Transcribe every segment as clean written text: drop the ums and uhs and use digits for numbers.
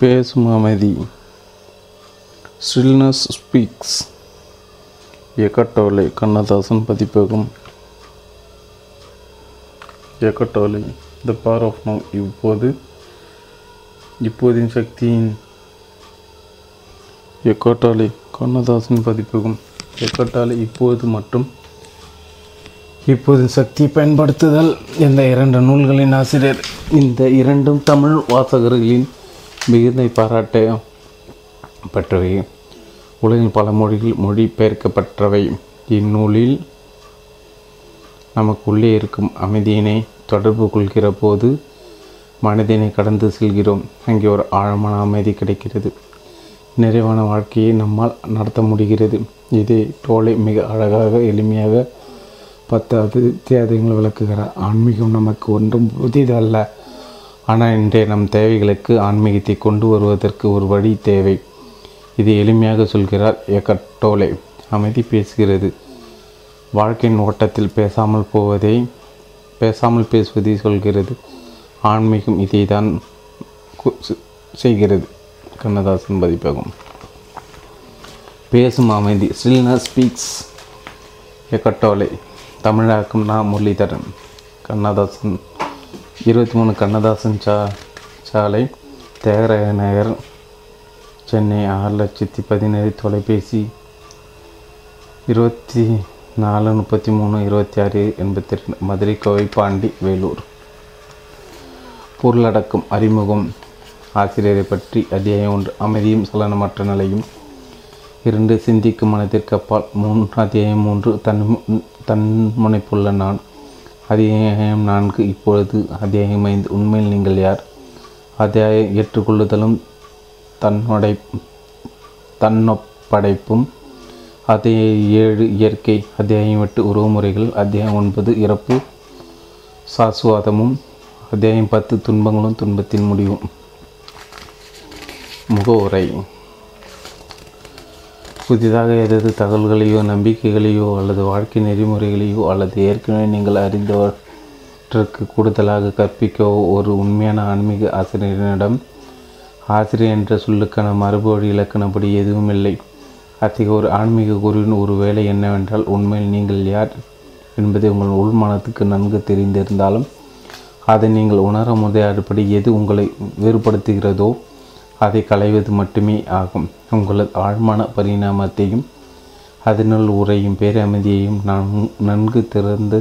பேசும் அமைதி. Stillness speaks, Eckhart Tolle, Kannadasan பதிப்பகம். Eckhart Tolle, the power of now. இப்போதின் சக்தியின். எக்கர்ட் டோலே, கண்ணதாசன் பதிப்பகம். எக்கர்ட் டோலே, இப்போது மற்றும் இப்போதின் சக்தியை பயன்படுத்துதல் என்ற இரண்டு நூல்களின் ஆசிரியர். இந்த இரண்டும் தமிழ் வாசகர்களின் மிகுந்த பாராட்ட பெற்றவை. உலகின் பல மொழிகள் மொழிபெயர்க்கப்பட்டவை. இந்நூலில் நமக்கு உள்ளே இருக்கும் அமைதியினை தொடர்பு கொள்கிற போது மனதினை கடந்து செல்கிறோம். அங்கே ஒரு ஆழமான அமைதி கிடைக்கிறது. நிறைவான வாழ்க்கையை நம்மால் நடத்த முடிகிறது. இதே டோலை மிக அழகாக, எளிமையாக 10 அத்தியாயங்கள் விளக்குகிறார். ஆன்மீகம் நமக்கு ஒன்றும் புதிதல்ல. ஆனால் இன்றைய நம் தேவைகளுக்கு ஆன்மீகத்தை கொண்டு வருவதற்கு ஒரு வழி தேவை. இது எளிமையாக சொல்கிறார் எக்கர்ட் டோலே. அமைதி பேசுகிறது. வாழ்க்கையின் ஓட்டத்தில் பேசாமல் பேசுவதை சொல்கிறது. ஆன்மீகம் இதை தான் செய்கிறது. கண்ணதாசன் பதிப்பகம். பேசும் அமைதி. Stillness speaks, Eckhart Tolle. தமிழாக்கம் நான் முரளிதரன். கண்ணதாசன் 23 கண்ணதாசன் சாலை, தியாகராய நகர், சென்னை 6,17,000. தொலைபேசி 24 33 26 82. மதுரை, கோவை, பாண்டி, வேலூர். பொருளடக்கம். அறிமுகம். ஆசிரியரை பற்றி. அத்தியாயம் 1 அமைதியும் சலனமற்ற நிலையும். 2 சிந்திக்கும் மனத்திற்கு அப்பால். 3 அத்தியாயம் 3 தன்முனைப்புள்ள நான். அத்தியாயம் 4 இப்பொழுது. அத்தியாயம் 5 உண்மையில் நீங்கள் யார். அத்தியாயம் ஏற்றுக்கொள்ளுதலும் தன்னொப்படைப்பும். அத்தியாயம் 7 இயற்கை. அத்தியாயம் 8 உறவுமுறைகள். அத்தியாயம் 9 இறப்பு சாசுவாதமும். அத்தியாயம் 10 துன்பங்களும் துன்பத்தின் முடிவும். முகவுரை. புதிதாக ஏதாவது தகவல்களையோ நம்பிக்கைகளையோ அல்லது வாழ்க்கை நெறிமுறைகளையோ அல்லது ஏற்கனவே நீங்கள் அறிந்தவற்றுக்கு கூடுதலாக கற்பிக்கவோ ஒரு உண்மையான ஆன்மீக ஆசிரியரிடம் ஆசிரியர் என்ற சொல்லுக்கான மறுபடி இலக்கணப்படி எதுவும் இல்லை. அத்தகைய ஒரு ஆன்மீக குருவின் ஒரு வேலை என்னவென்றால் உண்மையில் நீங்கள் யார் என்பதை உங்கள் உள்மனத்துக்கு நன்கு தெரிந்திருந்தாலும் அதை நீங்கள் உணர முறையாடுபடி எது உங்களை வேறுபடுத்துகிறதோ அதை களைவது மட்டுமே ஆகும். உங்களது ஆழ்மான பரிணாமத்தையும் அதனுள் உரையும் பேரமைதியையும் நன்கு திறந்து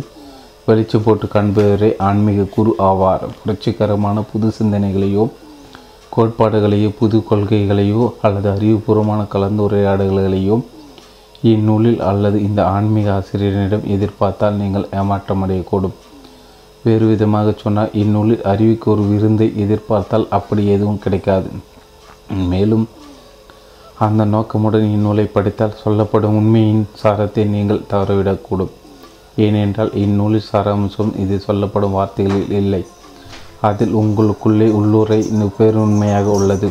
வெளிச்சம் போட்டு காண்பவரே ஆன்மீக குரு ஆவார். புரட்சிகரமான புது சிந்தனைகளையோ கோட்பாடுகளையோ புது கொள்கைகளையோ அல்லது அறிவுபூர்வமான கலந்துரையாடல்களையோ இந்நூலில் அல்லது இந்த ஆன்மீக ஆசிரியரிடம் எதிர்பார்த்தால் நீங்கள் ஏமாற்றமடையக்கூடும். வேறு விதமாக சொன்னால் இந்நூலில் அறிவுக்கு ஒரு விருந்தை எதிர்பார்த்தால் அப்படி எதுவும் கிடைக்காது. மேலும் அந்த நோக்கமுடன் இந்நூலை படித்தால் சொல்லப்படும் உண்மையின் சாரத்தை நீங்கள் தவறவிடக்கூடும். ஏனென்றால் இந்நூலில் சாராம்சம் இது சொல்லப்படும் வார்த்தைகளில் இல்லை. அதில் உங்களுக்குள்ளே உள்ளுரை பேருண்மையாக உள்ளது.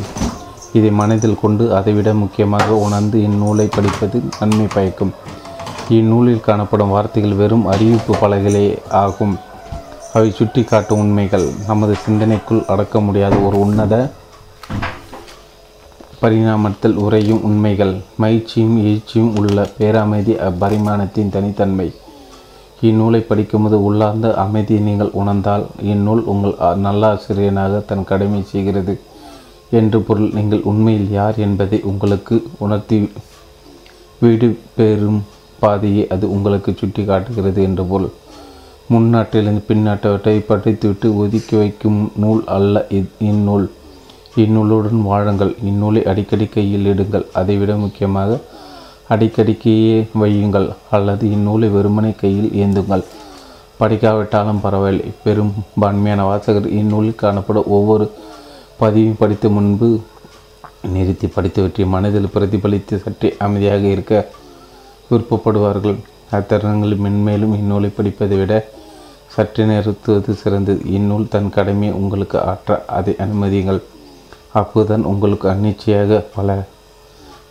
இதை மனதில் கொண்டு அதைவிட முக்கியமாக உணர்ந்து இந்நூலை படிப்பது நன்மை பயக்கும். இந்நூலில் காணப்படும் வார்த்தைகள் வெறும் அறிவிப்பு பலகைகளே ஆகும். அவை சுட்டி காட்டும் உண்மைகள். நமது சிந்தனைக்குள் அடக்க முடியாத ஒரு உன்னத பரிணாமத்தில் உறையும் உண்மைகள். மகிழ்ச்சியும் எழுச்சியும் உள்ள பேரமைதி அப்பரிமாணத்தின் தனித்தன்மை. இந்நூலை படிக்கும்போது உள்ளார்ந்த அமைதியை நீங்கள் உணர்ந்தால் இந்நூல் உங்கள் நல்லாசிரியனாக தன் கடமை செய்கிறது என்று பொருள். நீங்கள் உண்மையில் யார் என்பதை உங்களுக்கு உணர்த்தி வீடு பெறும் பாதையை அது உங்களுக்கு சுட்டி காட்டுகிறது என்று பொருள். முன்னாட்டிலிருந்து பின்னாட்டவற்றை படித்துவிட்டு ஒதுக்கி வைக்கும் நூல் அல்ல இந்நூல். இந்நூலுடன் வாழுங்கள். இந்நூலை அடிக்கடி கையில் இடுங்கள். அதைவிட முக்கியமாக அடிக்கடிக்கையே வையுங்கள். அல்லது இந்நூலை வெறுமனை கையில் ஏந்துங்கள். படிக்காவிட்டாலும் பரவாயில்லை. பெரும்பான்மையான வாசகர் இந்நூலில் காணப்படும் ஒவ்வொரு பதிவையும் படித்து முன்பு நிறுத்தி படித்துவற்றி மனதில் பிரதிபலித்து சற்றே அமைதியாக இருக்க விருப்பப்படுவார்கள். அத்தருணங்களில் மென்மேலும் இந்நூலை படிப்பதை விட சற்று நிறுத்துவது சிறந்தது. இந்நூல் தன் கடமையை உங்களுக்கு ஆற்ற அதை அனுமதியுங்கள். அப்போதுதான் உங்களுக்கு அன்னிச்சையாக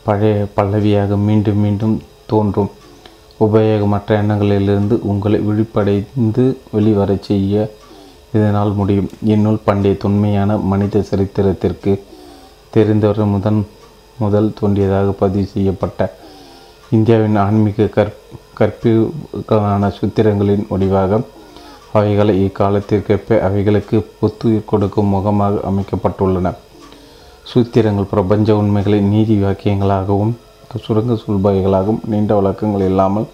பழைய பல்லவியாக மீண்டும் மீண்டும் தோன்றும். உபயோகமற்ற எண்ணங்களிலிருந்து உங்களை விழிப்படைந்து வெளிவரச் செய்ய இதனால் முடியும். இந்நூல் பண்டைய தொன்மையான மனித சரித்திரத்திற்கு தெரிந்தவர் முதல் தோன்றியதாக பதிவு செய்யப்பட்ட இந்தியாவின் ஆன்மீக கற்பிகளான சுத்திரங்களின் முடிவாக அவைகளை இக்காலத்திற்கேற்ப அவைகளுக்கு புத்துயிர் கொடுக்கும் முகமாக அமைக்கப்பட்டுள்ளன. சூத்திரங்கள் பிரபஞ்ச உண்மைகளை நீதி வாக்கியங்களாகவும் சுரங்க சொல்பாய்களாகவும் நீண்ட வழக்கங்கள் இல்லாமல்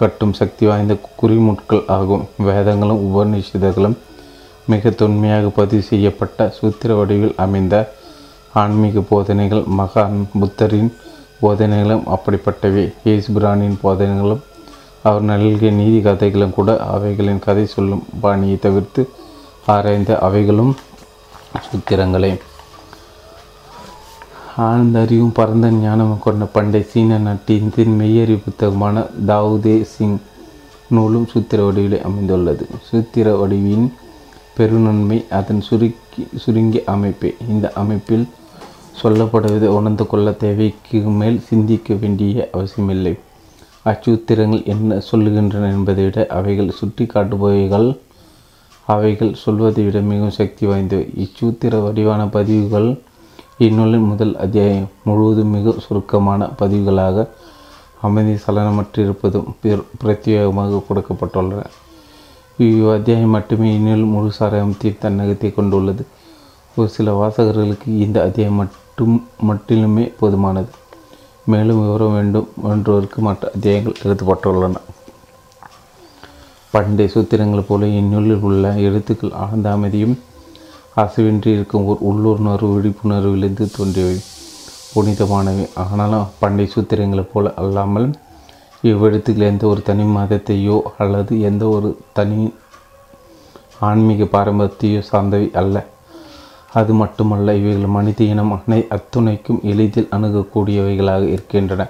கட்டும் சக்தி வாய்ந்த குறிமுட்கள் ஆகும். வேதங்களும் உபநிஷதங்களும் மிக தொன்மையாக பதிவு செய்யப்பட்ட சூத்திர வடிவில் அமைந்த ஆன்மீக போதனைகள் மகான் புத்தரின் போதனைகளும் அப்படிப்பட்டவை. இயேசு பிரானின் போதனைகளும் அவர் நல்கிய நீதி கதைகளும் கூட அவைகளின் கதை சொல்லும் பாணியை தவிர்த்து ஆராய்ந்த அவைகளும் சூத்திரங்களே. ஆழ்ந்தறிவும் பரந்த ஞானமும் கொண்ட பண்டை சீன நாட்டின் மெய்யறிவு புத்தகமான தாவூதே சிங் நூலும் சூத்திர வடிவிலே அமைந்துள்ளது. சூத்திர வடிவின் பெருநன்மை அதன் சுருங்கிய அமைப்பே. இந்த அமைப்பில் சொல்லப்படுவதை உணர்ந்து கொள்ள தேவைக்கு மேல் சிந்திக்க வேண்டிய அவசியமில்லை. அச்சூத்திரங்கள் என்ன சொல்லுகின்றன என்பதை விட அவைகள் சுட்டி காட்டுபவைகள் அவைகள் சொல்வதை விட மிகவும் சக்தி வாய்ந்தவை. இச்சூத்திர வடிவான பதிவுகள் இந்நூலின் முதல் அத்தியாயம் முழுவதும் மிக சுருக்கமான பதிவுகளாக அமைதி சலனமற்றிருப்பதும் பிரத்யேகமாக கொடுக்கப்பட்டுள்ளன. இவ்வத்தியாயம் மட்டுமே இந்நூல் முழு சாராயத்தையும் தன்னகத்தை கொண்டுள்ளது. ஒரு சில வாசகர்களுக்கு இந்த அத்தியாயம் மட்டிலுமே போதுமானது. மேலும் விவரம் வேண்டும் என்றவருக்கு மற்ற அத்தியாயங்கள் எழுதப்பட்டுள்ளன. பண்டைய சூத்திரங்கள் போல இந்நூலில் உள்ள எழுத்துக்கள் ஆழ்ந்த அமைதியும் அசைவின்றி இருக்கும் ஒரு உள்ளுணர்வு விழிப்புணர்விலிருந்து தோன்றியவை, புனிதமானவை. ஆனாலும் பண்டைய சூத்திரங்களைப் போல அல்லாமல் இவ்வெழுத்துக்கள் எந்த ஒரு தனி மதத்தையோ அல்லது எந்த ஒரு தனி ஆன்மீக பாரம்பரியத்தையோ சார்ந்தவை அல்ல. அது மட்டுமல்ல, இவைகள் மனித இனம் அத்துணைக்கும் எளிதில் அணுகக்கூடியவைகளாக இருக்கின்றன.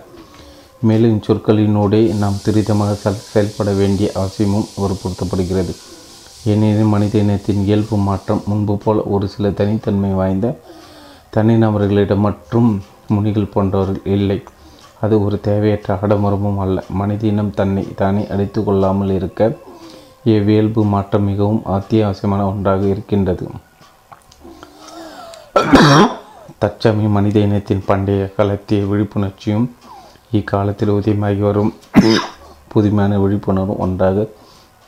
மேலும் சொற்களினோடே நாம் துரிதமாக செயல்பட வேண்டிய அவசியமும் வற்புறுத்தப்படுகிறது. ஏனெனில் மனித இனத்தின் இயல்பு மாற்றம் முன்பு போல் ஒரு சில தனித்தன்மை வாய்ந்த தனிநபர்களிடம் மற்றும் முனிகள் போன்றவர்கள் இல்லை. அது ஒரு தேவையற்ற ஆடம்பரமும் அல்ல. மனித இனம் தன்னை தானே அடித்து கொள்ளாமல் இருக்க இவ்வியல்பு மாற்றம் மிகவும் அத்தியாவசியமான ஒன்றாக இருக்கின்றது. தற்சமய மனித இனத்தின் பண்டைய காலத்திய விழிப்புணர்ச்சியும் இக்காலத்தில் உதயமாகி வரும் புதுமையான விழிப்புணர்வும் ஒன்றாக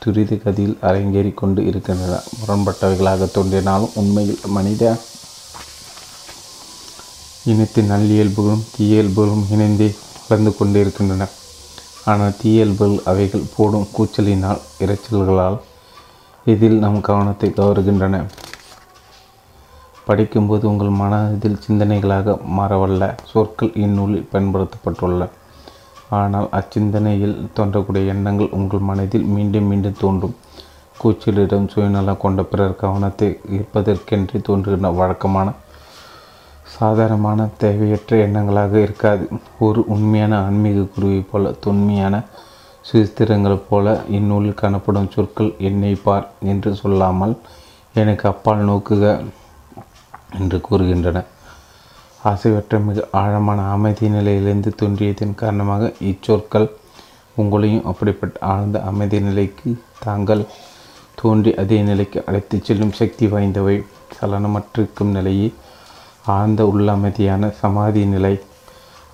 துரித கதியில் அரங்கேறி கொண்டு இருக்கின்றன. முரண்பட்டவைகளாக தோன்றினாலும் உண்மையில் மனித இனத்தின் நல்லியல்புகளும் தீயல்புகளும் இணைந்தே வளர்ந்து கொண்டிருக்கின்றன. ஆனால் தீயல்புகள் அவைகள் போடும் கூச்சலினால் இரைச்சல்களால் இதில் நம் கவனத்தை கவர்கின்றன. படிக்கும்போது உங்கள் மனதில் சிந்தனைகளாக மாறவல்ல சொற்கள் இந்நூலில் பயன்படுத்தப்பட்டுள்ள, ஆனால் அச்சிந்தனையில் தோன்றக்கூடிய எண்ணங்கள் உங்கள் மனதில் மீண்டும் மீண்டும் தோன்றும். கூச்சலிடம் சுயநலம் கொண்ட பிறர் கவனத்தை ஈர்ப்பதற்கென்றே தோன்றுகின்ற வழக்கமான சாதாரணமான தேவையற்ற எண்ணங்களாக இருக்காது. ஒரு உண்மையான ஆன்மீக குருவைப் போல தொன்மையான சுஸ்திரங்களைப் போல இந்நூலில் காணப்படும் சொற்கள் என்னை பார் என்று சொல்லாமல் எனக்கு அப்பால் நோக்குக என்று கூறுகின்றன. ஆசைவற்ற மிக ஆழமான அமைதி நிலையிலிருந்து தோன்றியதன் காரணமாக இச்சொற்கள் உங்களையும் அப்படிப்பட்ட ஆழ்ந்த அமைதி நிலைக்கு தாங்கள் தோன்றி அதே நிலைக்கு அழைத்து செல்லும் சக்தி வாய்ந்தவை. சலனமற்றிருக்கும் நிலையே ஆழ்ந்த உள்ளமைதியான சமாதி நிலை.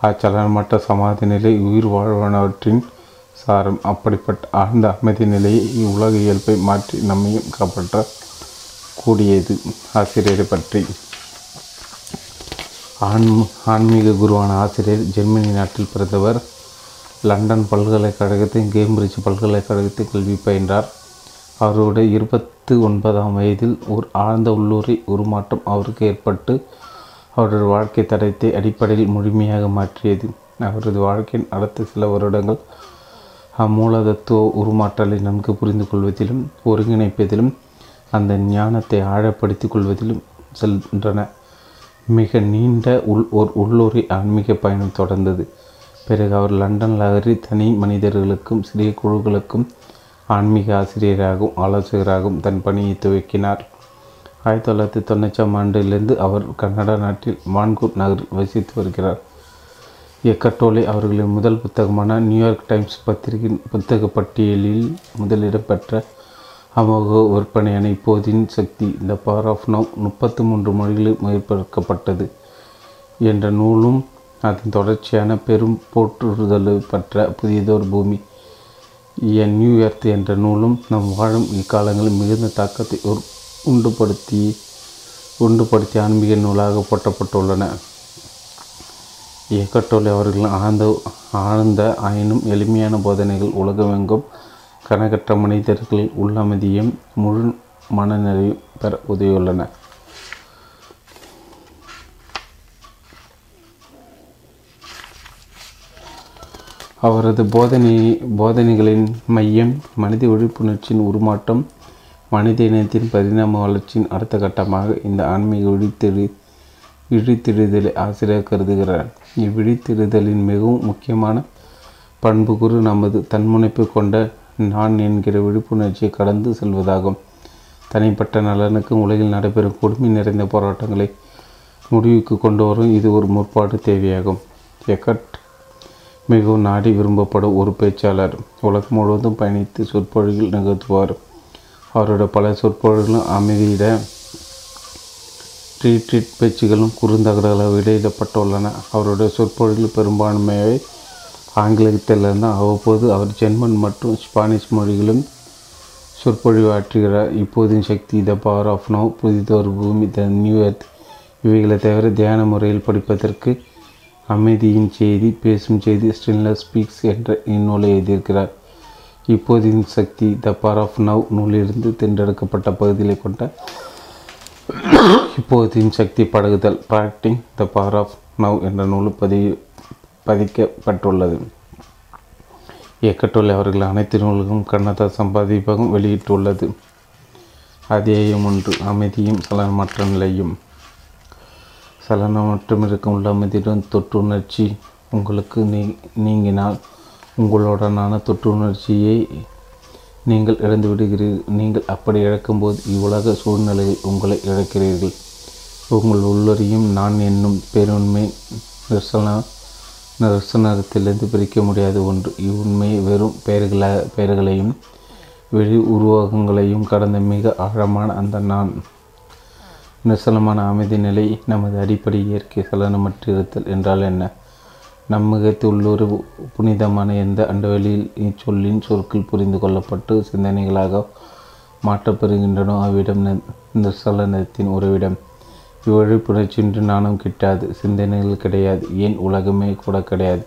அச்சலனமற்ற சமாதி நிலை உயிர் வாழ்வனவற்றின் சாரம். அப்படிப்பட்ட ஆழ்ந்த அமைதி நிலையை இவ்வுலக இயல்பை மாற்றி நம்மையும் காப்பாற்ற கூடியது. ஆசிரியரை பற்றி ஆன்மீக குருவான ஆசிரியர் ஜெர்மனி நாட்டில் பிறந்தவர். லண்டன் பல்கலைக்கழகத்தின் கேம்பிரிட்ஜ் பல்கலைக்கழகத்தில் கல்வி பயின்றார். அவருடைய 29 வயதில் ஒரு ஆழ்ந்த உள்ளூரை உருமாற்றம் அவருக்கு ஏற்பட்டு அவருடைய வாழ்க்கை தடத்தை அடிப்படையில் முழுமையாக மாற்றியது. அவரது வாழ்க்கையின் அடுத்த சில வருடங்கள் அம்மூலதத்துவ உருமாற்றலை நன்கு புரிந்து கொள்வதிலும் ஒருங்கிணைப்பதிலும் அந்த ஞானத்தை ஆழப்படுத்திக் கொள்வதிலும் செல்கின்றன. மிக நீண்ட உள்ளூரை ஆன்மீக பயணம் தொடர்ந்தது. பிறகு அவர் லண்டன் நகரி தனி மனிதர்களுக்கும் சிறிய குழுக்களுக்கும் ஆன்மீக ஆசிரியராகவும் ஆலோசகராகவும் தன் பணியை துவக்கினார். 1990 ஆண்டிலிருந்து அவர் கனடா நாட்டில் வான்கூவர் நகரில் வசித்து வருகிறார். எக்கர்ட் டோலே அவர்களின் முதல் புத்தகமான நியூயார்க் டைம்ஸ் பத்திரிகையின் புத்தக பட்டியலில் முதலிடம் பெற்ற அமோக விற்பனையான இப்போதின் சக்தி, த பவர் ஆஃப் நவ் 33 மொழிகளில் மொழிபெயர்க்கப்பட்டது. என்ற நூலும் அதன் தொடர்ச்சியான பெரும் போற்றுதல் பற்ற புதியதோர் பூமி A New Earth என்ற நூலும் நம் வாழும் இக்காலங்களில் மிகுந்த தாக்கத்தை உண்டுபடுத்தி ஆன்மீக நூலாக போற்றப்பட்டுள்ளன. எக்கட் டோலே அவர்களின் ஆழ்ந்த ஆயினும் எளிமையான போதனைகள் உலகமெங்கும் கணக்கற்ற மனிதர்களில் உள்ளமைதியும் முழு மனநிலையும் பெற உதவியுள்ளன. அவரது போதனைகளின் மையம் மனித விழிப்புணர்ச்சியின் உருமாற்றம், மனித இனத்தின் பரிணாம வளர்ச்சியின் அடுத்த கட்டமாக இந்த ஆன்மீக விழித்தெழுதலை ஆசிரியர் கருதுகிறார். இவ்விழித்தெழுதலின் மிகவும் முக்கியமான பண்புக்கூறு நமது தன்முனைப்பு கொண்ட நான் என்கிற விழிப்புணர்ச்சியை கடந்து செல்வதாகும். தனிப்பட்ட நலனுக்கும் உலகில் நடைபெறும் கொடுமை நிறைந்த போராட்டங்களை முடிவுக்கு கொண்டு வரும் இது ஒரு முற்பாடு தேவையாகும். எக்கட் மிகவும் நாடி விரும்பப்படும் ஒரு பேச்சாளர். உலகம் முழுவதும் பயணித்து சொற்பொழிகள் நிகழ்த்துவார். அவருடைய பல சொற்பொழிகளும் அமைதியிட ட்ரீட் பேச்சுகளும் குறுந்தகடலாக வெளியிடப்பட்டுள்ளன. அவருடைய சொற்பொழிகள் பெரும்பான்மையை ஆங்கிலத்திலிருந்து அவ்வப்போது அவர் ஜெர்மன் மற்றும் ஸ்பானிஷ் மொழிகளும் சொற்பொழிவு ஆற்றுகிறார். இப்போதின் சக்தி, த பவர் ஆஃப் நவ், புதிதோர் பூமி, த நியூ எர்த் இவைகளை தவிர தியான முறையில் படிப்பதற்கு அமைதியின் செய்தி, பேசும் செய்தி, ஸ்டில்னஸ் ஸ்பீக்ஸ் என்ற இந்நூலை எழுதியிருக்கிறார். இப்போதின் சக்தி, த பவர் ஆஃப் நவ் நூலிலிருந்து தென்றெடுக்கப்பட்ட பகுதிகளை கொண்ட இப்போதின் சக்தி படகுதல், பிராக்டிங் த பவர் ஆஃப் நவ் என்ற நூல் பதிக்கப்பட்டுள்ளது. எக்கட் டோலே அவர்கள் அனைத்து நூல்களும் கண்ணதாசன் பதிப்பகம் வெளியிட்டுள்ளது. அதேயம் ஒன்று, அமைதியும் சலனமற்ற நிலையும். சலனமற்றும் இருக்கும் உள்ள அமைதியுடன் தொற்றுணர்ச்சி உங்களுக்கு நீங்கினால் உங்களுடனான தொற்றுணர்ச்சியை நீங்கள் இழந்து விடுகிறீர்கள். நீங்கள் அப்படி இழக்கும்போது இவ்வுலக சூழ்நிலையில் உங்களை இழக்கிறீர்கள். உங்கள் உள்ளறியும் நான் என்னும் பெருண்மை நிரசனத்திலிருந்து பிரிக்க முடியாத ஒன்று. இவ்வுண்மை வெறும் பெயர்களையும் வெளி உருவகங்களையும் கடந்த மிக ஆழமான அந்த நான். நிசலமான அமைதி நிலை நமது அடிப்படை இயற்கை. சலனமற்ற இருத்தல் என்றால் என்ன? நம்மகத்து உள்ளொரு புனிதமான எந்த அண்டவெளியில் இச்சொல்லின் சொற்கள் புரிந்து கொள்ளப்பட்டு சிந்தனைகளாக மாற்றப்பெறுகின்றனோ அவ்விடம் நிசலனத்தின் உறவிடம். இவ்விழிப்புணர்ச்சியின்றி நானும் கிட்டாது, சிந்தனைகள் கிடையாது, ஏன் உலகமே கூட கிடையாது.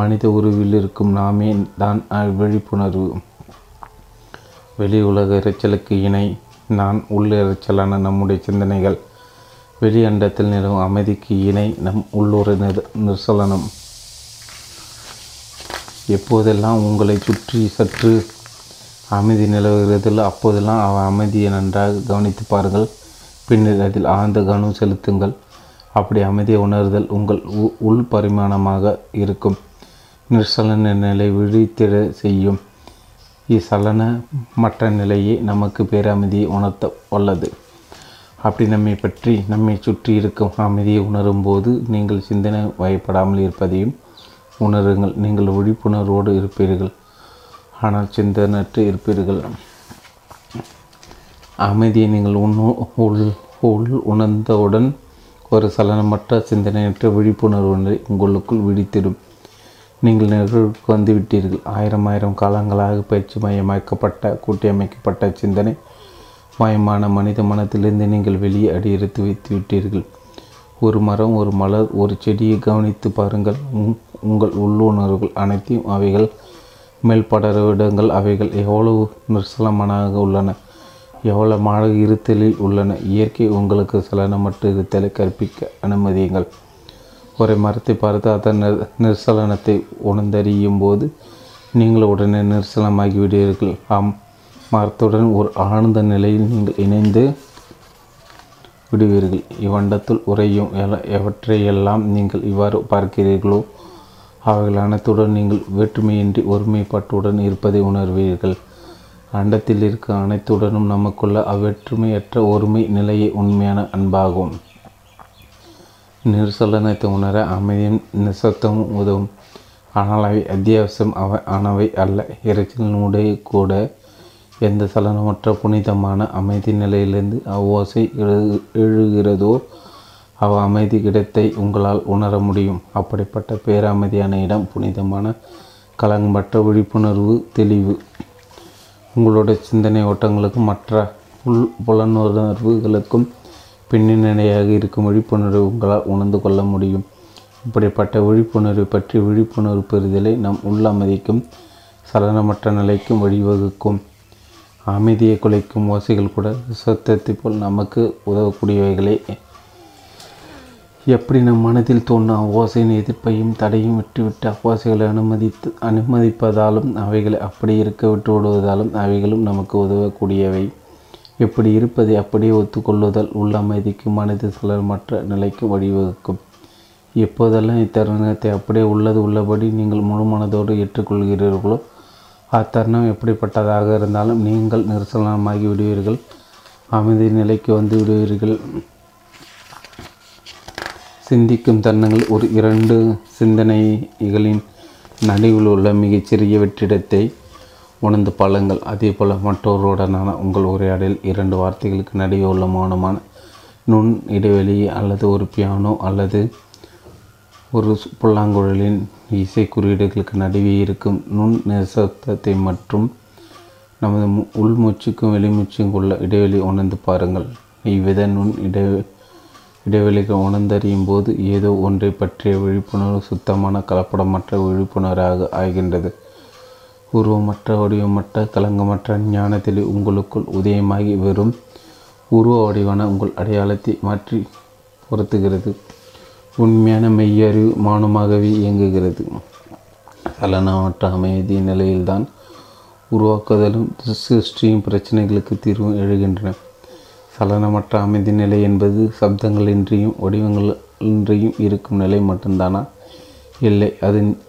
மனித உருவில் இருக்கும் நாமே தான் அவ்விழிப்புணர்வு. வெளி உலக இறைச்சலுக்கு இணை நான் உள்ளிறைச்சலான நம்முடைய சிந்தனைகள். வெளியண்டத்தில் நிலவும் அமைதிக்கு இணை நம் உள்ளூர் நிர்சலனம். எப்போதெல்லாம் உங்களை சுற்றி சற்று அமைதி நிலவுகிறதில்ல, அப்போதெல்லாம் அவன் அமைதியை நன்றாக கவனித்து பாருங்கள். பின்னர் அதில் ஆழ்ந்த கவனம் செலுத்துங்கள். அப்படி அமைதியை உணர்தல் உங்கள் உள் பரிமாணமாக இருக்கும். நிர்சலன நிலை விழித்திட செய்யும். இச்சலன மற்ற நிலையே நமக்கு பேரமைதியை உணர்த்த வல்லது. அப்படி நம்மை சுற்றி இருக்கும் அமைதியை உணரும்போது நீங்கள் சிந்தனை வயப்படாமல் இருப்பதையும் உணருங்கள். நீங்கள் விழிப்புணர்வோடு இருப்பீர்கள், ஆனால் சிந்தனற்று இருப்பீர்கள். அமைதியை நீங்கள் உள் உணர்ந்தவுடன் ஒரு சலனமற்ற சிந்தனையற்ற விழிப்புணர்வு உங்களுக்குள் விழித்திடும். நீங்கள் நிகழ்வுக்கு வந்துவிட்டீர்கள். ஆயிரம் காலங்களாக பயிற்சி கூட்டியமைக்கப்பட்ட சிந்தனை மயமான மனித மனத்திலிருந்து நீங்கள் வெளியே அடியெடுத்து வைத்து விட்டீர்கள். ஒரு மரம், ஒரு மலர், ஒரு செடியை கவனித்து பாருங்கள். உங்கள் உள்ளுணர்வுகள் அனைத்தையும் அவைகள் மேல் படரவிடங்கள். அவைகள் எவ்வளவு நிர்சலமானாக உள்ளன, எவ்வளவு மாட இருத்தலில் உள்ளன. இயற்கை உங்களுக்கு சலனமற்ற இருத்தலை கற்பிக்க அனுமதியுங்கள். ஒரு மரத்தை பார்த்து அதன் நிர்சலனத்தை உணர்ந்தறியும் போது நீங்கள் உடனே நிர்சலமாகி விடுவீர்கள். மரத்துடன் ஒரு ஆழ்ந்த நிலையில் நீங்கள் இணைந்து விடுவீர்கள். இவ்வண்டத்துள் உறையும் எவற்றையெல்லாம் நீங்கள் இவ்வாறு பார்க்கிறீர்களோ அவைகள் அனைத்துடன் நீங்கள் வேற்றுமையின்றி ஒருமைப்பாட்டுடன் இருப்பதை உணர்வீர்கள். அண்டத்தில் இருக்க அனைத்துடனும் நமக்குள்ள அவ்வேற்றுமையற்ற ஒருமை நிலையை உண்மையான அன்பாகும். நிர்சலனத்தை உணர அமைதியும் நிசத்தமும் உதவும். ஆனால் அவை அத்தியாவசியம் ஆனவை அல்ல. இறைச்சலினுடைய கூட எந்த சலனமற்ற புனிதமான அமைதி நிலையிலிருந்து அவ்வோசை எழுகிறதோ அவ அமைதி இடத்தை உங்களால் உணர முடியும். அப்படிப்பட்ட பேரமைதியான இடம் புனிதமான கலங்கமற்ற விழிப்புணர்வு தெளிவு. உங்களுடைய சிந்தனை ஓட்டங்களுக்கும் மற்ற புலனுணர்வுகளுக்கும் பின்னணியாக இருக்கும் விழிப்புணர்வு உங்களால் உணர்ந்து கொள்ள முடியும். இப்படிப்பட்ட விழிப்புணர்வு பற்றி விழிப்புணர்வு பெறுதலை நம் உள்ள அமைதிக்கும் சலனமற்ற நிலைக்கும் வழிவகுக்கும். அமைதியை குலைக்கும் ஓசைகள் கூட சத்தத்தை போல் நமக்கு உதவக்கூடியவைகளே. எப்படி நம் மனதில் தோன்ற ஓசையின் எதிர்ப்பையும் தடையும் விட்டுவிட்டு ஓசைகளை அனுமதிப்பதாலும் அவைகளை அப்படி இருக்க விட்டு விடுவதாலும் அவைகளும் நமக்கு உதவக்கூடியவை. எப்படி இருப்பதை அப்படியே ஒத்துக்கொள்ளுதல் உள்ள அமைதிக்கும் மனது சலனமற்ற நிலைக்கு வழிவகுக்கும். எப்போதெல்லாம் இத்தருணத்தை அப்படியே உள்ளது உள்ளபடி நீங்கள் முழு மனதோடு ஏற்றுக்கொள்கிறீர்களோ அத்தருணம் எப்படிப்பட்டதாக இருந்தாலும் நீங்கள் நிர்சலனமாகி விடுவீர்கள், அமைதி நிலைக்கு வந்து விடுவீர்கள். சிந்திக்கும் தருணங்கள் ஒரு இரண்டு சிந்தனைகளின் நடுவில் உள்ள மிகச்சிறிய வெற்றிடத்தை உணர்ந்து பழங்கள். அதேபோல் மற்றவருடனான உங்கள் உரையாடலில் இரண்டு வார்த்தைகளுக்கு நடுவே உள்ள மௌனமான நுண் இடைவெளி அல்லது ஒரு பியானோ அல்லது ஒரு புல்லாங்குழலின் இசை குறியீடுகளுக்கு நடுவே இருக்கும் நுண் நிசப்தத்தை மற்றும் நமது உள்மூச்சுக்கும் வெளிமூச்சுக்கும் உள்ள இடைவெளி உணர்ந்து பாருங்கள். இவ்வித நுண் இடைவெளிகள் உணர்ந்தறியும் போது ஏதோ ஒன்றை பற்றிய விழிப்புணர்வு சுத்தமான கலப்படமற்ற விழிப்புணர்வாக ஆகின்றது. உருவமற்ற வடிவமற்ற கலங்கமற்ற ஞானத்தில் உங்களுக்குள் உதயமாகி வெறும் உருவ வடிவான உங்கள் அடையாளத்தை மாற்றி பொருத்துகிறது. உண்மையான மெய்யறிவு மௌனமாகவே இயங்குகிறது. சலனமற்ற அமைதி நிலையில்தான் உருவாக்குதலும் சிருஷ்டியும் பிரச்சனைகளுக்கு தீர்வும் எழுகின்றன. சலனமற்ற அமைதி நிலை என்பது சப்தங்களின்றியும் வடிவங்களின்றியும் இருக்கும் நிலை மட்டும்தானா? இல்லை,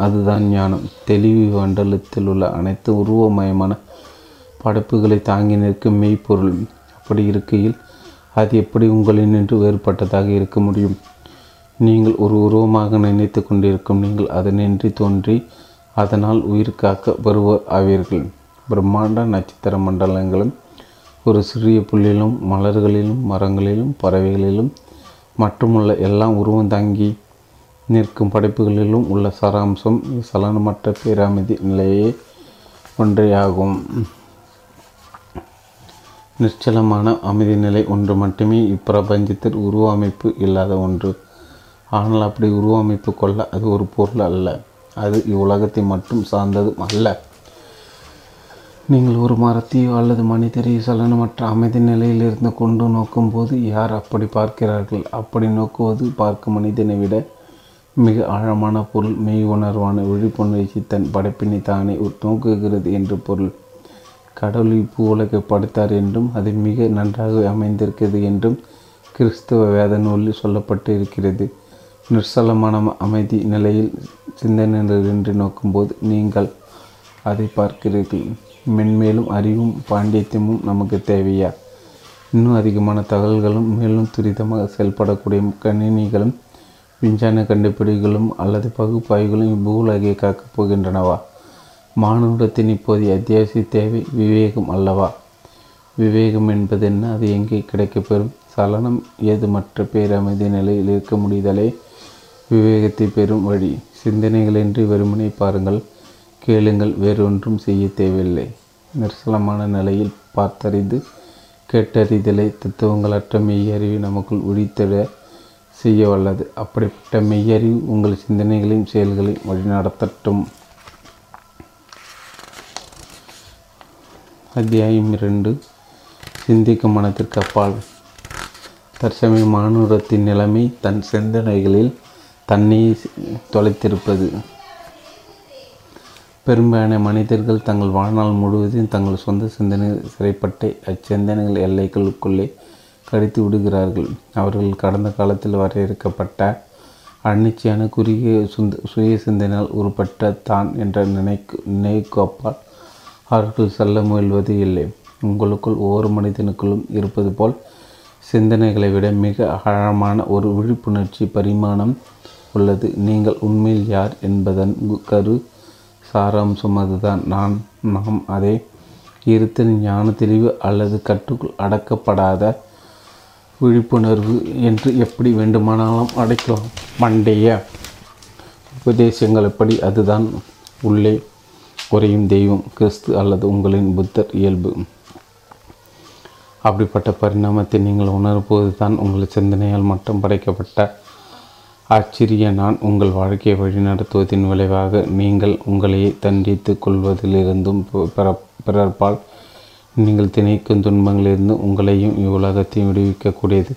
அதுதான் ஞானம். தெளிவு மண்டலத்தில் உள்ள அனைத்து உருவமயமான படைப்புகளை தாங்கி நிற்கும் மெய்ப்பொருள். அப்படி இருக்கையில் அது எப்படி உங்களின் நின்று வேறுபட்டதாக இருக்க முடியும்? நீங்கள் ஒரு உருவமாக நினைத்து கொண்டிருக்கும் நீங்கள் அதனின்றி தோன்றி அதனால் உயிர்காக்க வருவோர் ஆவீர்கள். பிரம்மாண்ட நட்சத்திர மண்டலங்களும் ஒரு சிறிய புள்ளிலும் மலர்களிலும் மரங்களிலும் பறவைகளிலும் மற்றுமுள்ள எல்லா உருவம் தாங்கி நிற்கும் படைப்புகளிலும் உள்ள சாராம்சம் சலனமற்ற பேரமைதி நிலையே ஒன்றையாகும். நிச்சலமான அமைதி நிலை ஒன்று மட்டுமே இப்பிரபஞ்சத்தில் உருவ அமைப்பு இல்லாத ஒன்று. ஆனால் அப்படி உருவமைப்பு கொள்ள அது ஒரு பொருள் அல்ல, அது இவ்வுலகத்தை மட்டும் சார்ந்ததும் அல்ல. நீங்கள் ஒரு மரத்தையோ அல்லது மனிதரையோ சலனமற்ற அமைதி நிலையிலிருந்து கொண்டு நோக்கும்போது யார் அப்படி பார்க்கிறார்கள்? அப்படி நோக்குவது பார்க்கும் மனிதனை விட மிக ஆழமான பொருள் மெய் உணர்வான விழிப்புணர்ச்சி தன் படைப்பினை தானே நோக்குகிறது என்று பொருள். கடவுள் இப்பூ உலகை படைத்தார் என்றும் அது மிக நன்றாக அமைந்திருக்கிறது என்றும் கிறிஸ்துவ வேத நூலில் சொல்லப்பட்டு இருக்கிறது. நிர்சலமான அமைதி நிலையில் சிந்தனையின்றி நோக்கும்போது நீங்கள் அதை பார்க்கிறீர்கள். மென்மேலும் அறிவும் பாண்டித்தியமும் நமக்கு தேவையா? இன்னும் அதிகமான தகவல்களும் மேலும் துரிதமாக செயல்படக்கூடிய கணினிகளும் விஞ்ஞான கண்டுபிடிகளும் அல்லது பகுப்பாய்வுகளும் இப்பூலகை காக்கப் போகின்றனவா? மானுடத்தின் இப்போதைய அத்தியாவசிய தேவை விவேகம் அல்லவா? விவேகம் என்பது என்ன? அது எங்கே கிடைக்கப்பெறும்? சலனம் ஏதுமற்ற பேரமைதி நிலையில் இருக்க முடிதலே விவேகத்தை பெறும் வழி. சிந்தனைகளின்றி வெறுமனை பாருங்கள், கேளுங்கள், வேறொன்றும் செய்ய தேவையில்லை. நிர்சலமான நிலையில் பார்த்தறிந்து கேட்டறிதலை தத்துவங்களற்ற மெய்யறிவு நமக்குள் விழித்திட செய்ய வல்லது. அப்படிப்பட்ட மெய்யறிவு உங்கள் சிந்தனைகளையும் செயல்களையும் வழிநடத்தட்டும். அத்தியாயம் 2 சிந்திக்கும் மனத்திற்கு அப்பால். தற்சமய மானுடத்தின் நிலைமை தன் சிந்தனைகளில் தன்னை தொலைத்திருப்பது. பெரும்பாலான மனிதர்கள் தங்கள் வாழ்நாள் முழுவதும் தங்கள் சொந்த சிந்தனைகள் சிறைப்பட்டை அச்சிந்தனைகள் எல்லைகளுக்குள்ளே கடித்து விடுகிறார்கள். அவர்கள் கடந்த காலத்தில் வரையறுக்கப்பட்ட அன்னிச்சையான குறுகிய சுய சிந்தனையால் உருப்பட்ட தான் என்ற நினைவுக்கு அப்பால் அவர்கள் செல்ல முயல்வது இல்லை. உங்களுக்குள் ஒவ்வொரு மனிதனுக்குள்ளும் இருப்பது போல் சிந்தனைகளை விட மிக ஆழமான ஒரு விழிப்புணர்ச்சி பரிமாணம் உள்ளது. நீங்கள் உண்மையில் யார் என்பதன் கரு சாராம்சம் அதுதான் நாம் அதை இருத்தல் ஞான தெளிவு அல்லது கட்டுக்குள் அடக்கப்படாத விழிப்புணர்வு என்று எப்படி வேண்டுமானாலும் அடைக்கலாம். பண்டைய உபதேசங்களப்படி அதுதான் உள்ளே குறையும் தெய்வம், கிறிஸ்து அல்லது உங்களின் புத்தர் இயல்பு. அப்படிப்பட்ட பரிணாமத்தை நீங்கள் உணரும்போது தான் உங்கள் சிந்தனையால் மட்டும் படைக்கப்பட்ட ஆச்சரிய நான் உங்கள் வாழ்க்கையை வழிநடத்துவதின் விளைவாக நீங்கள் உங்களையே தண்டித்து கொள்வதிலிருந்தும் பிறப்பால் நீங்கள் திணைக்கும் துன்பங்களிலிருந்து உங்களையும் இவ்வுலகத்தையும் விடுவிக்கக்கூடியது.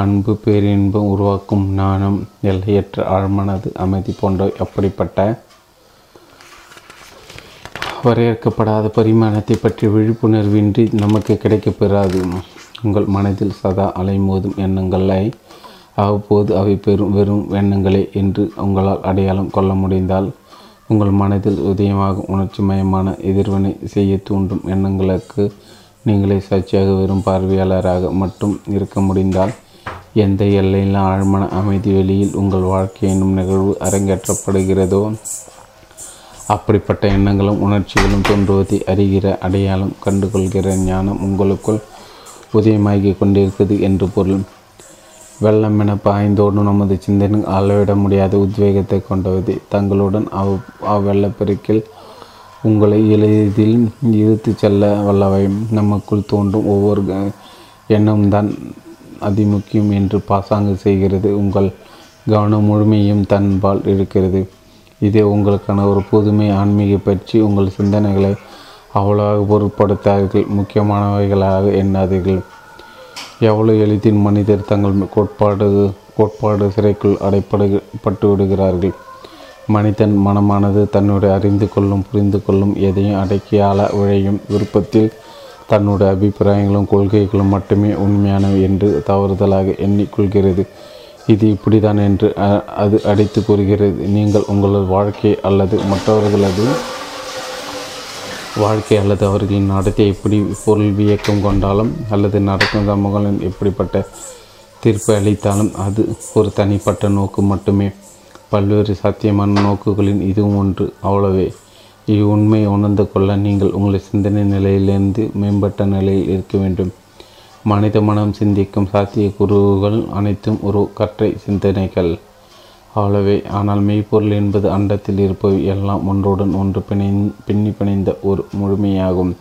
அன்பு, பேரின்பம் உருவாக்கும் ஞானம், எல்லையற்ற ஆழ்மனது அமைதி போன்ற அப்படிப்பட்ட வரையறுக்கப்படாத பரிமாணத்தை பற்றி விழிப்புணர்வின்றி நமக்கு கிடைக்கப்பெறாது. உங்கள் மனதில் சதா அலைமோதும் எண்ணங்களை அவ்வப்போது அவை வெறும் எண்ணங்களே என்று உங்களால் அடையாளம் கொள்ள முடிந்தால், உங்கள் மனதில் உதயமாகும் உணர்ச்சிமயமான எதிர்வினை செய்ய தூண்டும் எண்ணங்களுக்கு நீங்களே சாட்சியாக வெறும் பார்வையாளராக மட்டும் இருக்க முடிந்தால், எந்த எல்லையிலும் ஆழ்மன அமைதி வெளியில் உங்கள் வாழ்க்கை என்னும் நிகழ்வு அரங்கேற்றப்படுகிறதோ அப்படிப்பட்ட எண்ணங்களும் உணர்ச்சிகளும் தோன்றுவதை அறிகிற அடையாளம் கண்டுகொள்கிற ஞானம் உங்களுக்குள் உதயமாகி கொண்டிருக்கிறது என்று பொருள். வெள்ளம் என பாய்ந்தோடும் நமது சிந்தனை அளவிட முடியாத உத்வேகத்தை கொண்டது. தங்களுடன் அவ்வெள்ளப்பெருக்கில் உங்களை எளிதில் இழுத்து செல்ல வல்லவை. நமக்குள் தோன்றும் ஒவ்வொரு எண்ணம்தான் அதிமுக்கியம் என்று பாசாங்கு செய்கிறது. உங்கள் கவனம் முழுமையும் தன்பால் இருக்கிறது. இதே உங்களுக்கான ஒரு புதுமை ஆன்மீக பற்றி உங்கள் சிந்தனைகளை அவ்வளவாக பொருட்படுத்தார்கள், முக்கியமானவைகளாக எண்ணாதீர்கள். எவ்வளோ எளிதில் மனிதர் தங்கள் கோட்பாடு சிறைக்குள் அடைப்பட்டு விடுகிறார்கள். மனிதன் மனமானது தன்னுடைய புரிந்து கொள்ளும் எதையும் அடக்கியாள உழையும் விருப்பத்தில் தன்னுடைய அபிப்பிராயங்களும் கொள்கைகளும் மட்டுமே உண்மையானவை என்று தவறுதலாக எண்ணிக்கொள்கிறது. இது இப்படிதான் என்று அது அடித்து கூறுகிறது. நீங்கள் உங்களது வாழ்க்கை அல்லது மற்றவர்களது வாழ்க்கை அல்லது அவர்களின் நடத்தை எப்படி பொருள் வியக்கம் கொண்டாலும் அல்லது நடக்கும் சமூகங்களின் எப்படிப்பட்ட தீர்ப்பை அளித்தாலும் அது ஒரு தனிப்பட்ட நோக்கு மட்டுமே. பல்வேறு சாத்தியமான நோக்குகளின் இதுவும் ஒன்று. அவ்வளவே. இவ்வுண்மையை உணர்ந்து கொள்ள நீங்கள் உங்கள் சிந்தனை நிலையிலிருந்து மேம்பட்ட நிலையில் இருக்க வேண்டும். மனித மனம் சிந்திக்கும் சாத்திய கூறுகள் அனைத்தும் ஒரு கற்றை சிந்தனைகள். அவ்வளவே. ஆனால் மெய்ப்பொருள் என்பது அண்டத்தில் இருப்பவை எல்லாம் ஒன்றுடன் ஒன்று பிணைந்த ஒரு முழுமையாகும்.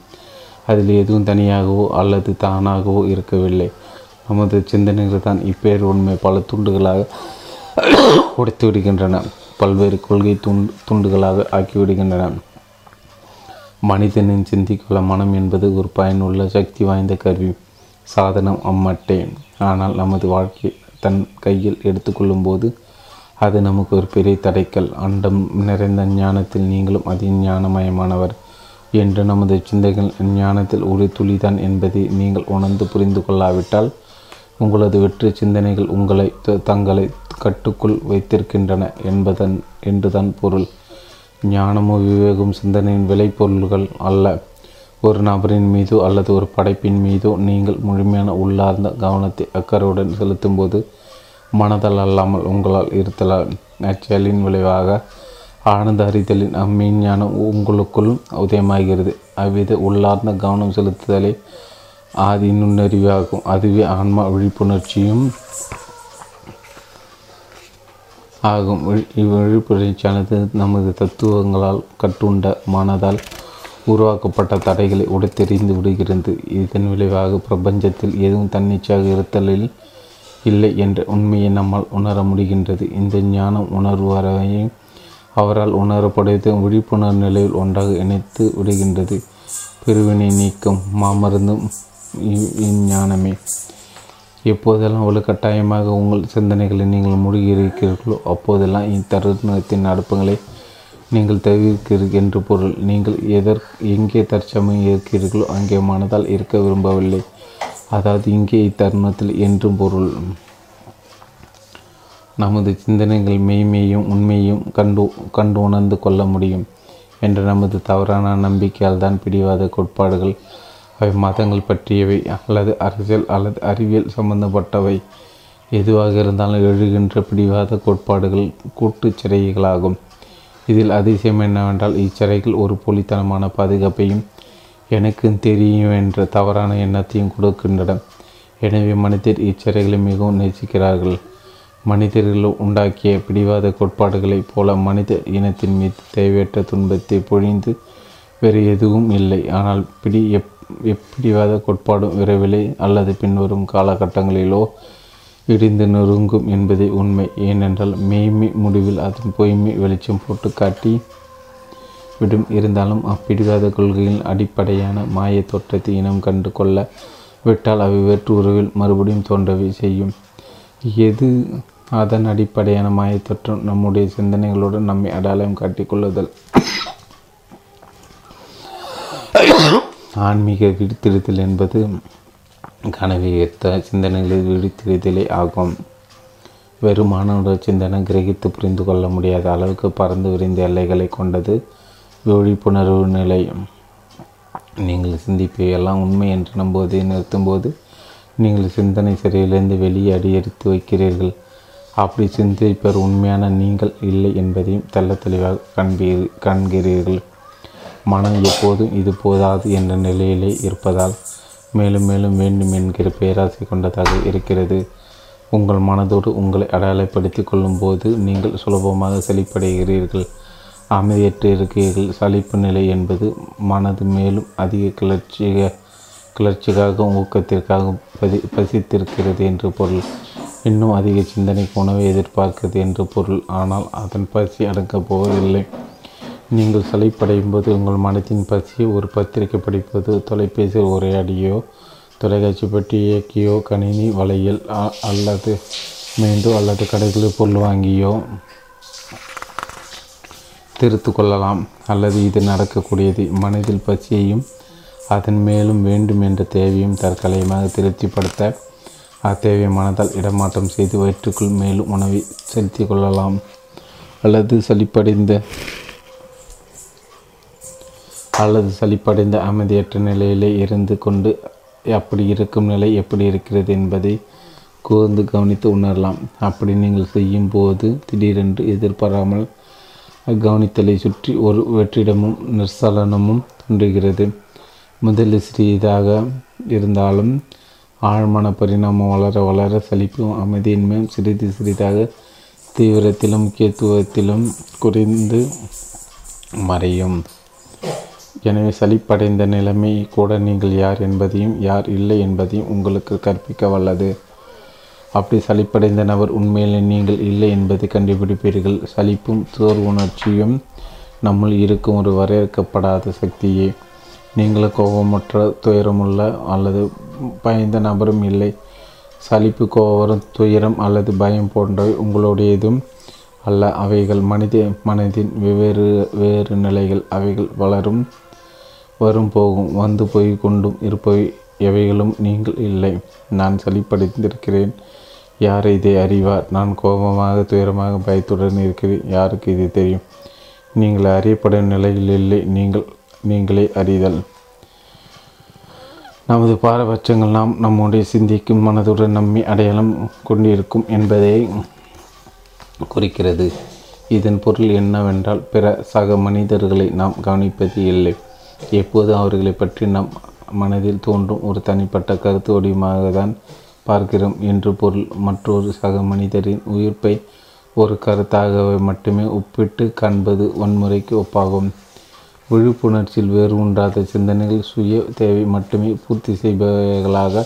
அதில் எதுவும் தனியாகவோ அல்லது தானாகவோ இருக்கவில்லை. நமது சிந்தனைகள் தான் இப்பேர் உண்மை பல துண்டுகளாக உடைத்து விடுகின்றன, பல்வேறு கொள்கை துண்டுகளாக ஆக்கிவிடுகின்றன. மனிதனின் சிந்திக்குள்ள மனம் என்பது ஒரு பயனுள்ள சக்தி வாய்ந்த கருவி, சாதனம், அம்மட்டை. ஆனால் நமது வாழ்க்கை தன் கையில் எடுத்துக்கொள்ளும்போது அது நமக்கு ஒரு பெரிய தடைக்கல். அண்டம் நிறைந்த ஞானத்தில் நீங்களும் அதி ஞானமயமானவர் என்று நமது சிந்தைகள் ஞானத்தில் ஒரு துளிதான் என்பதை நீங்கள் உணர்ந்து புரிந்து கொள்ளாவிட்டால் உங்களது வெற்று சிந்தனைகள் உங்களை தங்களை கட்டுக்குள் வைத்திருக்கின்றன என்பதன் என்றுதான் பொருள். ஞானமோ விவேகம் சிந்தனையின் விளைபொருள்கள் அல்ல. ஒரு நபரின் மீதோ அல்லது ஒரு படைப்பின் மீதோ நீங்கள் முழுமையான உள்ளார்ந்த கவனத்தை அக்கறையுடன் செலுத்தும்போது மனதால் அல்லாமல் உங்களால் இருத்தலால் அச்சலின் விளைவாக ஆனந்த அறிதலின் அம்மிஞானம் உங்களுக்குள் உதயமாகிறது. அவ்வித உள்ளார்ந்த கவனம் செலுத்துதலே ஆதி நுண்ணறிவாகும். அதுவே ஆன்மா விழிப்புணர்ச்சியும் ஆகும். இவ்விழிப்புணர்ச்சியானது நமது தத்துவங்களால் கட்டுண்ட மனதால் உருவாக்கப்பட்ட தடைகளை உடைத்தெறிந்து விடுகிறது. இதன் விளைவாக பிரபஞ்சத்தில் எதுவும் தன்னிச்சையாக இருத்தலில் இல்லை என்ற உண்மையை நம்மால் உணர முடிகின்றது. இந்த ஞானம் உணர்வரையும் அவரால் உணரப்படுவது விழிப்புணர்வு நிலையில் ஒன்றாக இணைத்து விடுகின்றது. பிரிவினை நீக்கம் மாமருந்தும் இஞ்ஞானமே. எப்போதெல்லாம் அவ்வளவு கட்டாயமாக உங்கள் சிந்தனைகளை நீங்கள் மூழ்கியிருக்கிறீர்களோ அப்போதெல்லாம் இத்தருணத்தின் நடப்புகளை நீங்கள் தவிர்க்கிறீர்கள் என்று பொருள். நீங்கள் எங்கே தற்சமயம் இருக்கிறீர்களோ அங்கே மனதால் இருக்க விரும்பவில்லை, அதாவது இங்கே இத்தருணத்தில் என்றும் பொருள். நமது சிந்தனைகள் மெய்மையும் உண்மையும் கண்டு உணர்ந்து கொள்ள முடியும் என்ற நமது தவறான நம்பிக்கையால் தான் பிடிவாத கோட்பாடுகள், அவை மதங்கள் பற்றியவை அல்லது அரசியல் அல்லது அறிவியல் சம்பந்தப்பட்டவை, எதுவாக இருந்தாலும் எழுகின்ற பிடிவாத கோட்பாடுகள் கூட்டுச் சிறைகளாகும். இதில் அதிசயம் என்னவென்றால் இச்சிறைகள் ஒரு போலித்தனமான பாதுகாப்பையும் எனக்கு தெரியும் என்ற தவறான எண்ணத்தையும் கொடுக்கின்றன. எனவே மனிதர் இச்சரைகளை மிகவும் நேசிக்கிறார்கள். மனிதர்கள் உண்டாக்கிய பிடிவாத கோட்பாடுகளைப் போல மனித இனத்தின் மீது தேவையற்ற துன்பத்தை பொழிந்து வேறு எதுவும் இல்லை. ஆனால் எப்பிடிவாத கோட்பாடும் விரைவிலே அல்லது பின்வரும் காலகட்டங்களிலோ இடிந்து நொறுங்கும் என்பதே உண்மை. ஏனென்றால் மெய்மை முடிவில் அதன் பொய்மை வெளிச்சம் போட்டு காட்டி விடும். இருந்தாலும் அப்பிடிவாத கொள்கையின் அடிப்படையான மாய தோற்றத்தை இனம் கண்டு கொள்ள விட்டால் அவை வேற்று உறவில் மறுபடியும் தோன்றவே செய்யும். எது அதன் அடிப்படையான மாயத்தோற்றம்? நம்முடைய சிந்தனைகளுடன் நம்மை அடையாளம் காட்டிக்கொள்ளுதல். ஆன்மீக விழித்திடுதல் என்பது கனவை ஏற்ற சிந்தனைகளில் விழித்திடுதலே ஆகும். வெறுமானோட சிந்தனை கிரகித்து புரிந்து கொள்ள முடியாத அளவுக்கு பறந்து விரிந்த எல்லைகளை கொண்டது விழிப்புணர்வு நிலை. நீங்கள் சிந்திப்பையெல்லாம் உண்மை என்று நம்புவதை நிறுத்தும்போது நீங்கள் சிந்தனை சிறையிலிருந்து வெளியே அடியெடுத்து வைக்கிறீர்கள். அப்படி சிந்திப்பவர் உண்மையான நீங்கள் இல்லை என்பதையும் தெள்ள தெளிவாக காண்கிறீர்கள். மனம் எப்போதும் இது போதாது என்ற நிலையிலே இருப்பதால் மேலும் மேலும் வேண்டும் என்கிற பேராசை கொண்டதாக இருக்கிறது. உங்கள் மனதோடு உங்களை அடையாளப்படுத்தி கொள்ளும்போது நீங்கள் சுலபமாக சலிப்படைகிறீர்கள், அமைதியற்று இருக்கிறீர்கள். சலிப்பு நிலை என்பது மனது மேலும் அதிக கிளர்ச்சிக்காகவும் ஊக்கத்திற்காகவும் பசித்திருக்கிறது என்று பொருள். இன்னும் அதிக சிந்தனைக்கு உணவை எதிர்பார்க்கிறது என்று பொருள். ஆனால் அதன் பசி அடங்கப் போவதில்லை. நீங்கள் சலிப்படையும் போது உங்கள் மனத்தின் பசியை ஒரு பத்திரிக்கை படிப்பது, தொலைபேசியில் உரையாடியோ, தொலைக்காட்சி பற்றி இயக்கியோ, கணினி வலையில் அல்லது மீண்டும் அல்லது கடைகளில் பொருள் வாங்கியோ திருத்து கொள்ளலாம். அல்லது இது நடக்கக்கூடியது. மனதில் பசியையும் அதன் மேலும் வேண்டும் என்ற தேவையும் தற்காலிகமாக திருப்திப்படுத்த அத்தேவையை மனதால் இடமாற்றம் செய்து வயிற்றுக்குள் மேலும் உணவை செலுத்தி கொள்ளலாம். அல்லது சலிப்படைந்த அமைதியற்ற நிலையிலே இருந்து கொண்டு அப்படி இருக்கும் நிலை எப்படி இருக்கிறது என்பதை கூர்ந்து கவனித்து உணரலாம். அப்படி நீங்கள் செய்யும் போது திடீரென்று எதிர்பாராமல் கவனித்தலை சுற்றி ஒரு வெற்றிடமும் நிர்சலனமும் தோன்றுகிறது. முதலில் சிறியதாக இருந்தாலும் ஆழ்மான பரிணாமம் வளர வளர சலிப்பும் அமைதியின்மையும் சிறிது சிறிதாக தீவிரத்திலும் முக்கியத்துவத்திலும் குறைந்து மறையும். எனவே சலிப்படைந்த நிலைமை கூட நீங்கள் யார் என்பதையும் யார் இல்லை என்பதையும் உங்களுக்கு கற்பிக்க வல்லது. அப்படி சலிப்படைந்த நபர் உண்மையிலே நீங்கள் இல்லை என்பதை கண்டுபிடிப்பீர்கள். சலிப்பும் சோர் உணர்ச்சியும் நம்முள் இருக்கும் ஒரு வரையறுக்கப்படாத சக்தியே. நீங்கள் கோபமற்ற துயரமுள்ள அல்லது பயந்த நபரும் இல்லை. சலிப்பு, கோபம், துயரம் அல்லது பயம் போன்றவை உங்களுடையதும் அல்ல. அவைகள் மனதின் வேறு நிலைகள். அவைகள் வளரும், வரும், போகும், வந்து போய் கொண்டும் இருப்பவை. எவைகளும் நீங்கள் இல்லை. நான் சலிப்படைந்திருக்கிறேன், யார் இதை அறிவார்? நான் கோபமாக, துயரமாக, பயத்துடன் இருக்கிறேன், யாருக்கு இது தெரியும்? நீங்கள் அறியப்படும் நிலையில் இல்லை. நீங்களே அறிதல். நமது பாரபட்சங்கள் நாம் நம்முடைய சிந்திக்கும் மனதுடன் நம்மை அடையாளம் கொண்டிருக்கும் என்பதை குறிக்கிறது. இதன் பொருள் என்னவென்றால், பிற சக மனிதர்களை நாம் கவனிப்பது இல்லை. எப்போது அவர்களை பற்றி நம் மனதில் தோன்றும் ஒரு தனிப்பட்ட கருத்து வடிவமாக தான் பார்க்கிறோம் என்று பொருள். மற்றொரு சக மனிதரின் உயிர்ப்பை ஒரு கருத்தாகவே மட்டுமே ஒப்பிட்டு காண்பது வன்முறைக்கு ஒப்பாகும். விழிப்புணர்ச்சியில் வேறு உண்டாத சிந்தனைகள் சுய தேவை மட்டுமே பூர்த்தி செய்பவைகளாக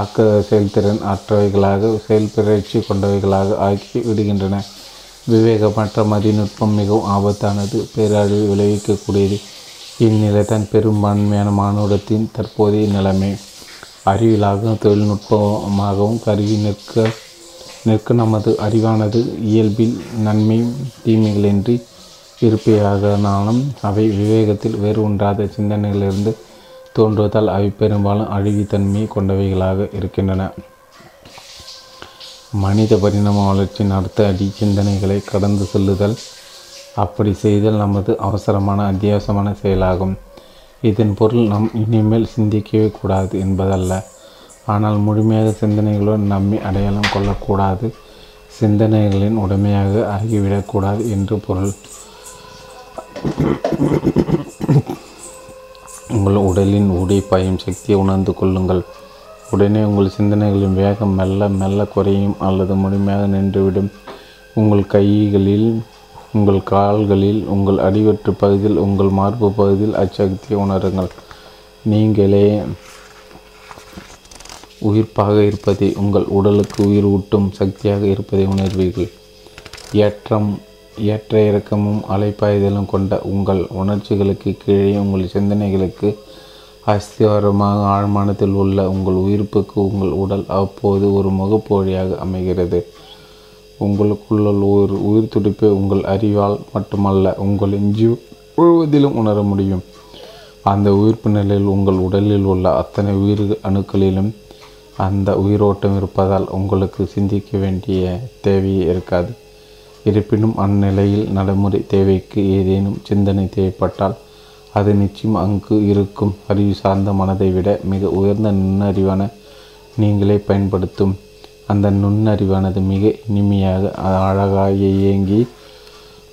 ஆக்க செயல்திறன் அற்றவைகளாக, செயல்பயிற்சி கொண்டவைகளாக ஆக்கி விடுகின்றன. விவேகமற்ற மதிநுட்பம் மிகவும் ஆபத்தானது, பேரழிவு விளைவிக்கக்கூடியது. இந்நிலை தான் பெரும்பான்மையான மானுடத்தின் தற்போதைய நிலைமை. அறிவியலாகவும் தொழில்நுட்பமாகவும் கருவி நிற்க நமது அறிவானது இயல்பில் நன்மை தீமைகளின்றி இருப்பையாகனாலும் அவை விவேகத்தில் வேறு ஒன்றாத சிந்தனைகளிலிருந்து தோன்றுவதால் அவை பெரும்பாலும் அழிவுத்தன்மை கொண்டவைகளாக இருக்கின்றன. மனித பரிணாம வளர்ச்சியின் அடுத்த அடி சிந்தனைகளை கடந்து செல்லுதல். அப்படி செய்தல் நமது அவசரமான, அத்தியாவசமான செயலாகும். இதன் பொருள் நாம் இனிமேல் சிந்திக்கவே கூடாது என்பதல்ல. ஆனால் முழுமையாக சிந்தனைகளுடன் நம்மை அடையாளம் கொள்ளக்கூடாது, சிந்தனைகளின் உடமையாக ஆகிவிடக்கூடாது என்று பொருள். உங்கள் உடலின் ஊடே பாயும் சக்தியை உணர்ந்து கொள்ளுங்கள். உடனே உங்கள் சிந்தனைகளின் வேகம் மெல்ல மெல்ல குறையும் அல்லது முழுமையாக நின்றுவிடும். உங்கள் கைகளில், உங்கள் கால்களில், உங்கள் அடிவற்று பகுதியில், உங்கள் மார்பு பகுதியில் அச்சக்தியை உணருங்கள். நீங்களே உயிர்ப்பாக இருப்பதை, உங்கள் உடலுக்கு உயிர் ஊட்டும் சக்தியாக இருப்பதை உணர்வீர்கள். ஏற்ற இறக்கமும் அலைப்பாய்தலும் கொண்ட உங்கள் உணர்ச்சிகளுக்கு கீழே உங்கள் சிந்தனைகளுக்கு அஸ்திவாரமாக ஆழ்மானத்தில் உள்ள உங்கள் உயிர்ப்புக்கு உங்கள் உடல் அப்போது ஒரு முகப்பொழியாக அமைகிறது. உங்களுக்குள்ள ஒரு உயிர் துடிப்பை உங்கள் அறிவால் மட்டுமல்ல உங்களின் ஜீவ முழுவதிலும் உணர முடியும். அந்த உயிர்ப்பு நிலையில் உங்கள் உடலில் உள்ள அத்தனை உயிர் அணுக்களிலும் அந்த உயிரோட்டம் இருப்பதால் உங்களுக்கு சிந்திக்க வேண்டிய தேவையே இருக்காது. இருப்பினும் அந்நிலையில் நடைமுறை தேவைக்கு ஏதேனும் சிந்தனை தேவைப்பட்டால் அது நிச்சயம் அங்கு இருக்கும் அறிவு சார்ந்த மனதை விட மிக உயர்ந்த நுண்ணறிவான நீங்களே பயன்படுத்தும். அந்த நுண்ணறிவானது மிக இனிமையாக அழகாக இயங்கி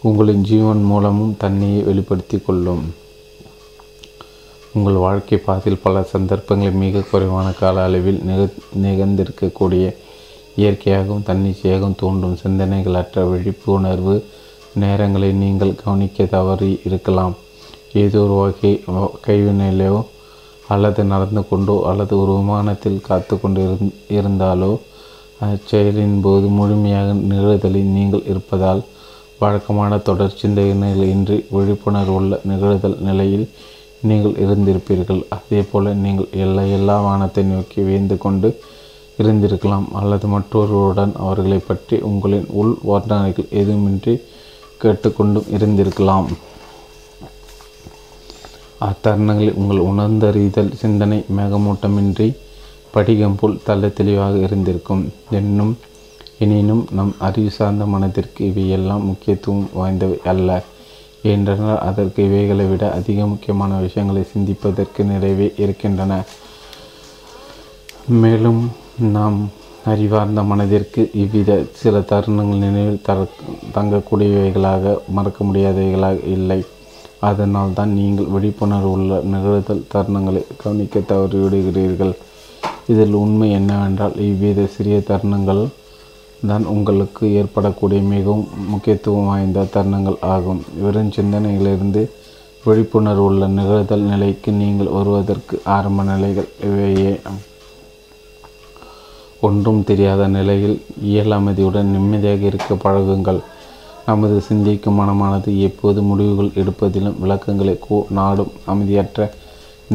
உங்களின் ஜீவன் மூலமும் தன்னையே வெளிப்படுத்தி கொள்ளும். உங்கள் வாழ்க்கை பாதையில் பல சந்தர்ப்பங்களில் மிக குறைவான கால அளவில் நிகழ்ந்திருக்கக்கூடிய இயற்கையாகவும் தன்னிச்சையாகவும் தோன்றும் சிந்தனைகளற்ற விழிப்புணர்வு நேரங்களை நீங்கள் கவனிக்க தவறி இருக்கலாம். ஏதோ ஒரு வகை கைவினையிலோ அல்லது நடந்து கொண்டோ அல்லது ஒரு விமானத்தில் காத்து கொண்டு இருந்தாலோ அச்செயலின் போது முழுமையாக நிகழ்தலில் நீங்கள் இருப்பதால் வழக்கமான தொடர் சிந்தனைகளின்றி விழிப்புணர்வு உள்ள நிகழ்தல் நிலையில் நீங்கள் இருந்திருப்பீர்கள். அதே போல் நீங்கள் எல்லா வானத்தை நோக்கி வேந்து கொண்டு இருந்திருக்கலாம் அல்லது மற்றொருவருடன் அவர்களை பற்றி உங்களின் உள் வர்ணனைகள் எதுவுமின்றி கேட்டுக்கொண்டும் இருந்திருக்கலாம். அத்தருணங்களில் உங்கள் உணர்ந்தறிதல் சிந்தனை மேகமூட்டமின்றி படிகம் போல் தள்ள தெளிவாக இருந்திருக்கும். எனினும் நம் அறிவு சார்ந்த மனதிற்கு இவையெல்லாம் முக்கியத்துவம் வாய்ந்தவை அல்ல. ஏனென்றால் அதற்கு இவைகளை விட அதிக முக்கியமான விஷயங்களை சிந்திப்பதற்கு நிறைவே இருக்கின்றன. மேலும் நாம் அறிவார்ந்த மனதிற்கு இவ்வித சில தருணங்கள் நினைவில் தங்கக்கூடியவைகளாக மறக்க முடியாதவைகளாக இல்லை. அதனால் தான் நீங்கள் விழிப்புணர்வு உள்ள நிகழ்தல் தருணங்களை கவனிக்க தவறிவிடுகிறீர்கள். இதில் உண்மை என்னவென்றால் இவ்வித சிறிய தருணங்கள் தான் உங்களுக்கு ஏற்படக்கூடிய மிகவும் முக்கியத்துவம் வாய்ந்த தருணங்கள் ஆகும். வெறும் சிந்தனையிலிருந்து விழிப்புணர்வு உள்ள நிகழ்தல் நிலைக்கு நீங்கள் வருவதற்கு ஆரம்ப நிலைகள் இவையே. ஒன்றும் தெரியாத நிலையில் இயல் அமைதியுடன் நிம்மதியாக இருக்க பழகுங்கள். நமது சிந்திக்கும் மனமானது எப்போது முடிவுகள் எடுப்பதிலும் விளக்கங்களை நாடும் அமைதியற்ற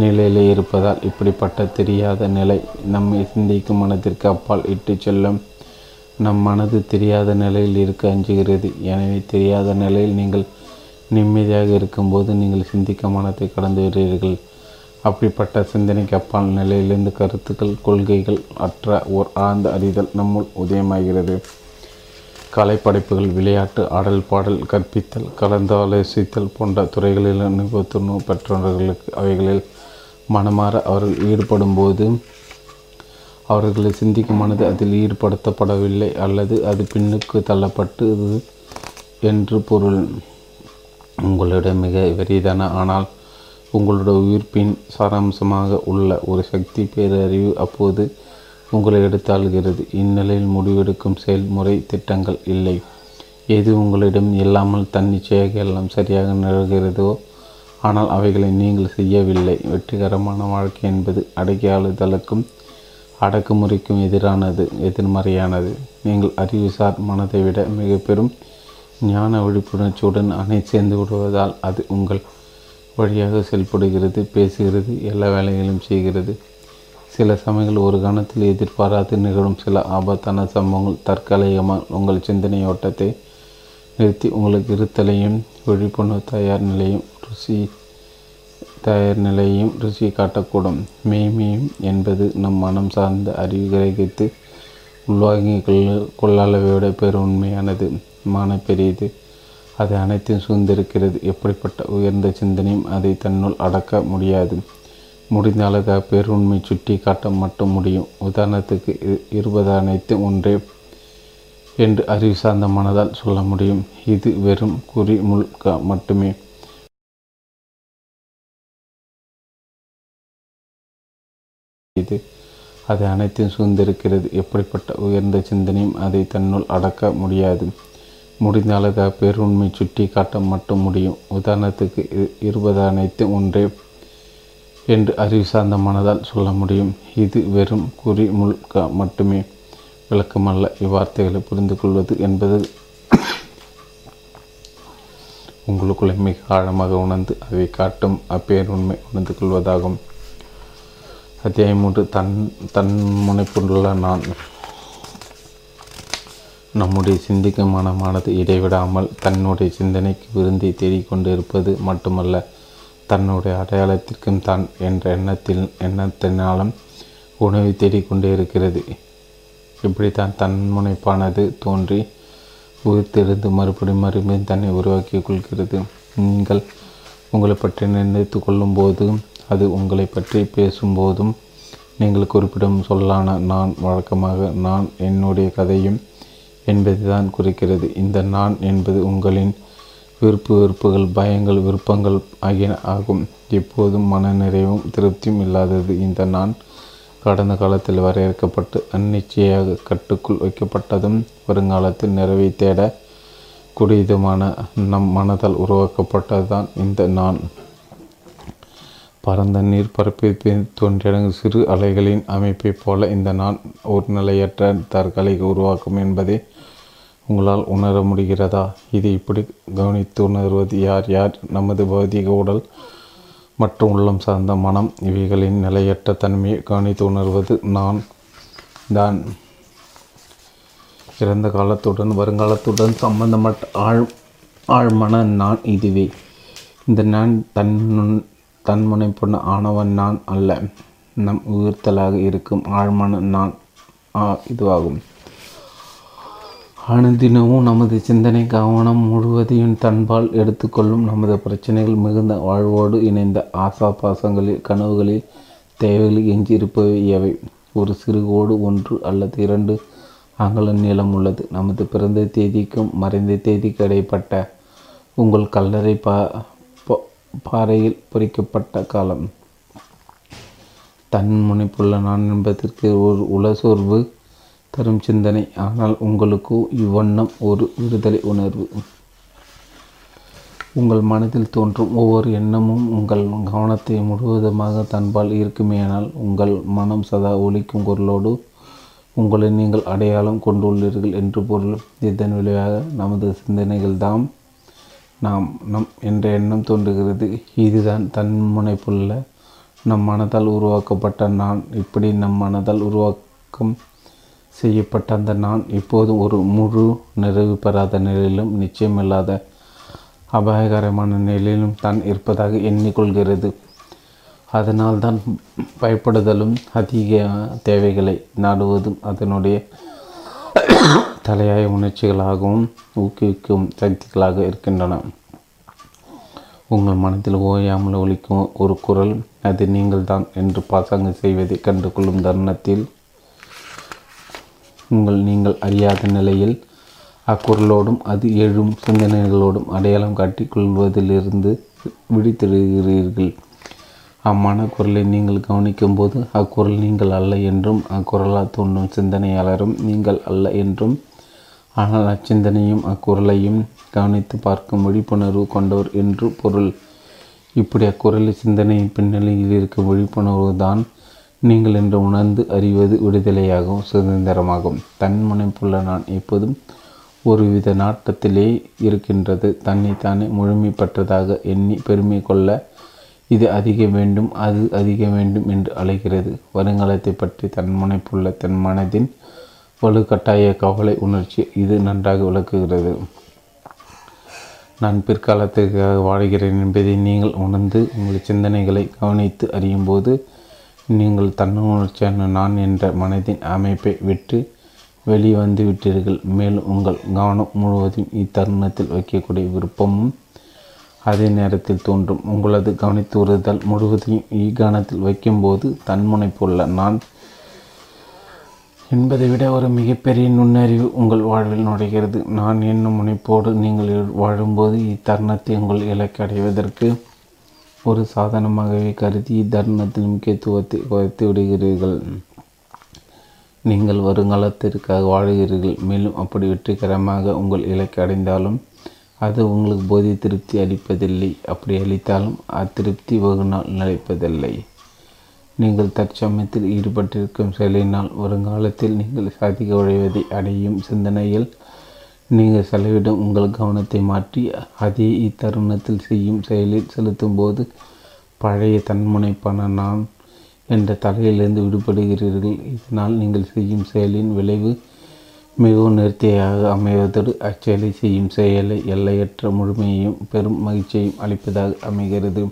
நிலையிலே இருப்பதால் இப்படிப்பட்ட தெரியாத நிலை நம்மை சிந்திக்கும் மனத்திற்கு அப்பால் இட்டு செல்லும். நம் மனது தெரியாத நிலையில் இருக்க அஞ்சுகிறது. எனவே தெரியாத நிலையில் நீங்கள் நிம்மதியாக இருக்கும்போது நீங்கள் சிந்திக்க மனத்தை கடந்து வருகிறீர்கள். அப்படிப்பட்ட சிந்தனைக்கு அப்பால் நிலையிலிருந்து கருத்துக்கள் கொள்கைகள் அற்ற ஓர் ஆழ்ந்த அறிதல் நம்முள் உதயமாகிறது. கலைப்படைப்புகள், விளையாட்டு, ஆடல் பாடல், கற்பித்தல், கலந்தாலோசித்தல் போன்ற துறைகளில் அனுபவத்துணர்வு பெற்றவர்களுக்கு அவைகளில் மனமாற அவர்கள் ஈடுபடும்போது அவர்களை சிந்திக்குமானது அதில் ஈடுபடுத்தப்படவில்லை அல்லது அது பின்னுக்கு தள்ளப்பட்டது என்று பொருள். உங்களுடைய மிக வெறிதான ஆனால் உங்களுடைய உயிர்ப்பின் சாராம்சமாக உள்ள ஒரு சக்தி பேரறிவு அப்போது உங்களை எடுத்தாள்கிறது. இந்நிலையில் முடிவெடுக்கும் செயல்முறை திட்டங்கள் இல்லை. எது உங்களிடம் இல்லாமல் தன்னிச்சையாக எல்லாம் சரியாக நிகழ்கிறதோ ஆனால் அவைகளை நீங்கள் செய்யவில்லை. வெற்றிகரமான வாழ்க்கை என்பது அடக்கியாளுதலுக்கும் அடக்குமுறைக்கும் எதிரானது, எதிர்மறையானது. நீங்கள் அறிவுசார் மனதை விட மிக பெரும் ஞான விழிப்புணர்ச்சியுடன் அணை சேர்ந்து விடுவதால் அது உங்கள் வழியாக செயல்படுகிறது, பேசுகிறது, எல்லா வேலைகளையும் செய்கிறது. சில சமயங்கள் ஒரு கணத்தில் எதிர்பாராது நிகழும் சில ஆபத்தான சம்பவங்கள் தற்காலிகமாக உங்கள் சிந்தனையோட்டத்தை நிறுத்தி உங்களுக்கு இருத்தலையும் விழிப்புணர்வு தயார் நிலையும் ருசி காட்டக்கூடும். மேய்மையும் என்பது நம் மனம் சார்ந்த அறிவு கிரகித்து உள்வாங்கி கொள்ளளவை விட பெருண்மையானது, மான பெரியது, அது அனைத்தையும் சூழ்ந்திருக்கிறது. எப்படிப்பட்ட உயர்ந்த சிந்தனையும் அதை தன்னுள் அடக்க முடியாது. முடிந்த அளவு பெருண்மை சுட்டி காட்ட மட்டும் முடியும். உதாரணத்துக்கு இருபது அனைத்தும் ஒன்றே என்று அறிவு சார்ந்த மனதால் சொல்ல முடியும். இது வெறும் குறி முழுக்க மட்டுமே. இது அது அனைத்தையும் சூழ்ந்திருக்கிறது. எப்படிப்பட்ட உயர்ந்த சிந்தனையும் அதை தன்னுள் அடக்க முடியாது. முடிந்த அளவு பேருண்மை சுட்டி காட்ட மட்டும் முடியும். உதாரணத்துக்கு 20 அனைத்தும் ஒன்றே என்று அறிவு சார்ந்த மனதால் சொல்ல முடியும். இது வெறும் குறி முழுக்க மட்டுமே விளக்கமல்ல. இவ்வார்த்தைகளை புரிந்து கொள்வது என்பது உங்களுக்குள்ளே மிக ஆழமாக உணர்ந்து அதை காட்டும் அப்பேருண்மை உணர்ந்து கொள்வதாகும். அத்தியாயம் 3 தன்முனைப்புள்ள நான். நம்முடைய சிந்திக்கும் மனமானது இடைவிடாமல் தன்னுடைய சிந்தனைக்கு விருந்தை தேடிக்கொண்டு இருப்பது மட்டுமல்ல, தன்னுடைய அடையாளத்திற்கும் தான் என்ற எண்ணத்தினாலும் உணவை தேடிக்கொண்டே இருக்கிறது. இப்படித்தான் தன்முனைப்பானது தோன்றி உயிர்த்தெழுந்து மறுபடியும் மறுபடியும் தன்னை உருவாக்கி கொள்கிறது. நீங்கள் உங்களை பற்றி நினைத்து கொள்ளும்போதும் அது உங்களை பற்றி பேசும்போதும் நீங்கள் குறிப்பிடும் சொல்லான நான் வழக்கமாக நான் என்னுடைய கதையும் என்பதை தான் குறிக்கிறது. இந்த நான் என்பது உங்களின் விருப்புகள் பயங்கள் விருப்பங்கள் ஆகியன ஆகும். எப்போதும் மனநிறைவும் திருப்தியும் இல்லாதது இந்த நான். கடந்த காலத்தில் வரையறுக்கப்பட்டு அந்நிச்சையாக கட்டுக்குள் வைக்கப்பட்டதும் வருங்காலத்தில் நிறைவை தேட கூடியதுமான நம் மனதால் உருவாக்கப்பட்டதுதான் இந்த நான். பரந்த நீர் பரப்பி தோன்றியடங்கும் சிறு அலைகளின் அமைப்பை போல இந்த நான் ஒரு நிலையற்ற தற்காலிக உருவாக்கும் என்பதை உங்களால் உணர முடிகிறதா? இது இப்படி கவனித்து உணர்வது யார்? யார் நமது பௌதிக உடல் மற்றும் உள்ளம் சார்ந்த மனம் இவைகளின் நிலையற்ற தன்மையை கவனித்து உணர்வது நான் தான். இறந்த காலத்துடன் வருங்காலத்துடன் சம்பந்தமற்ற ஆழ்மன நான் இதுவே. இந்த நான் தன்முனைப்புண் ஆனவன் நான் அல்ல, நம் உயிர்த்தலாக இருக்கும் ஆழ்மன நான் இதுவாகும். ஆனந்தினவும் நமது சிந்தனை கவனம் முழுவதையும் தன்பால் எடுத்துக்கொள்ளும். நமது பிரச்சனைகள் மிகுந்த வாழ்வோடு இணைந்த ஆசாபாசங்களில் கனவுகளில் தேவைகளில் எஞ்சியிருப்பவை எவை? ஒரு சிறு ஓடு 1 அல்லது 2 அகல நீளம் உள்ளது. நமது பிறந்த தேதிக்கும் மறைந்த தேதிக்கு இடைப்பட்ட உங்கள் கல்லறை பாறையில் பொறிக்கப்பட்ட காலம். தன்முனைப்புள்ள நான் என்பதற்கு ஒரு உளசோர்வு தரும் சிந்தனை. ஆனால் உங்களுக்கு இவ்வண்ணம் ஒரு விடுதலை உணர்வு. உங்கள் மனதில் தோன்றும் ஒவ்வொரு எண்ணமும் உங்கள் கவனத்தை முழுவதுமாக தன்பால் இருக்குமேனால் உங்கள் மனம் சதா ஒலிக்கும் குரலோடு உங்களை நீங்கள் அடையாளம் கொண்டுள்ளீர்கள் என்று பொருள். இதன் விளைவாக நமது சிந்தனைகள்தாம் நம் என்ற எண்ணம் தோன்றுகிறது. இதுதான் தன்முனைப்புள்ள நம் மனதால் உருவாக்கப்பட்ட நான். இப்படி நம் மனதால் உருவாக்கம் செய்யப்பட்ட அந்த நான் இப்போது ஒரு முழு நிறைவு பெறாத நிலையிலும் நிச்சயமில்லாத அபாயகரமான நிலையிலும் தான் இருப்பதாக எண்ணிக்கொள்கிறது. அதனால்தான் பயப்படுதலும் அதிக தேவைகளை நாடுவதும் அதனுடைய தலையாய உணர்ச்சிகளாகவும் ஊக்குவிக்கும் சக்திகளாக இருக்கின்றன. உங்கள் மனத்தில் ஓயாமல் ஒலிக்கும் ஒரு குரல் அது நீங்கள்தான் என்று பாசாங்கு செய்வதை கண்டு கொள்ளும் தருணத்தில் நீங்கள் அறியாத நிலையில் அக்குரலோடும் அது எழும் சிந்தனைகளோடும் அடையாளம் காட்டிக்கொள்வதிலிருந்து விடுதலைகிறீர்கள். அம்மன குரலை நீங்கள் கவனிக்கும் போது அக்குரல் நீங்கள் அல்ல என்றும் அக்குரலால் தோன்றும் சிந்தனையாளரும் நீங்கள் அல்ல என்றும், ஆனால் அச்சிந்தனையும் அக்குரலையும் கவனித்து பார்க்கும் விழிப்புணர்வு கொண்டவர் என்று பொருள். இப்படி அக்குரலை சிந்தனையின் பின்னணியில் இருக்கும் விழிப்புணர்வு தான் நீங்கள் என்று உணர்ந்து அறிவது விடுதலையாகவும் சுதந்திரமாகும். தன்முனைப்புள்ள நான் எப்போதும் ஒருவித நாட்டத்திலே இருக்கின்றது. தன்னைத்தானே முழுமை பெற்றதாக எண்ணி பெருமை கொள்ள இது அதிக வேண்டும் அது அதிக வேண்டும் என்று அழைக்கிறது. வருங்காலத்தை பற்றி தன்முனைப்புள்ள தன் மனதின் வலுக்கட்டாய கவலை உணர்ச்சி இது நன்றாக விளக்குகிறது. நான் பிற்காலத்திற்காக வாழ்கிறேன் என்பதை நீங்கள் உணர்ந்து உங்கள் சிந்தனைகளை கவனித்து அறியும்போது நீங்கள் தன்னுணர்ச்சியான நான் என்ற மனதின் அமைப்பை விட்டு வெளிவந்து விட்டீர்கள். மேலும் உங்கள் கவனம் முழுவதும் இத்தருணத்தில் வைக்கக்கூடிய விருப்பமும் அதே நேரத்தில் தோன்றும். உங்களது கவனித்து வருதல் முழுவதையும் இக்கவனத்தில் வைக்கும்போது தன்முனைப்புள்ள நான் என்பதை விட ஒரு மிகப்பெரிய நுண்ணறிவு உங்கள் வாழ்வில் நுழைகிறது. நான் என்னும் முனைப்போடு நீங்கள் வாழும்போது இத்தருணத்தை உங்கள் இலக்கு அடைவதற்கு ஒரு சாதனமாகவே கருதி இத்தருணத்தில் முக்கியத்துவத்தை குறைத்து விடுகிறீர்கள். நீங்கள் வருங்காலத்திற்காக வாழ்கிறீர்கள். மேலும் அப்படி வெற்றிகரமாக உங்கள் இலக்கை அடைந்தாலும் அது உங்களுக்கு போதிய திருப்தி அளிப்பதில்லை. அப்படி அளித்தாலும் அத்திருப்தி வகுநாள் நிலைப்பதில்லை. நீங்கள் தற்சமயத்தில் ஈடுபட்டிருக்கும் செயலினால் வருங்காலத்தில் நீங்கள் சாதிக்க உழைவதை அடையும் சிந்தனையில் நீங்கள் செலவிடும் உங்கள் கவனத்தை மாற்றி அதே இத்தருணத்தில் செய்யும் செயலில் செலுத்தும்போது பழைய தன்முனைப்பான நான் என்ற தலையிலிருந்து விடுபடுகிறீர்கள். இதனால் நீங்கள் செய்யும் செயலின் விளைவு மிகவும் நேர்த்தியாக அமைவதோடு அச்செயலை செய்யும் செயலை எல்லையற்ற முழுமையையும் பெரும் மகிழ்ச்சியையும் அளிப்பதாக அமைகிறது.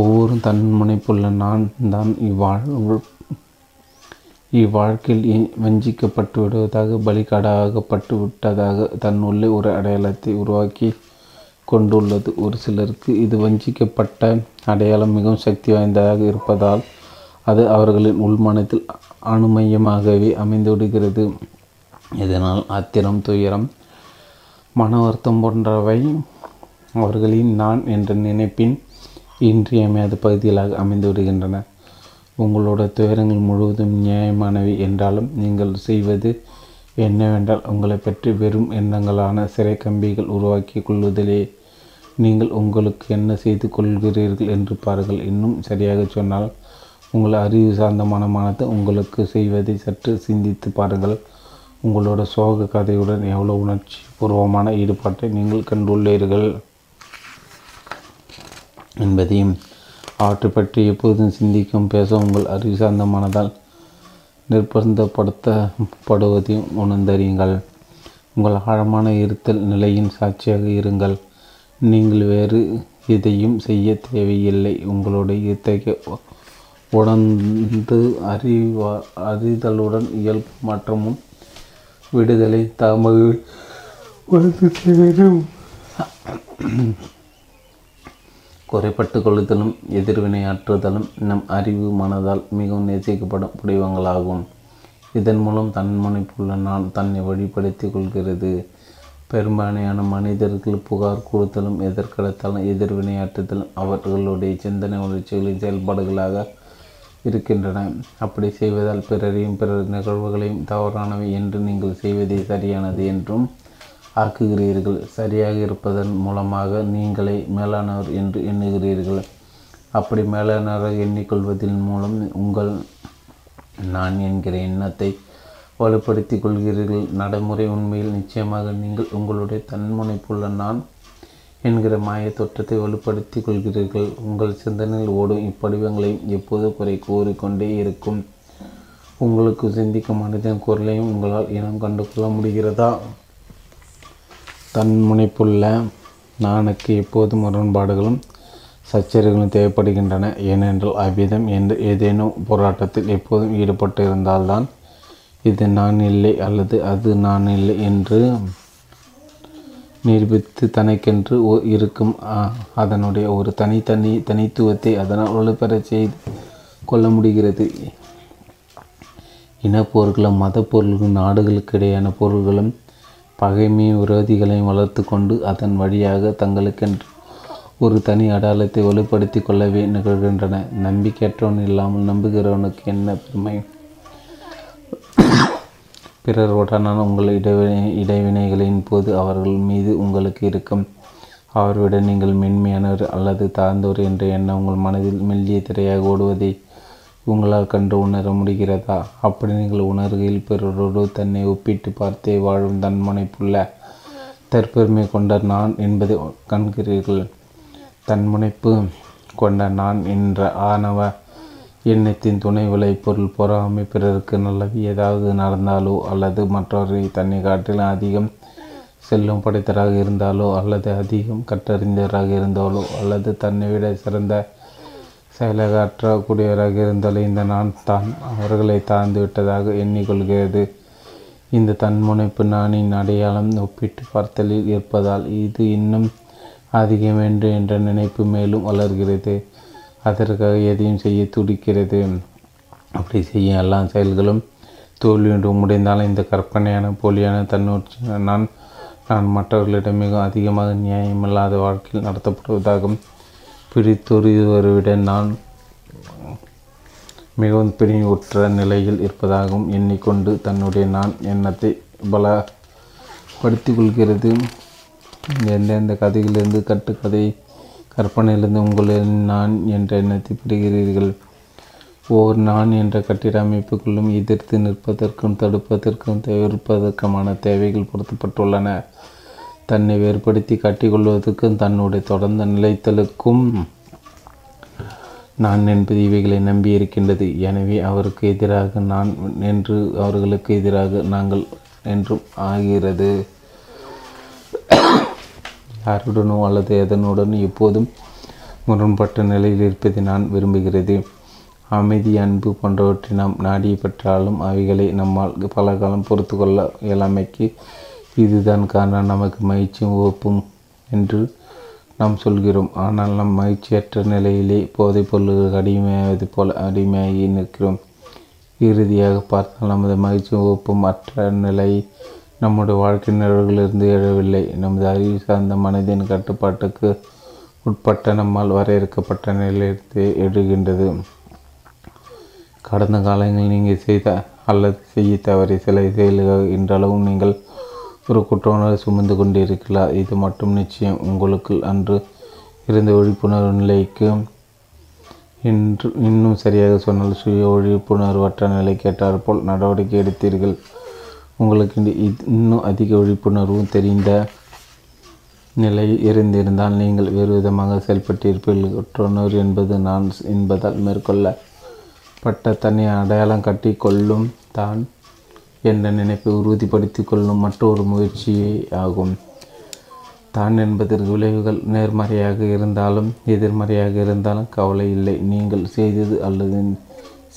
ஒவ்வொரு தன்முனைப்புள்ள நான் தான் இவ்வாழ்க்கையில் வஞ்சிக்கப்பட்டு விடுவதாக பலிகாடாகப்பட்டு விட்டதாக தன்னுள்ளே ஒரு அடையாளத்தை உருவாக்கி கொண்டுள்ளது. ஒரு சிலருக்கு இது வஞ்சிக்கப்பட்ட அடையாளம் மிகவும் சக்தி வாய்ந்ததாக இருப்பதால் அது அவர்களின் உள்மனத்தில் அணுமையமாகவே அமைந்துவிடுகிறது. இதனால் ஆத்திரம், துயரம், மன வருத்தம் போன்றவை அவர்களின் நான் என்ற நினைப்பின் இன்றியமையாத பகுதிகளாக அமைந்துவிடுகின்றன. உங்களோட துயரங்கள் முழுவதும் நியாயமானவை என்றாலும் நீங்கள் செய்வது என்னவென்றால் உங்களை பற்றி வெறும் எண்ணங்களான சிறை கம்பிகள் உருவாக்கி கொள்வதிலே நீங்கள் உங்களுக்கு என்ன செய்து கொள்கிறீர்கள் என்று பாருங்கள். இன்னும் சரியாக சொன்னால் உங்கள் அறிவு சார்ந்த மனமானது உங்களுக்கு செய்வதை சற்று சிந்தித்து பாருங்கள். உங்களோட சோக கதையுடன் எவ்வளோ உணர்ச்சி பூர்வமான ஈடுபாட்டை நீங்கள் கண்டுள்ளீர்கள் என்பதையும் அவற்றை பற்றி எப்போதும் சிந்திக்கும் பேச உங்கள் அறிவு சார்ந்த மனதால் நிர்பந்தப்படுத்தப்படுவதையும் உணர்ந்தறியுங்கள். உங்கள் ஆழமான இருத்தல் நிலையின் சாட்சியாக இருங்கள். நீங்கள் வேறு எதையும் செய்ய தேவையில்லை. உங்களுடைய இத்தகைய உணர்ந்து அறிதலுடன் இயல்பு மாற்றமும் விடுதலை தாமகில் குறைப்பட்டு கொள்ளுதலும் எதிர்வினையாற்றுதலும் நம் அறிவு மனதால் மிகவும் நேசிக்கப்படும் படிவங்களாகும். இதன் மூலம் தன்முனைப்புள்ள நான் தன்னை வழிபடுத்திக் கொள்கிறது. பெரும்பாலான மனிதர்கள் புகார் கொடுத்தலும் எதிர்கடத்தாலும் எதிர்வினையாற்றுதலும் அவர்களுடைய சிந்தனை உணர்ச்சிகளின் செயல்பாடுகளாக இருக்கின்றன. அப்படி செய்வதால் பிறரையும் பிறர் நிகழ்வுகளையும் தவறானவை என்று நீங்கள் செய்வதே சரியானது என்றும் ஆக்குகிறீர்கள். சரியாக இருப்பதன் மூலமாக நீங்களே மேலானவர் என்று எண்ணுகிறீர்கள். அப்படி மேலானவராக எண்ணிக்கொள்வதன் மூலம் உங்கள் நான் என்கிற எண்ணத்தை வலுப்படுத்தி கொள்கிறீர்கள். நடைமுறை உண்மையில் நிச்சயமாக நீங்கள் உங்களுடைய தன்முனைப்புள்ள நான் என்கிற மாய தோற்றத்தை வலுப்படுத்தி கொள்கிறீர்கள். உங்கள் சிந்தனையில் ஓடும் இப்படிவங்களையும் எப்போது குறை கூறிக்கொண்டே இருக்கும். உங்களுக்கு சிந்திக்கும் மனிதன் குரலையும் உங்களால் இனம் கண்டு கொள்ள முடிகிறதா? தன்முனைப்புள்ள நானுக்கு எப்போது முரண்பாடுகளும் சச்சரிகளும் தேவைப்படுகின்றன. ஏனென்றால் அவ்விதம் என்று ஏதேனும் போராட்டத்தில் எப்போதும் ஈடுபட்டு இருந்தால்தான் இது நான் இல்லை அல்லது அது நான் இல்லை என்று நிரூபித்து தனக்கென்று இருக்கும் அதனுடைய ஒரு தனித்துவத்தை அதனால் வலுப்பெறச் செய்து கொள்ள முடிகிறது. இனப்பொருள்களும் மத பொருள்களும் நாடுகளுக்கிடையான பொருள்களும் பகைமை விரோதிகளையும் வளர்த்து கொண்டு அதன் வழியாக தங்களுக்கென்று ஒரு தனி அடையாளத்தை வலுப்படுத்தி கொள்ளவே நிகழ்கின்றன. நம்பிக்கையற்றவன் இல்லாமல் நம்புகிறவனுக்கு என்ன பெருமை? பிறர் உடனான உங்கள் இடைவினைகளின் போது அவர்கள் மீது உங்களுக்கு இருக்கும் அவர்விட நீங்கள் மென்மையானவர் அல்லது தாழ்ந்தவர் என்ற எண்ணம் உங்கள் மனதில் மெல்லிய திரையாக ஓடுவதை உங்களால் கண்டு உணர முடிகிறதா? அப்படி நீங்கள் உணர்கையில் பிறரோடு தன்னை ஒப்பிட்டு பார்த்தே வாழும் தன்முனைப்புள்ள தற்பெருமை கொண்ட நான் என்பதை காண்கிறீர்கள். தன்முனைப்பு கொண்ட நான் என்ற ஆணவ எண்ணத்தின் துணை விளைபொருள் பொறாமை. பிறருக்கு நல்லது ஏதாவது நடந்தாலோ அல்லது மற்றவரை தன்னை காட்டிலும் அதிகம் செல்லும் படைத்தராக இருந்தாலோ அல்லது அதிகம் கற்றறிந்தவராக இருந்தாலோ அல்லது தன்னை விட சிறந்த செயலகாற்றக்கூடியவராக இருந்தாலே இந்த நான் தான் அவர்களை தாழ்ந்து விட்டதாக எண்ணிக்கொள்கிறது. இந்த தன்முனைப்பு நானின் அடையாளம் ஒப்பிட்டு பார்த்தலில் இருப்பதால் இது இன்னும் அதிக வேண்டும் என்ற நினைப்பு மேலும் வளர்கிறது. அதற்காக எதையும் செய்ய துடிக்கிறது. அப்படி செய்ய எல்லா செயல்களும் தோல்வியொன்று முடிந்தாலும் இந்த கற்பனையான போலியான தன்னுணர்ச்சியான நான் மற்றவர்களிடம் மிக அதிகமாக நியாயமில்லாத வாழ்க்கையில் நடத்தப்படுவதாகும். பிடித்தொருவரை விட நான் மிகவும் பிரிவுற்ற நிலையில் இருப்பதாகவும் எண்ணிக்கொண்டு தன்னுடைய நான் எண்ணத்தை பலப்படுத்திக் கொள்கிறது. எந்தெந்த கதையிலிருந்து கட்டுக்கதை கற்பனையிலிருந்து உங்களின் நான் என்ற எண்ணத்தை பெறுகிறீர்கள். ஓர் நான் என்ற கட்டிட அமைப்புக்குள்ளும் எதிர்த்து நிற்பதற்கும் தடுப்பதற்கும் தவிர்ப்பதற்குமான தேவைகள் பொருத்தப்பட்டுள்ளன. தன்னை வேறுபடுத்தி காட்டிக்கொள்வதற்கும் தன்னுடைய தொடர்ந்த நிலைத்தலுக்கும் நான் என்பது இவைகளை நம்பியிருக்கின்றது. எனவே அவருக்கு எதிராக நான் என்று அவர்களுக்கு எதிராக நாங்கள் என்றும் ஆகிறது. யாருடனோ அல்லது எதனுடனோ எப்போதும் முரண்பட்ட நிலையில் இருப்பதை நான் விரும்புகிறது. அமைதி, அன்பு போன்றவற்றை நாம் நாடிய பெற்றாலும் அவைகளை நம்மால் பல காலம் பொறுத்து கொள்ள இயலாமைக்கு இதுதான் காரணம். நமக்கு மகிழ்ச்சியும் ஓப்பும் என்று நாம் சொல்கிறோம். ஆனால் நம் மகிழ்ச்சியற்ற நிலையிலே போதைப் பொருளுக்கு அடிமையாவது போல அடிமையாகி நிற்கிறோம். இறுதியாக பார்த்தால் நமது மகிழ்ச்சியும் ஓப்பும் அற்ற நிலை நம்முடைய வாழ்க்கை நிகழ்வுகளிலிருந்து எழவில்லை. நமது அறிவு சார்ந்த மனதின் கட்டுப்பாட்டுக்கு உட்பட்ட நம்மால் வரையறுக்கப்பட்ட நிலையிலிருந்து எழுகின்றது. கடந்த காலங்களில் நீங்கள் செய்த அல்லது செய்ய தவறி சில செயல்கள் இன்றளவும் நீங்கள் ஒரு குற்ற உணர்வை சுமந்து கொண்டிருக்கிறார். இது மட்டும் நிச்சயம். உங்களுக்குள் அன்று இருந்த விழிப்புணர்வு நிலைக்கு இன்று இன்னும் சரியாக சொன்னால் சுய விழிப்புணர்வற்ற நிலை கேட்டாற்போல் நடவடிக்கை எடுத்தீர்கள். உங்களுக்கு இன்னும் அதிக விழிப்புணர்வும் தெரிந்த நிலை இருந்திருந்தால் நீங்கள் வேறு விதமாக செயல்பட்டிருப்பீர்கள். குற்றவுணர்வு என்பது நான் என்பதால் மேற்கொள்ள பட்ட தன்னை அடையாளம் கட்டி கொள்ளும் தான் என்ற நினைப்பை உறுதிப்படுத்தி கொள்ளும் மற்றொரு முயற்சியே ஆகும். தான் என்பதற்கு விளைவுகள் நேர்மறையாக இருந்தாலும் எதிர்மறையாக இருந்தாலும் கவலை இல்லை. நீங்கள் செய்தது அல்லது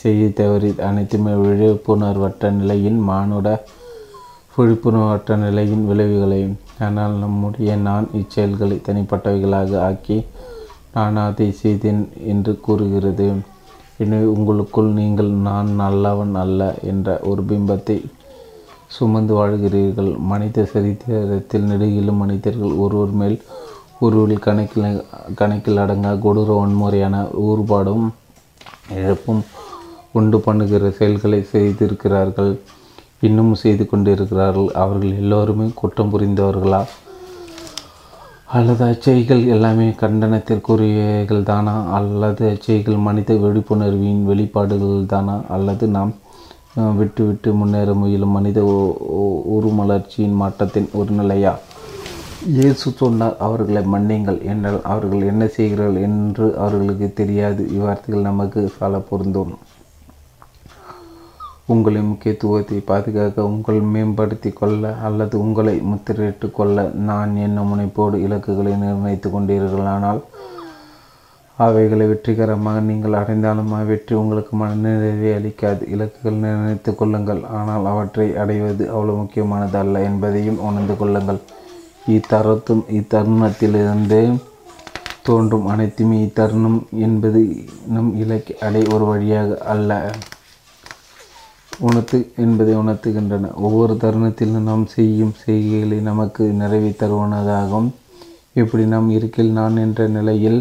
செய்ய தவறி அனைத்துமே விழிப்புணர்வற்ற நிலையின் மானுட விழிப்புணர்வற்ற நிலையின் விளைவுகளை. ஆனால் நம்முடைய நான் இச்செயல்களை தனிப்பட்டவைகளாக ஆக்கி நான் அதை செய்தேன் என்று கூறுகிறது. எனவே உங்களுக்குள் நீங்கள் நான் நல்லவன் அல்ல என்ற ஒரு பிம்பத்தை சுமந்து வாழ்கிறீர்கள். மனித சரித்திரத்தில் நெடுகிலும் மனிதர்கள் ஒருவர் மேல் ஒருவரில் கணக்கில் அடங்க கொடூர வன்முறையான ஊறுபாடும் இழப்பும் உண்டு பண்ணுகிற செயல்களை செய்திருக்கிறார்கள், இன்னமும் செய்து கொண்டிருக்கிறார்கள். அவர்கள் எல்லோருமே குற்றம் புரிந்தவர்களா அல்லது அச்செய்கள் எல்லாமே கண்டனத்திற்குரியவைகள் தானா? அல்லது அச்செய்கள் மனித விழிப்புணர்வின் வெளிப்பாடுகள் தானா? அல்லது நாம் விட்டுவிட்டு முன்னேற முயலும் மனித உருமலர்ச்சியின் மாற்றத்தின் ஒரு நிலையா? இயேசு சொன்னார், அவர்களை மன்னிங்கள் என்றால் அவர்கள் என்ன செய்கிறார்கள் என்று அவர்களுக்கு தெரியாது. இவ்வார்த்தைகள் நமக்கு சால பொருந்தும். உங்களை முக்கியத்துவத்தை பாதுகாக்க, உங்கள் மேம்படுத்தி கொள்ள அல்லது உங்களை முத்திரையிட்டு கொள்ள நான் என்னும் முனைப்போடு இலக்குகளை நிர்ணயித்து கொண்டீர்களானால் அவைகளை வெற்றிகரமாக நீங்கள் அடைந்தாலும் அவ்வெற்றி உங்களுக்கு மனநிறைவை அளிக்காது. இலக்குகள் நிர்ணயித்து கொள்ளுங்கள், ஆனால் அவற்றை அடைவது அவ்வளவு முக்கியமானது அல்ல என்பதையும் உணர்ந்து கொள்ளுங்கள். இத்தருணத்திலிருந்து தோன்றும் அனைத்துமே இத்தருணம் என்பது நம் இலக்கை அடை ஒரு வழியாக அல்ல உணர்த்துகின்றன. ஒவ்வொரு தருணத்திலும் நாம் செய்யும் செய்கைகளை நமக்கு நிறைவை தருவனதாகும். இப்படி நாம் இருக்கில் நான் என்ற நிலையில்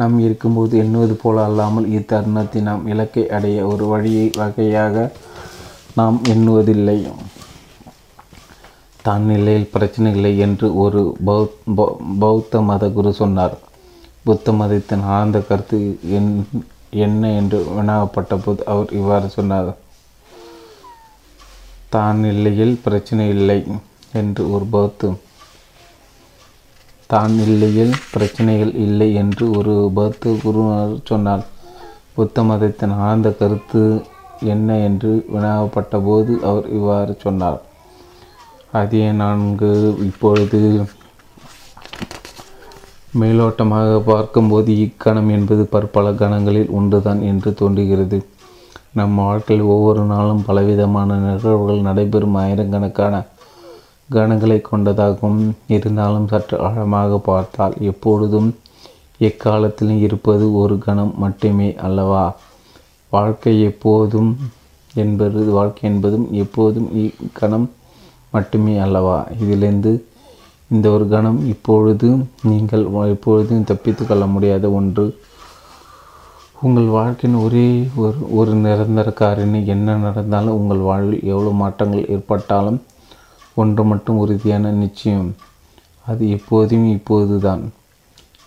நாம் இருக்கும்போது எண்ணுவது போல அல்லாமல் இத்தருணத்தை நாம் இலக்கை அடைய ஒரு வகையாக நாம் எண்ணுவதில்லை. தான் நிலையில் பிரச்சனைகளை என்று ஒரு பௌத்த மத குரு சொன்னார். புத்த மதத்தின் ஆழ்ந்த கருத்து என்ன என்று வினாவப்பட்ட போது அவர் இவ்வாறு சொன்னார். தான் இல்லையில் பிரச்சனை இல்லை என்று ஒரு பௌத்த குருவர் சொன்னார். புத்த மதத்தின் ஆழ்ந்த கருத்து என்ன என்று வினாவப்பட்ட போது அவர் இவ்வாறு சொன்னார். அதே நான்கு இப்பொழுது மேலோட்டமாக பார்க்கும்போது இக்கணம் என்பது பற்பல கணங்களில் ஒன்றுதான் என்று தோன்றுகிறது. நம் வாழ்க்கையில் ஒவ்வொரு நாளும் பலவிதமான நிகழ்வுகள் நடைபெறும் ஆயிரக்கணக்கான கணங்களை கொண்டதாகவும் இருந்தாலும் சற்று ஆழமாக பார்த்தால் எப்பொழுதும் எக்காலத்திலும் இருப்பது ஒரு கணம் மட்டுமே அல்லவா? வாழ்க்கை என்பதும் எப்போதும் இக்கணம் மட்டுமே அல்லவா? இதிலிருந்து இந்த ஒரு கணம் நீங்கள் எப்பொழுதும் தப்பித்து கொள்ள முடியாத ஒன்று. உங்கள் வாழ்க்கையின் ஒரே ஒரு நிரந்தர காரணி. என்ன நடந்தாலும் உங்கள் வாழ்வில் எவ்வளோ மாற்றங்கள் ஏற்பட்டாலும் ஒன்று மட்டும் உறுதியான நிச்சயம், அது எப்போதும் இப்போது தான்.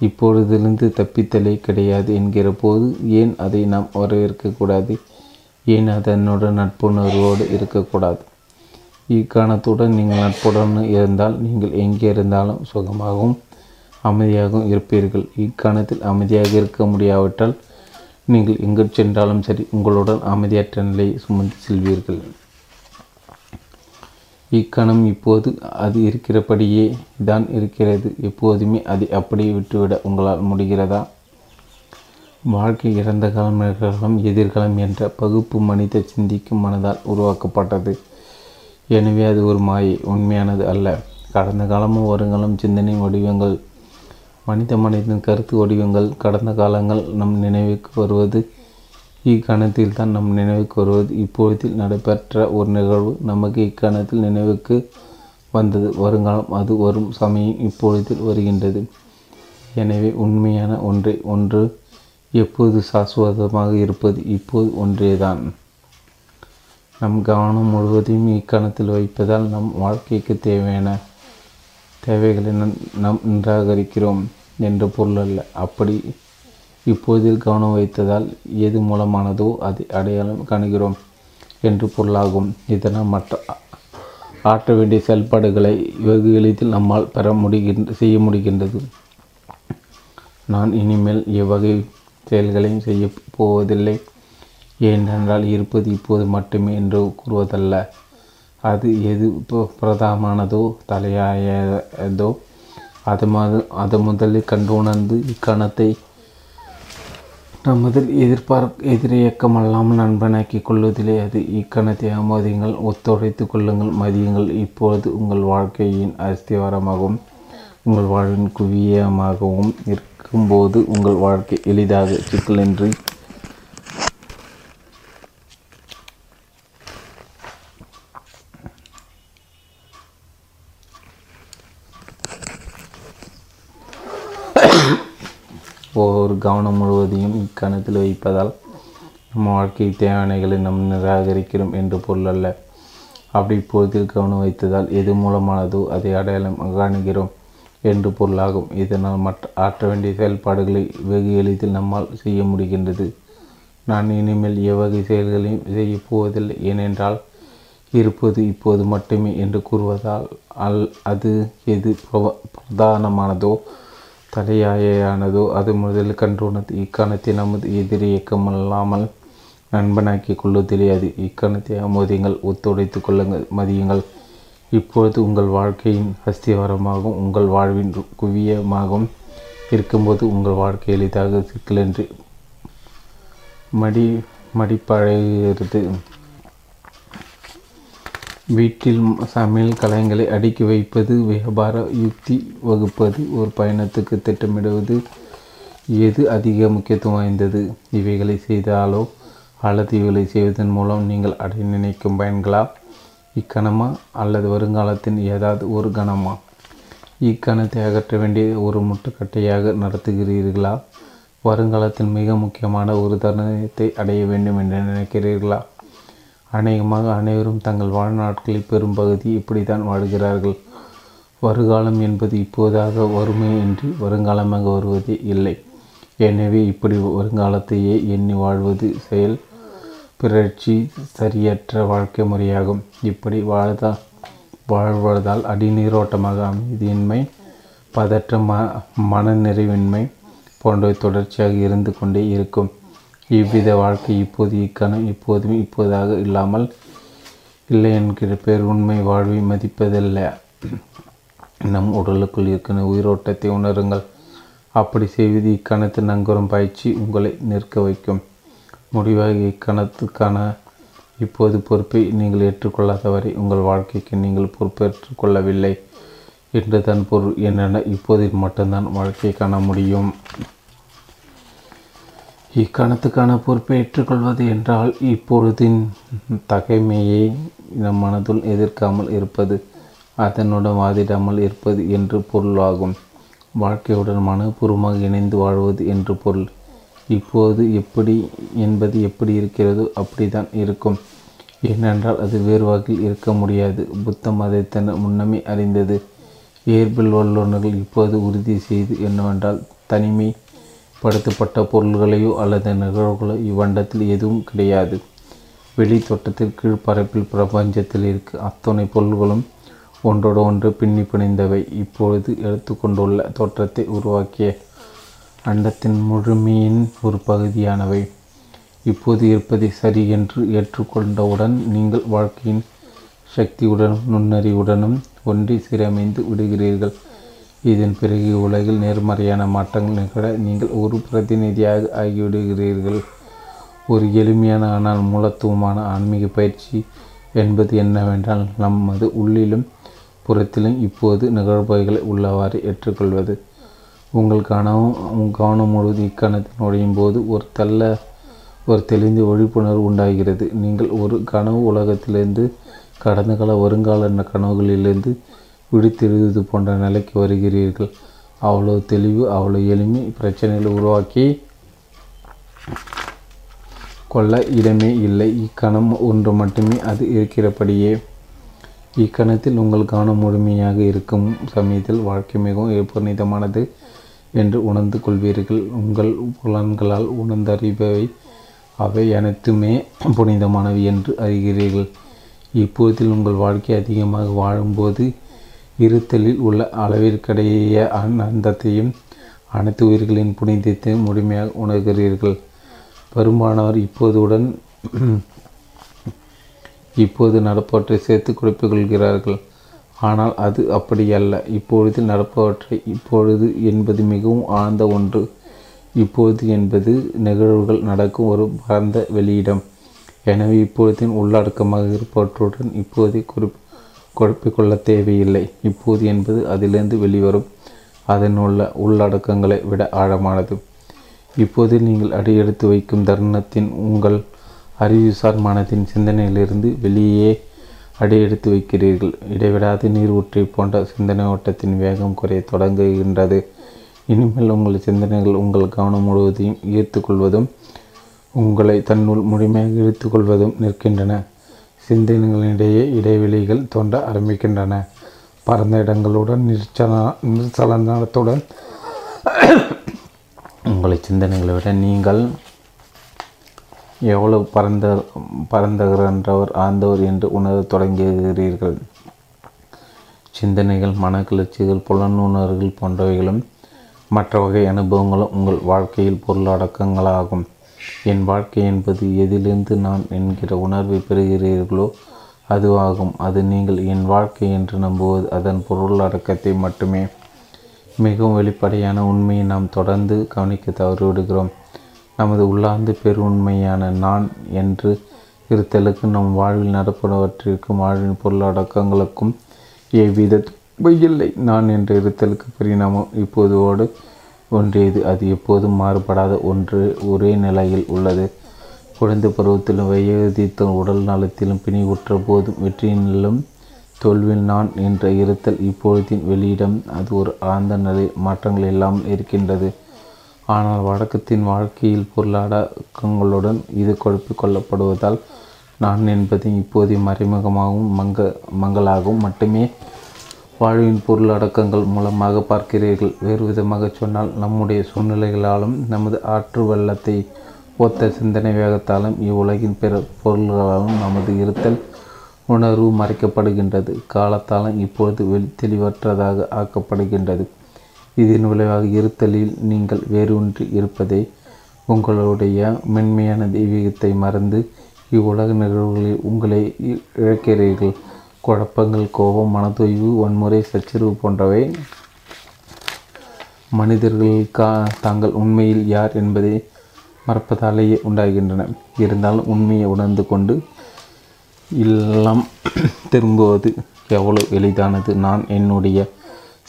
இப்பொழுதிலிருந்து தப்பித்தலே கிடையாது என்கிற போது ஏன் அதை நாம் வரவேற்கக்கூடாது? ஏன் அதனுடன் நட்புணர்வோடு இருக்கக்கூடாது? இக்காரணத்துடன் நீங்கள் நட்புடன் இருந்தால் நீங்கள் எங்கே இருந்தாலும் சுகமாகவும் அமைதியாகவும் இருப்பீர்கள். இக்காரணத்தில் அமைதியாக இருக்க முடியாவிட்டால் நீங்கள் எங்கு சென்றாலும் சரி உங்களுடன் அமைதியற்ற நிலையை சுமந்து செல்வீர்கள். இக்கணம் இப்போது அது இருக்கிறபடியே தான் இருக்கிறது. எப்போதுமே அதை அப்படியே விட்டுவிட உங்களால் முடிகிறதா? வாழ்க்கை இறந்த காலம், நிகழ்காலம், எதிர்காலம் என்ற பகுப்பு மனித சிந்திக்கும் மனதால் உருவாக்கப்பட்டது. எனவே அது ஒரு மாயை, உண்மையானது அல்ல. கடந்த காலமும் வருங்காலம் சிந்தனை வடிவங்கள், மனித மனிதன் கருத்து வடிவங்கள். கடந்த காலங்கள் நம் நினைவுக்கு வருவது இக்கணத்தில் தான் நம் நினைவுக்கு வருவது. இப்பொழுதில் நடைபெற்ற ஒரு நிகழ்வு நமக்கு இக்கணத்தில் நினைவுக்கு வந்தது. வருங்காலம் அது வரும் சமயம் இப்பொழுதில் வருகின்றது. எனவே உண்மையான ஒன்றை ஒன்று எப்போது சாஸ்வதமாக இருப்பது இப்போது ஒன்றேதான். நம் கவனம் முழுவதையும் இக்கணத்தில் வைப்பதால் நம் வாழ்க்கைக்கு தேவையான தேவைகளை நாம் நிராகரிக்கிறோம் என்ற பொருள் அல்ல. அப்படி இப்போதில் கவனம் வைத்ததால் எது மூலமானதோ அதை அடையாளம் காணுகிறோம் என்று பொருளாகும். இதனால் மற்ற ஆற்ற வேண்டிய செயல்பாடுகளை வெகு எளிதில் நம்மால் செய்ய முடிகின்றது. நான் இனிமேல் எவ்வகை செயல்களையும் செய்ய போவதில்லை, ஏனென்றால் இருப்பது இப்போது மட்டுமே என்று கூறுவதல்ல. அது எது பிரதானமானதோ தலையாயதோ அது முதலில் கண்டு உணர்ந்து இக்கணத்தை நமதில் எதிரியக்கமல்லாமல் நண்பனாக்கிக் கொள்வதிலே அது. இக்கணத்தை ஆமோதியுங்கள், ஒத்துழைத்து கொள்ளுங்கள், மதியுங்கள். இப்பொழுது உங்கள் வாழ்க்கையின் அஸ்திவாரமாகவும் உங்கள் வாழ்வின் குவியமாகவும் இருக்கும்போது உங்கள் வாழ்க்கை எளிதாக சிக்கலின்றி ஒவ்வொரு கவனம் முழுவதையும் இக்கணத்தில் வைப்பதால் நம்ம வாழ்க்கை தேவைகளை நம் நிராகரிக்கிறோம் என்று பொருள் அல்ல. அப்படி இப்போதில் கவனம் வைத்ததால் எது மூலமானதோ அதை அடையாளம் காணுகிறோம் என்று பொருளாகும். இதனால் மற்ற ஆற்ற வேண்டிய செயல்பாடுகளை வெகு எளிதில் நம்மால் செய்ய முடிகின்றது. நான் இனிமேல் எவ்வகை செயல்களையும் செய்ய போவதில்லை, ஏனென்றால் இருப்பது இப்போது மட்டுமே என்று கூறுவதால் அது எது பிரதானமானதோ தலையாயானதோ அது முதலில் கண்டுணர்ந்து இக்கணத்தை நமது எதிரியக்கமல்லாமல் நண்பனாக்கிக் கொள்வதிலே அது. இக்கணத்தை ஆமோதியுங்கள், ஒத்துழைத்து கொள்ளுங்கள், மதியுங்கள். இப்பொழுது உங்கள் வாழ்க்கையின் அஸ்திவாரமாகவும் உங்கள் வாழ்வின் குவியமாகவும் இருக்கும்போது உங்கள் வாழ்க்கை எளிதாக சிக்கலென்று மடிப்படைகிறது. வீட்டில் சமையல் கலைகளை அடுக்கி வைப்பது, வியாபார யுக்தி வகுப்பது, ஒரு பயணத்துக்கு திட்டமிடுவது, எது அதிக முக்கியத்துவம் வாய்ந்தது? இவைகளை செய்தாலோ அல்லது இவைகளை செய்வதன் மூலம் நீங்கள் அடைய நினைக்கும் பயன்களா? இக்கணமா அல்லது வருங்காலத்தின் ஏதாவது ஒரு கணமா? இக்கணத்தை அகற்ற வேண்டிய ஒரு முட்டுக்கட்டையாக நடத்துகிறீர்களா? வருங்காலத்தில் மிக முக்கியமான ஒரு தருணத்தை அடைய வேண்டும் என்று நினைக்கிறீர்களா? அநேகமாக அனைவரும் தங்கள் வாழ்நாட்களில் பெரும்பகுதி இப்படி தான் வாழ்கிறார்கள். வருங்காலம் என்பது இப்போதாக வறுமையின்றி வருங்காலமாக வருவதே இல்லை. எனவே இப்படி வருங்காலத்தையே எண்ணி வாழ்வது செயல் பிறழ்ச்சி சரியற்ற வாழ்க்கை முறையாகும். இப்படி வாழ்வதால் அடிநீரோட்டமாக அமைதியின்மை, பதற்ற மனநிறைவின்மை போன்றவை தொடர்ச்சியாக இருந்து கொண்டே இருக்கும். இவ்வித வாழ்க்கை இப்போது இக்கணம் இப்போதும் இப்போதாக இல்லாமல் இல்லை என்கிற பேர் உண்மை வாழ்வை மதிப்பதில்லை. நம் உடலுக்குள் இருக்கிற உயிரோட்டத்தை உணருங்கள். அப்படி செய்வது இக்கணத்து நங்கூரம் பயிற்சி உங்களை நிற்க வைக்கும். முடிவாக இக்கணத்துக்கான இப்போது பொறுப்பை நீங்கள் ஏற்றுக்கொள்ளாத வரை உங்கள் வாழ்க்கைக்கு நீங்கள் பொறுப்பேற்றுக் கொள்ளவில்லை என்று தான் பொருள். என்னென்ன இப்போதில் மட்டும்தான் வாழ்க்கையை காண முடியும். இக்கணத்துக்கான பொறுப்பை ஏற்றுக்கொள்வது என்றால் இப்பொழுதின் தகைமையை நம் மனதுள் எதிர்க்காமல் இருப்பது, அதனுடன் வாதிடாமல் இருப்பது என்று பொருளாகும். வாழ்க்கையுடன் மனப்பூர்வமாக இணைந்து வாழ்வது என்று பொருள். இப்போது எப்படி என்பது எப்படி இருக்கிறதோ அப்படி தான் இருக்கும். ஏனென்றால் அது வேறு வகையில் இருக்க முடியாது. புத்தம் அதை தன் முன்னமே அறிந்தது. இயற்பில் வல்லுநர்கள் இப்போது உறுதி செய்து என்னவென்றால், தனிமைப்படுத்தப்பட்ட பொருள்களையோ அல்லது நிகழ்வுகளோ இவ்வண்டத்தில் எதுவும் கிடையாது. வெளி தோட்டத்தில் கீழ்ப்பரப்பில் பிரபஞ்சத்தில் இருக்க அத்தனை பொருள்களும் ஒன்றோடு ஒன்று பின்னி பிணைந்தவை. இப்பொழுது எடுத்துக்கொண்டுள்ள தோற்றத்தை உருவாக்கிய அண்டத்தின் முழுமையின் ஒரு பகுதியானவை. இப்போது இருப்பதை சரி என்று ஏற்றுக்கொண்டவுடன் நீங்கள் வாழ்க்கையின் சக்தியுடனும் நுண்ணறிவுடனும் ஒன்றி சீரமைந்து விடுகிறீர்கள். இதன் பிறகு உலகில் நேர்மறையான மாற்றங்கள் நிகழ நீங்கள் ஒரு பிரதிநிதியாக ஆகிவிடுகிறீர்கள். ஒரு எளிமையான ஆனால் மூலத்துவமான ஆன்மீக பயிற்சி என்பது என்னவென்றால், நமது உள்ளிலும் புறத்திலும் இப்போது நிகழ்வுகளை உள்ளவாறு ஏற்றுக்கொள்வது. உங்கள் கவனம் முழுவது இக்கணத்தில் நுழையும் போது ஒரு தெளிந்த விழிப்புணர்வு உண்டாகிறது. நீங்கள் ஒரு கனவு உலகத்திலிருந்து கடந்த கால வருங்கால கனவுகளிலிருந்து விடுத்தெழுது போன்ற நிலைக்கு வருகிறீர்கள். அவ்வளோ தெளிவு, அவ்வளோ எளிமை பிரச்சனைகளை உருவாக்கி கொள்ள இடமே இல்லை. இக்கணம் ஒன்று மட்டுமே அது இருக்கிறபடியே இக்கணத்தில் உங்கள் கவனம் முழுமையாக இருக்கும் சமயத்தில் வாழ்க்கை மிகவும் புனிதமானது என்று உணர்ந்து கொள்வீர்கள். உங்கள் புலன்களால் உணர்ந்தறிபவை அவை அனைத்துமே புனிதமானவை என்று அறிகிறீர்கள். இப்போதில் உங்கள் வாழ்க்கை அதிகமாக வாழும்போது இருத்தலில் உள்ள அளவிற்கிடையே ஆனந்தத்தையும் அனைத்து உயிர்களின் புனிதத்தையும் முழுமையாக உணர்கிறீர்கள். பெரும்பாலானவர் இப்போது நடப்பவற்றை சேர்த்து குறைப்பு கொள்கிறார்கள். ஆனால் அது அப்படியல்ல. இப்பொழுது நடப்பவற்றை இப்பொழுது என்பது மிகவும் ஆழ்ந்த ஒன்று. இப்பொழுது என்பது நிகழ்வுகள் நடக்கும் ஒரு பரந்த வெளியிடம். எனவே இப்பொழுதின் உள்ளடக்கமாக இருப்பவற்றுடன் இப்போதை குழப்பிக்கொள்ள தேவையில்லை. இப்போது என்பது அதிலிருந்து வெளிவரும் அதனுள்ள உள்ளடக்கங்களை விட ஆழமானது. இப்போது நீங்கள் அடியெடுத்து வைக்கும் தருணத்தின் உங்கள் அறிவுசார் மனதின் சிந்தனையிலிருந்து வெளியே அடியெடுத்து வைக்கிறீர்கள். இடைவிடாத நீர் ஊற்றி போன்ற சிந்தனை ஓட்டத்தின் வேகம் குறைய தொடங்குகின்றது. இனிமேல் உங்கள் சிந்தனைகள் உங்கள் கவனம் முழுவதையும் ஈர்த்துக்கொள்வதும் உங்களை தன்னுள் முழுமையாக இழுத்துக்கொள்வதும் நிற்கின்றன. சிந்தனைகளிடையே இடைவெளிகள் தோன்ற ஆரம்பிக்கின்றன. பரந்த இடங்களுடன் நிர்ச்சலனத்துடன் உங்களை சிந்தனைகளை விட நீங்கள் எவ்வளவு பரந்தகிறன்றவர் ஆழ்ந்தவர் என்று உணரத் தொடங்குகிறீர்கள். சிந்தனைகள், மனக்கிளர்ச்சிகள், புலனுணர்வுகள் போன்றவைகளும் மற்ற வகை அனுபவங்களும் உங்கள் வாழ்க்கையில் பொருளடக்கங்களாகும். என் வாழ்க்கை என்பது எதிலிருந்து நான் என்கிற உணர்வை பெறுகிறீர்களோ அதுவாகும். அது நீங்கள் என் வாழ்க்கை என்று நம்புவது அதன் பொருளடக்கத்தை மட்டுமே. மிகவும் வெளிப்படையான உண்மையை நாம் தொடர்ந்து கவனிக்க தவறிவிடுகிறோம். நமது உள்ளார்ந்த பெருண்மையான நான் என்று இருத்தலுக்கு நம் வாழ்வில் நடப்பவற்றிற்கும் வாழ்வின் பொருளடக்கங்களுக்கும் எவ்வித துன்பமில்லை. நான் என்ற இருத்தலுக்கு பரிணாமம் இப்போதோடு ஒன்றியது. அது எப்போதும் மாறுபடாத ஒன்று, ஒரே நிலையில் உள்ளது. குழந்தை பருவத்திலும் வயோதிகத்திலும் உடல் நலத்திலும் பிணிவுற்ற போதும் வெற்றியிலும் தோல்வியில் நான் என்ற இருத்தல் இப்பொழுதின் வெளியிடம். அது ஒரு ஆழ்ந்த நிலை மாற்றங்கள் இல்லாமல் இருக்கின்றது. ஆனால் வழக்கத்தின் வாழ்க்கையில் பொருளாடக்கங்களுடன் இது குழப்பிக் கொள்ளப்படுவதால் நான் என்பது இப்போதைய மறைமுகமாகவும் மங்களாகவும் மட்டுமே வாழ்வின் பொருளடக்கங்கள் மூலமாக பார்க்கிறீர்கள். வேறு விதமாக சொன்னால், நம்முடைய சூழ்நிலைகளாலும் நமது ஆற்று வெள்ளத்தை ஒத்த சிந்தனை வேகத்தாலும் இவ்வுலகின் பிற பொருள்களாலும் நமது இருத்தல் உணர்வு மறைக்கப்படுகின்றது. காலத்தாலும் இப்பொழுது தெளிவற்றதாக ஆக்கப்படுகின்றது. இதன் விளைவாக இருத்தலில் நீங்கள் வேரூன்றி இருப்பதை, உங்களுடைய மென்மையான தெய்வீகத்தை மறந்து இவ்வுலக நிகழ்வுகளில் உங்களை இழக்கிறீர்கள். குழப்பங்கள், கோபம், மனதொய்வு, வன்முறை, சச்சரவு போன்றவை மனிதர்கள் தாங்கள் உண்மையில் யார் என்பதை மறப்பதாலேயே உண்டாகின்றன. இருந்தாலும் உண்மையை உணர்ந்து கொண்டு எல்லாம் திரும்புவது எவ்வளவு எளிதானது. நான் என்னுடைய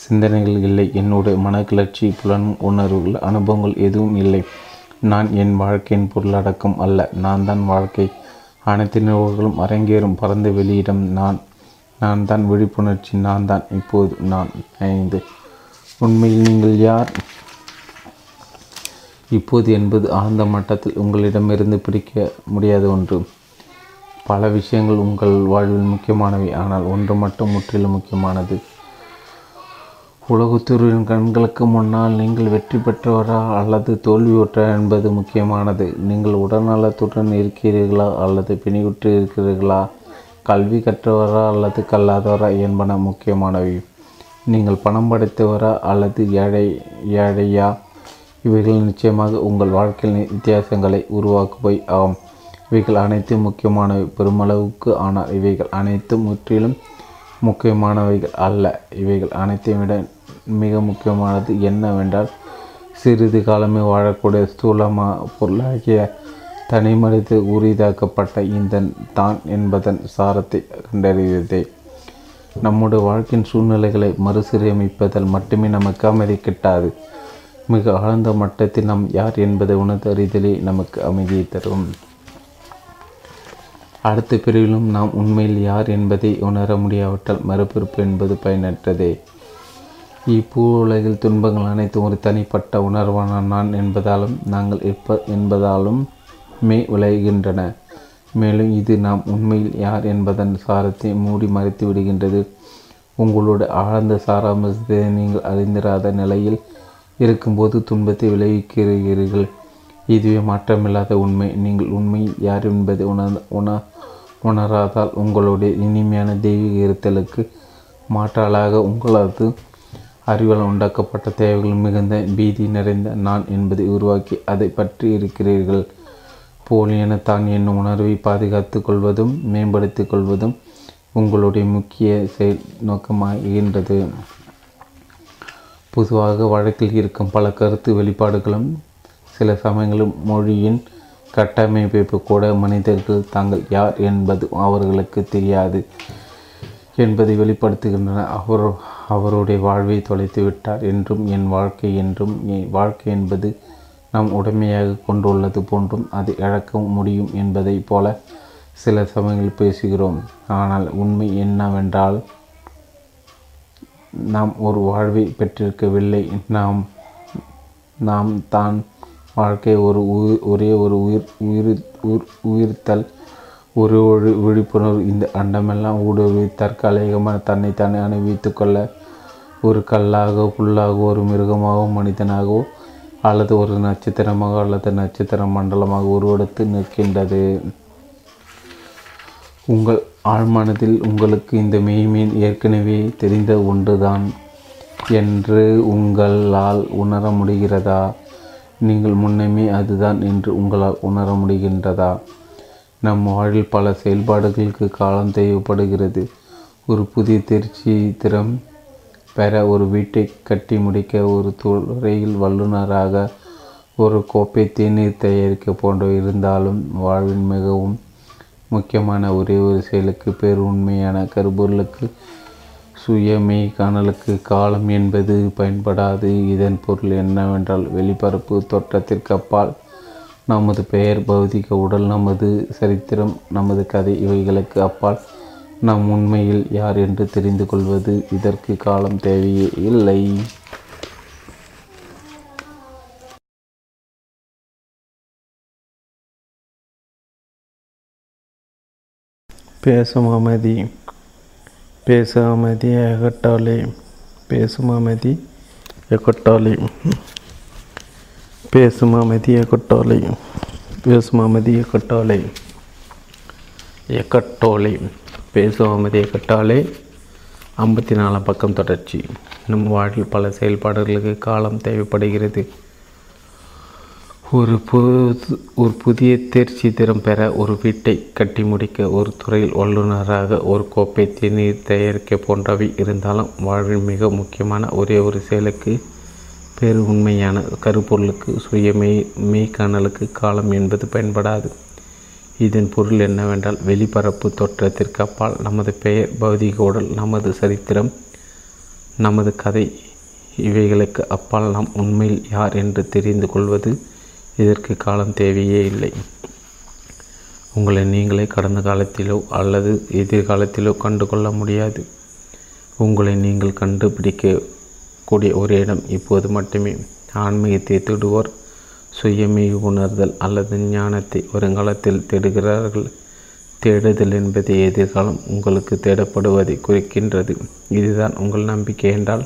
சிந்தனைகள் இல்லை, என்னுடைய மனக்கிளர்ச்சி, புலன், உணர்வுகள், அனுபவங்கள் எதுவும் இல்லை. நான் என் வாழ்க்கையின் பொருளடக்கம் அல்ல. நான் தான் வாழ்க்கை. அனைத்து நிகழ்வுகளும் அரங்கேறும் பரந்த வெளியிடம் நான். நான் தான் விழிப்புணர்ச்சி. நான் தான் இப்போது நான். உண்மையில் நீங்கள் யார்? இப்போது என்பது ஆழ்ந்த மட்டத்தில் உங்களிடமிருந்து பிடிக்க முடியாத ஒன்று. பல விஷயங்கள் உங்கள் வாழ்வில் முக்கியமானவை, ஆனால் ஒன்று மட்டும் முற்றிலும் முக்கியமானது. உலகத்தூரின் கண்களுக்கு முன்னால் நீங்கள் வெற்றி பெற்றவரா அல்லது தோல்வியுற்றா என்பது முக்கியமானது. நீங்கள் உடல்நலத்துடன் இருக்கிறீர்களா அல்லது பிணியுற்று இருக்கிறீர்களா, கல்வி கற்றவரா அல்லது கல்லாதவரா என்பன முக்கியமானவை. நீங்கள் பணம் படைத்தவரா அல்லது ஏழையா, இவைகள் நிச்சயமாக உங்கள் வாழ்க்கையில் வித்தியாசங்களை உருவாக்குவை ஆகும். இவைகள் அனைத்தும் முக்கியமானவை பெருமளவுக்கு, ஆனால் இவைகள் அனைத்தும் முற்றிலும் முக்கியமானவைகள் அல்ல. இவைகள் அனைத்தையும் விட மிக முக்கியமானது என்னவென்றால், சிறிது காலமே வாழக்கூடிய ஸ்தூலமாக பொருளாகிய தனி மனித உரிதாக்கப்பட்ட இந்த தான் என்பதன் சாரத்தை கண்டறிவதே. நம்முடைய வாழ்க்கையின் சூழ்நிலைகளை மறுசீரமைப்பதால் மட்டுமே நமக்கு அமைதி கிட்டாது. மிக ஆழ்ந்த மட்டத்தில் நாம் யார் என்பதை உணர்ந்தறிதலே நமக்கு அமைதியை தரும். அடுத்த பிரிவிலும் நாம் உண்மையில் யார் என்பதை உணர முடியாவிட்டால் மறுபிறப்பு என்பது பயனற்றதே. இப்பூ உலகில் துன்பங்கள் அனைத்தும் ஒரு தனிப்பட்ட உணர்வான நான் என்பதாலும் நாங்கள் என்பதாலும் மே விளைகின்றன. மேலும் இது நாம் உண்மையில் யார் என்பதன் சாரத்தை மூடி மறைத்து விடுகின்றது. உங்களோட ஆழ்ந்த சாராம்சத்தை நீங்கள் அறிந்திராத நிலையில் இருக்கும்போது துன்பத்தை விளைவிக்கிறீர்கள். இதுவே மாற்றமில்லாத உண்மை. நீங்கள் உண்மையில் யார் என்பதை உணராதால் உங்களுடைய இனிமையான தெய்வீக இருத்தலுக்கு மாற்றலாக உங்களது அறிவால் உண்டாக்கப்பட்ட தேவைகள் மிகுந்த பீதி நிறைந்த நான் என்பதை உருவாக்கி அதை பற்றி இருக்கிறீர்கள். போலியான தான் என்னும் உணர்வை பாதுகாத்து கொள்வதும் மேம்படுத்திக் கொள்வதும் உங்களுடைய முக்கிய செயல் நோக்கமாகின்றது. பொதுவாக வழக்கில் இருக்கும் பல கருத்து வெளிப்பாடுகளும் சில சமயங்களும் மொழியின் கட்டமைப்பு கூட மனிதர்கள் தாங்கள் யார் என்பது அவர்களுக்கு தெரியாது என்பதை வெளிப்படுத்துகின்றன. அவருடைய வாழ்வை தொலைத்து விட்டார் என்றும் என் வாழ்க்கை என்பது நாம் உடமையாக கொண்டுள்ளது போன்றும் அதை இழக்க முடியும் என்பதைப் போல சில சமயங்கள் பேசுகிறோம். ஆனால் உண்மை என்னவென்றால், நாம் ஒரு வாழ்வை பெற்றிருக்கவில்லை. நாம் தான் வாழ்க்கை ஒரே ஒரு உயிர்த்தல், ஒரு விழிப்புணர்வு. இந்த அண்டமெல்லாம் ஊடுருவி தற்காலிகமாக தன்னைத்தானே அனுபவித்து கொள்ள ஒரு கல்லாகவோ புல்லாகவோ ஒரு மிருகமாகவோ மனிதனாகவோ அல்லது ஒரு நட்சத்திரமாக அல்லது நட்சத்திர மண்டலமாக உருவெடுத்து நிற்கின்றது. உங்கள் ஆழ்மனதில் உங்களுக்கு இந்த மெய்மீன் ஏற்கனவே தெரிந்த ஒன்றுதான் என்று உங்களால் உணர முடிகிறதா? நீங்கள் முன்னமே அதுதான் என்று உங்களால் உணர முடிகின்றதா? நம் வாழ்வில் பல செயல்பாடுகளுக்கு காலம் தேவைப்படுகிறது. ஒரு புதிய தேர்ச்சி திறம் பெற, ஒரு வீட்டை கட்டி முடிக்க, ஒரு துறையில் வல்லுநராக, ஒரு கோப்பை தேநீர் தயாரிக்க போன்றவை இருந்தாலும் வாழ்வின் மிகவும் முக்கியமான ஒரே ஒரு செயலுக்கு, பேர் உண்மையான கருபொருளுக்கு, சுயமே காணலுக்கு காலம் என்பது பயன்படாது. இதன் பொருள் என்னவென்றால், வெளிப்பரப்பு தோற்றத்திற்கு அப்பால் நமது பெயர், பௌதிக உடல், நமது சரித்திரம், நமது கதை, இவைகளுக்கு அப்பால் நாம் உண்மையில் யார் என்று தெரிந்து கொள்வது. இதற்கு காலம் தேவையே இல்லை. பேசும் அமைதியை கட்டாலே 54 பக்கம் தொடர்ச்சி. நம் வாழ்வில் பல செயல்பாடுகளுக்கு காலம் தேவைப்படுகிறது. ஒரு புதிய தேர்ச்சி திறம் பெற, ஒரு வீட்டை கட்டி முடிக்க, ஒரு துறையில் வல்லுநராக, ஒரு கோப்பை தேநீர் தயாரிக்க போன்றவை இருந்தாலும் வாழ்வில் மிக முக்கியமான ஒரே ஒரு செயலுக்கு, பேர் உண்மையான கருப்பொருளுக்கு, சுயமெய்காணலுக்கு காலம் என்பது பயன்படாது. இதன் பொருள் என்னவென்றால், வெளிப்பரப்பு தோற்றத்திற்கு அப்பால் நமது பெயர், பௌதிக உடல், நமது சரித்திரம், நமது கதை, இவைகளுக்கு அப்பால் நாம் உண்மையில் யார் என்று தெரிந்து கொள்வது. இதற்கு காலம் தேவையே இல்லை. உங்களை நீங்களே கடந்த காலத்திலோ அல்லது எதிர்காலத்திலோ கண்டுகொள்ள முடியாது. உங்களை நீங்கள் கண்டுபிடிக்கக்கூடிய ஒரு இடம் இப்போது மட்டுமே. ஆன்மீகத்தை தேடுவோர் சுயமெய் உணர்தல் அல்லது ஞானத்தை வருங்காலத்தில் தேடுகிறார்கள். தேடுதல் என்பது எதிர்காலம் உங்களுக்கு தேடப்படுவதை குறிக்கின்றது. இதுதான் உங்கள் நம்பிக்கை என்றால்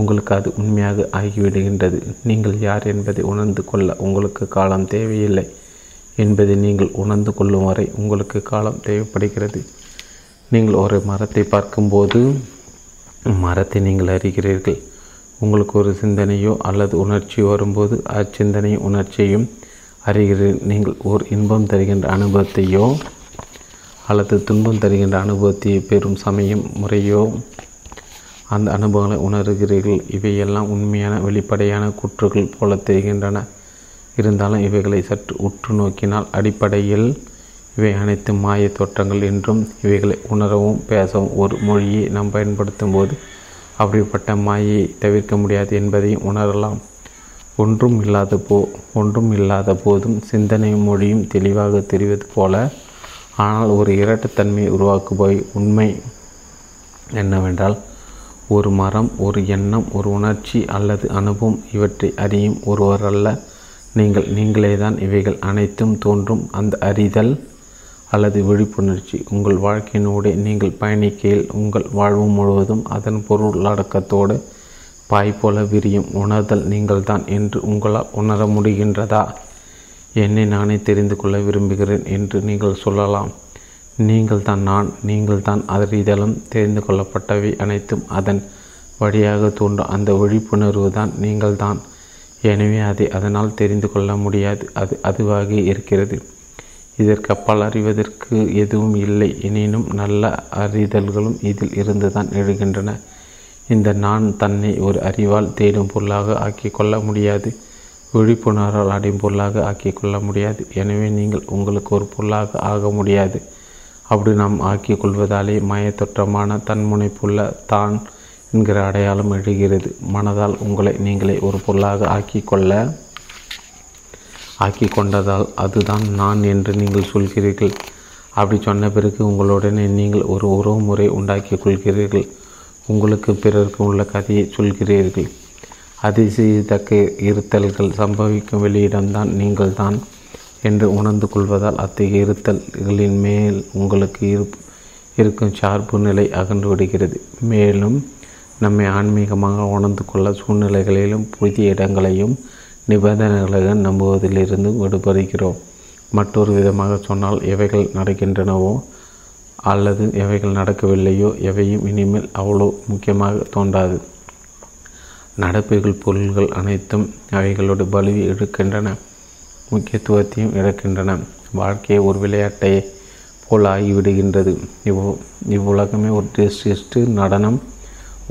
உங்களுக்கு அது உண்மையாக ஆகிவிடுகின்றது. நீங்கள் யார் என்பதை உணர்ந்து கொள்ள உங்களுக்கு காலம் தேவையில்லை என்பதை நீங்கள் உணர்ந்து கொள்ளும் வரை உங்களுக்கு காலம் தேவைப்படுகிறது. நீங்கள் ஒரு மரத்தை பார்க்கும்போது மரத்தை நீங்கள் அறிகிறீர்கள். உங்களுக்கு ஒரு சிந்தனையோ அல்லது உணர்ச்சியோ வரும்போது அச்சிந்தனையும் உணர்ச்சியையும் அறிகிறீர்கள். நீங்கள் ஓர் இன்பம் தருகின்ற அனுபவத்தையோ அல்லது துன்பம் தருகின்ற அனுபவத்தையை பெறும் சமயம் முறையோ அந்த அனுபவங்களை உணர்கிறீர்கள். இவையெல்லாம் உண்மையான வெளிப்படையான கூற்றுகள் போல தெரிகின்றன. இருந்தாலும் இவைகளை சற்று உற்று நோக்கினால் அடிப்படையில் இவை அனைத்து மாய தோற்றங்கள் என்றும் இவைகளை உணரவும் பேசவும் ஒரு மொழியை நாம் பயன்படுத்தும் போது அப்படிப்பட்ட மாயை தவிர்க்க முடியாது என்பதையும் உணரலாம். ஒன்றும் இல்லாத போதும் சிந்தனை மொழியும் தெளிவாக தெரிவது போல. ஆனால் ஒரு இரட்டைத்தன்மையை உருவாக்குபவை உண்மை என்னவென்றால் ஒரு மரம், ஒரு எண்ணம், ஒரு உணர்ச்சி அல்லது அனுபவம் இவற்றை அறியும் ஒருவரல்ல நீங்கள். நீங்களே தான் இவைகள் அனைத்தும் தோன்றும். அந்த அறிதல் அல்லது விழிப்புணர்ச்சி உங்கள் வாழ்க்கையினோடு நீங்கள் பயணிக்கையில் உங்கள் வாழ்வு முழுவதும் அதன் பொருளடக்கத்தோடு பாய்போல விரியும் உணர்தல் நீங்கள் தான் என்று உங்களால் உணர முடிகின்றதா? என்னை நானே தெரிந்து கொள்ள விரும்புகிறேன் என்று நீங்கள் சொல்லலாம். நீங்கள் தான் நான். நீங்கள் தான் அறிதலும் தெரிந்து கொள்ளப்பட்டவை அனைத்தும் அதன் வழியாக தோன்றும் அந்த விழிப்புணர்வு தான் நீங்கள் தான். எனவே அதை அதனால் தெரிந்து கொள்ள முடியாது. அது அதுவாக இருக்கிறது. இதற்கப்பால் அறிவதற்கு எதுவும் இல்லை. எனினும் நல்ல அறிதல்களும் இதில் இருந்து தான் எழுகின்றன. இந்த நான் தன்னை ஒரு அறிவால் தேடும் பொருளாக ஆக்கி கொள்ள முடியாது. விழிப்புணர்வால் அடையும் பொருளாக ஆக்கிக் கொள்ள முடியாது. எனவே நீங்கள் உங்களுக்கு ஒரு பொருளாக ஆக முடியாது. அப்படி நாம் ஆக்கிக் கொள்வதாலே மயத்தொற்றமான தன்முனைப்புள்ள தான் என்கிற அடையாளம் எழுகிறது. மனதால் உங்களை நீங்களே ஒரு பொருளாக ஆக்கி கொண்டதால் அதுதான் நான் என்று நீங்கள் சொல்கிறீர்கள். அப்படி சொன்ன பிறகு உங்களுடனே நீங்கள் ஒரு உறவு முறை உண்டாக்கி கொள்கிறீர்கள். உங்களுக்கு பிறருக்கு உள்ள கதையை சொல்கிறீர்கள். அதிசயத்தக்க இருத்தல்கள் சம்பவிக்கும் வெளியிடம்தான் நீங்கள் தான் என்று உணர்ந்து கொள்வதால் அத்தகைய இருத்தல்களின் மேல் உங்களுக்கு இருக்கும் சார்பு நிலை அகன்று விடுகிறது. மேலும் நம்மை ஆன்மீகமாக உணர்ந்து கொள்ள சூழ்நிலைகளிலும் புதிய இடங்களையும் நிபந்தனைகளையும் நம்புவதிலிருந்து விடுபடுகிறோம். மற்றொரு விதமாக சொன்னால் எவைகள் நடக்கின்றனவோ அல்லது எவைகள் நடக்கவில்லையோ எவையும் இனிமேல் அவ்வளோ முக்கியமாக தோன்றாது. நடப்புகள் பொருள்கள் அனைத்தும் அவைகளோடு பலுவி எடுக்கின்றன, முக்கியத்துவத்தையும் இழக்கின்றன. வாழ்க்கையை ஒரு விளையாட்டை போல் ஆகிவிடுகின்றது. இவ்வுலகமே ஒரு டெஸ்ட் நடனம்,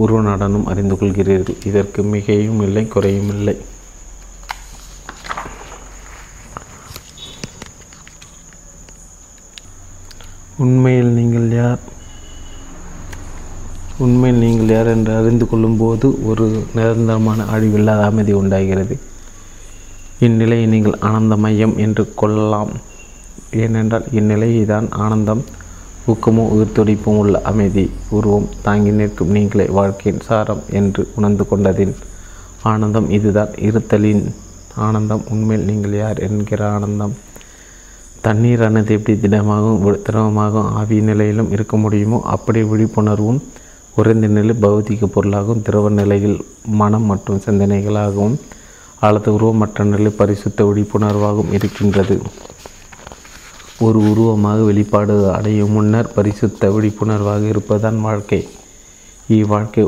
உருவ நடனம் அறிந்து கொள்கிறீர்கள். இதற்கு மிகையும் இல்லை, குறையும் இல்லை. உண்மையில் நீங்கள் யார் என்று அறிந்து கொள்ளும்போது ஒரு நிரந்தரமான அழிவில்லாத அமைதி உண்டாகிறது. இந்நிலையை நீங்கள் ஆனந்தமயம் என்று கொள்ளலாம். ஏனென்றால் இந்நிலையை தான் ஆனந்தம், ஊக்கமும் உயிர்த்தொடிப்பும் உள்ள அமைதி உருவம் தாங்கி நிற்கும் நீங்களே வாழ்க்கையின் சாரம் என்று உணர்ந்து கொண்டதின் ஆனந்தம் இதுதான் இருத்தலின் ஆனந்தம். உண்மையில் நீங்கள் யார் என்கிற ஆனந்தம். தண்ணீரானது எப்படி திடமாகவும் திரவமாகவும் ஆவி நிலையிலும் இருக்க முடியுமோ அப்படி விழிப்புணர்வும் உறைந்த நிலை பௌதிக பொருளாகவும் திரவ நிலையில் மனம் மற்றும் சிந்தனைகளாகவும் அல்லது உருவமற்ற நிலை பரிசுத்த விழிப்புணர்வாகவும் இருக்கின்றது. ஒரு உருவமாக வெளிப்பாடு அடையும் முன்னர் பரிசுத்த விழிப்புணர்வாக இருப்பதுதான் வாழ்க்கை. இவ்வாழ்க்கை